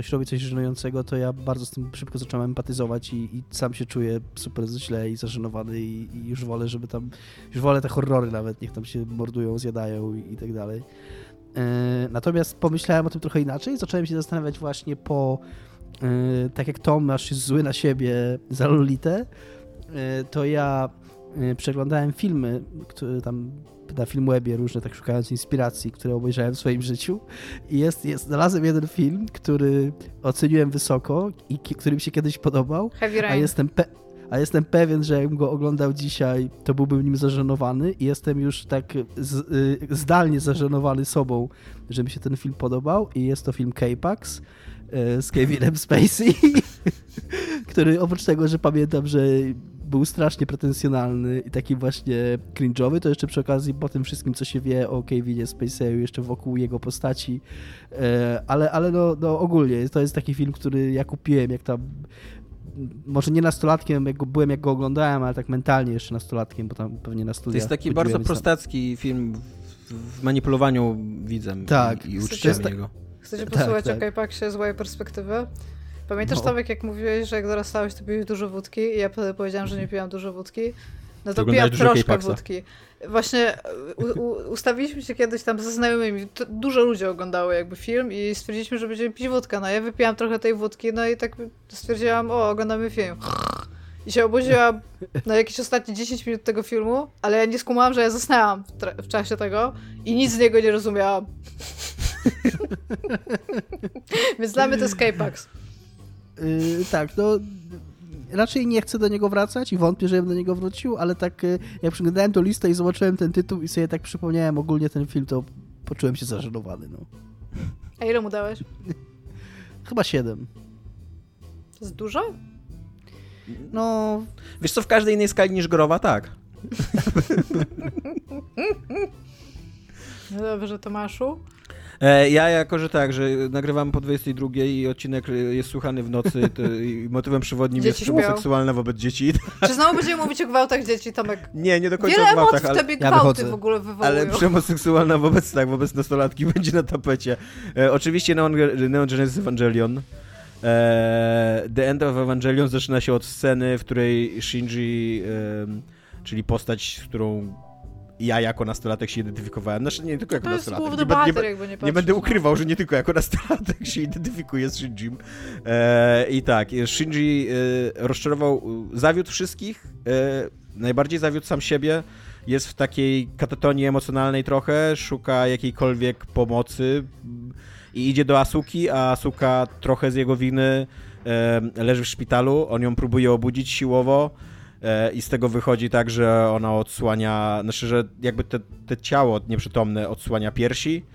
robi coś żenującego, to ja bardzo z tym szybko zacząłem empatyzować i sam się czuję super źle i zażenowany i już wolę, żeby tam, już wolę te horrory nawet, niech tam się mordują, zjadają i tak dalej. Natomiast pomyślałem o tym trochę inaczej, zacząłem się zastanawiać właśnie po, tak jak Tom aż jest zły na siebie za Lolitę, to ja przeglądałem filmy, które tam na Filmwebie różne, tak szukając inspiracji, które obejrzałem w swoim życiu i znalazłem jeden film, który oceniłem wysoko i który mi się kiedyś podobał, a jestem pewien, że jakbym go oglądał dzisiaj, to byłbym nim zażenowany i jestem już tak zdalnie zażenowany sobą, że mi się ten film podobał i jest to film K-Pax z Kevinem Spacey, który oprócz tego, że pamiętam, że był strasznie pretensjonalny i taki właśnie cringe'owy, to jeszcze przy okazji po tym wszystkim, co się wie o Kevinie Spacey'u, jeszcze wokół jego postaci, ale no ogólnie to jest taki film, który ja kupiłem, jak tam może nie nastolatkiem, jak go oglądałem, ale tak mentalnie jeszcze nastolatkiem, bo tam pewnie na studiach. To jest taki bardzo prostacki film w manipulowaniu widzem, tak, i uczciwym jego. Chcecie posłuchać o K-Paxie z mojej perspektywy? Pamiętasz, no. Tomek, jak mówiłeś, że jak dorastałeś, to piłeś dużo wódki i ja powiedziałam, że nie piłam dużo wódki, no to pijam troszkę wódki. Właśnie ustawiliśmy się kiedyś tam ze znajomymi, dużo ludzi oglądało jakby film i stwierdziliśmy, że będziemy pić wódkę, no ja wypiłam trochę tej wódki, no i tak stwierdziłam, oglądamy film. I się obudziłam na jakieś ostatnie 10 minut tego filmu, ale ja nie skumałam, że ja zasnęłam w czasie tego i nic z niego nie rozumiałam. Więc dla mnie to jest K-Pax. Tak, no raczej nie chcę do niego wracać i wątpię, żebym do niego wrócił, ale tak jak przeglądałem tą listę i zobaczyłem ten tytuł i sobie tak przypomniałem ogólnie ten film, to poczułem się zażenowany, no. A ile mu dałeś? Chyba 7. To jest dużo? No... Wiesz co, w każdej innej skali niż Growa, tak. No dobrze, Tomaszu. Ja jako, że tak, że nagrywam po 22 i odcinek jest słuchany w nocy i motywem przewodnim dzieci jest homoseksualna wobec dzieci. Czy znowu będziemy mówić o gwałtach dzieci, Tomek? Nie, nie do końca o gwałtach, ale... Wiele gwałty w ogóle wywołują. Ale przemoc seksualna wobec nastolatki będzie na tapecie. Oczywiście Neon Genesis Evangelion. The End of Evangelion zaczyna się od sceny, w której Shinji, czyli postać, z którą... Ja jako nastolatek się identyfikowałem, znaczy nie tylko jako nastolatek, nie będę ukrywał, że nie tylko jako nastolatek się identyfikuję z Shinjim. I tak, Shinji zawiódł wszystkich, najbardziej zawiódł sam siebie, jest w takiej katatonii emocjonalnej trochę, szuka jakiejkolwiek pomocy i idzie do Asuki, a Asuka trochę z jego winy leży w szpitalu, on ją próbuje obudzić siłowo. I z tego wychodzi tak, że ona odsłania, znaczy, że jakby te ciało nieprzytomne odsłania piersi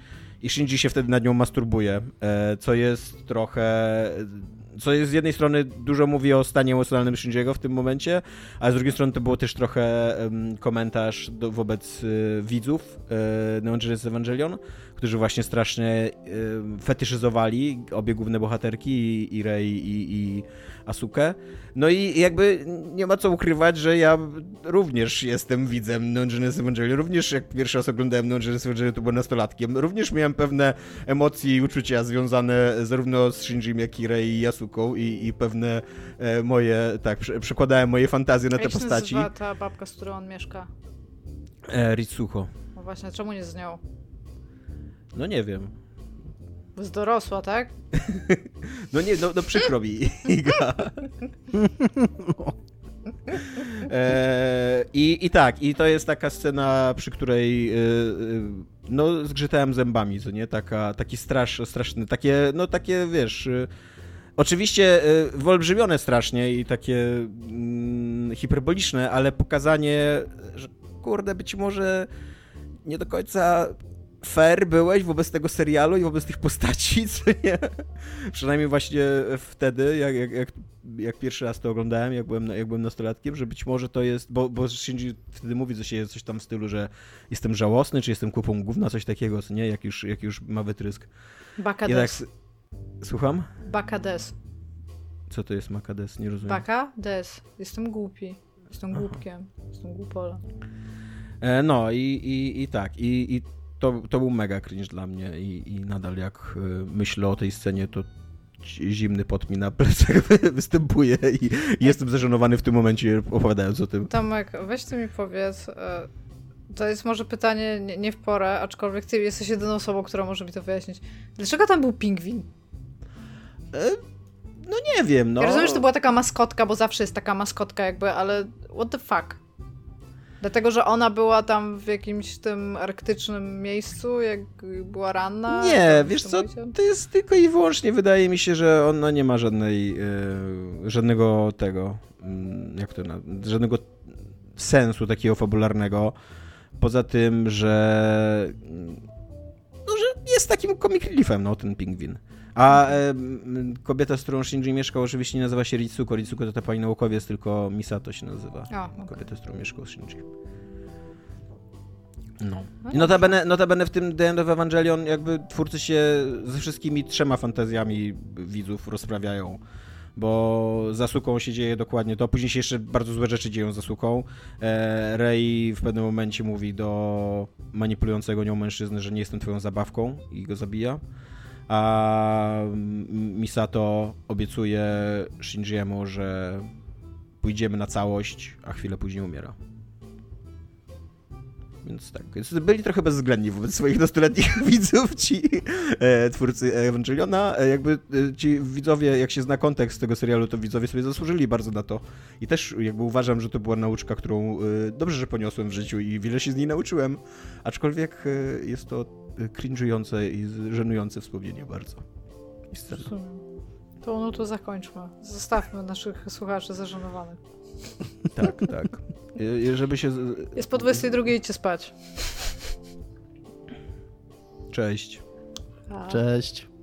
i Shinji się wtedy nad nią masturbuje, co jest trochę co jest z jednej strony dużo mówi o stanie emocjonalnym Shinji'ego w tym momencie, a z drugiej strony to było też trochę komentarz wobec widzów Neon Genesis Evangelion, którzy właśnie strasznie fetyszyzowali obie główne bohaterki, i Rei, i Asukę. No i jakby nie ma co ukrywać, że ja również jestem widzem Neon Genesis Evangelion. Również jak pierwszy raz oglądałem Neon Genesis Evangelion, to byłem nastolatkiem. Również miałem pewne emocje i uczucia związane zarówno z Shinjim, jak i Rei i Asuką, i pewne moje, tak, przekładałem moje fantazje na te postaci. Jak się nazywa ta babka, z którą on mieszka? Ritsuko. No właśnie, czemu nie z nią? No nie wiem. Z dorosła, tak? No nie, no przykro mi, Iga. I tak, i to jest taka scena, przy której no zgrzytałem zębami, co nie? Taki straszny, takie, no takie, wiesz... Oczywiście wyolbrzymione strasznie i takie hiperboliczne, ale pokazanie, że kurde, być może nie do końca... fair byłeś wobec tego serialu i wobec tych postaci, co nie? Przynajmniej właśnie wtedy, jak pierwszy raz to oglądałem, jak byłem nastolatkiem, że być może to jest, bo Shinji wtedy mówi coś tam w stylu, że jestem żałosny, czy jestem kupą gówna, coś takiego, co nie? Jak już ma wytrysk. Bakades. Ja tak, słucham? Bakades. Co to jest makades? Nie rozumiem. Bakades. Jestem głupi. Jestem głupkiem. Aha. Jestem głupola. No i tak. I to był mega cringe dla mnie i nadal jak myślę o tej scenie, to zimny pot mi na plecach występuje i jestem zażenowany w tym momencie, opowiadając o tym. Tomek, weź ty mi powiedz, to jest może pytanie nie w porę, aczkolwiek ty jesteś jedyną osobą, która może mi to wyjaśnić. Dlaczego tam był pingwin? No nie wiem, no. Ja rozumiem, że to była taka maskotka, bo zawsze jest taka maskotka jakby, ale what the fuck? Dlatego, że ona była tam w jakimś tym arktycznym miejscu, jak była ranna? Nie, wiesz co, to jest tylko i wyłącznie, wydaje mi się, że ona nie ma żadnego tego, żadnego sensu takiego fabularnego, poza tym, że jest takim comic reliefem, no, ten pingwin. A kobieta, z którą Shinji mieszkał, oczywiście nie nazywa się Ritsuko. Ritsuko to ta pani naukowiec, tylko Misato się nazywa. Okay. Kobieta, z którą mieszkał Shinji. No. I notabene w tym The End of Evangelion jakby twórcy się ze wszystkimi trzema fantazjami widzów rozprawiają. Bo z Asuką się dzieje dokładnie to. Później się jeszcze bardzo złe rzeczy dzieją z Asuką. Rei w pewnym momencie mówi do manipulującego nią mężczyzny, że nie jestem twoją zabawką i go zabija. A Misato obiecuje Shinjiemu, że pójdziemy na całość, a chwilę później umiera. Więc tak, byli trochę bezwzględni wobec swoich nastoletnich widzów ci twórcy Evangeliona. Jakby ci widzowie, jak się zna kontekst tego serialu, to widzowie sobie zasłużyli bardzo na to. I też jakby uważam, że to była nauczka, którą dobrze, że poniosłem w życiu i wiele się z niej nauczyłem. Aczkolwiek jest to cringe'ujące i żenujące wspomnienie bardzo. To no to zakończmy. Zostawmy naszych słuchaczy zażenowanych. Tak. Żeby się... Jest po 22, idźcie spać. Cześć. A. Cześć.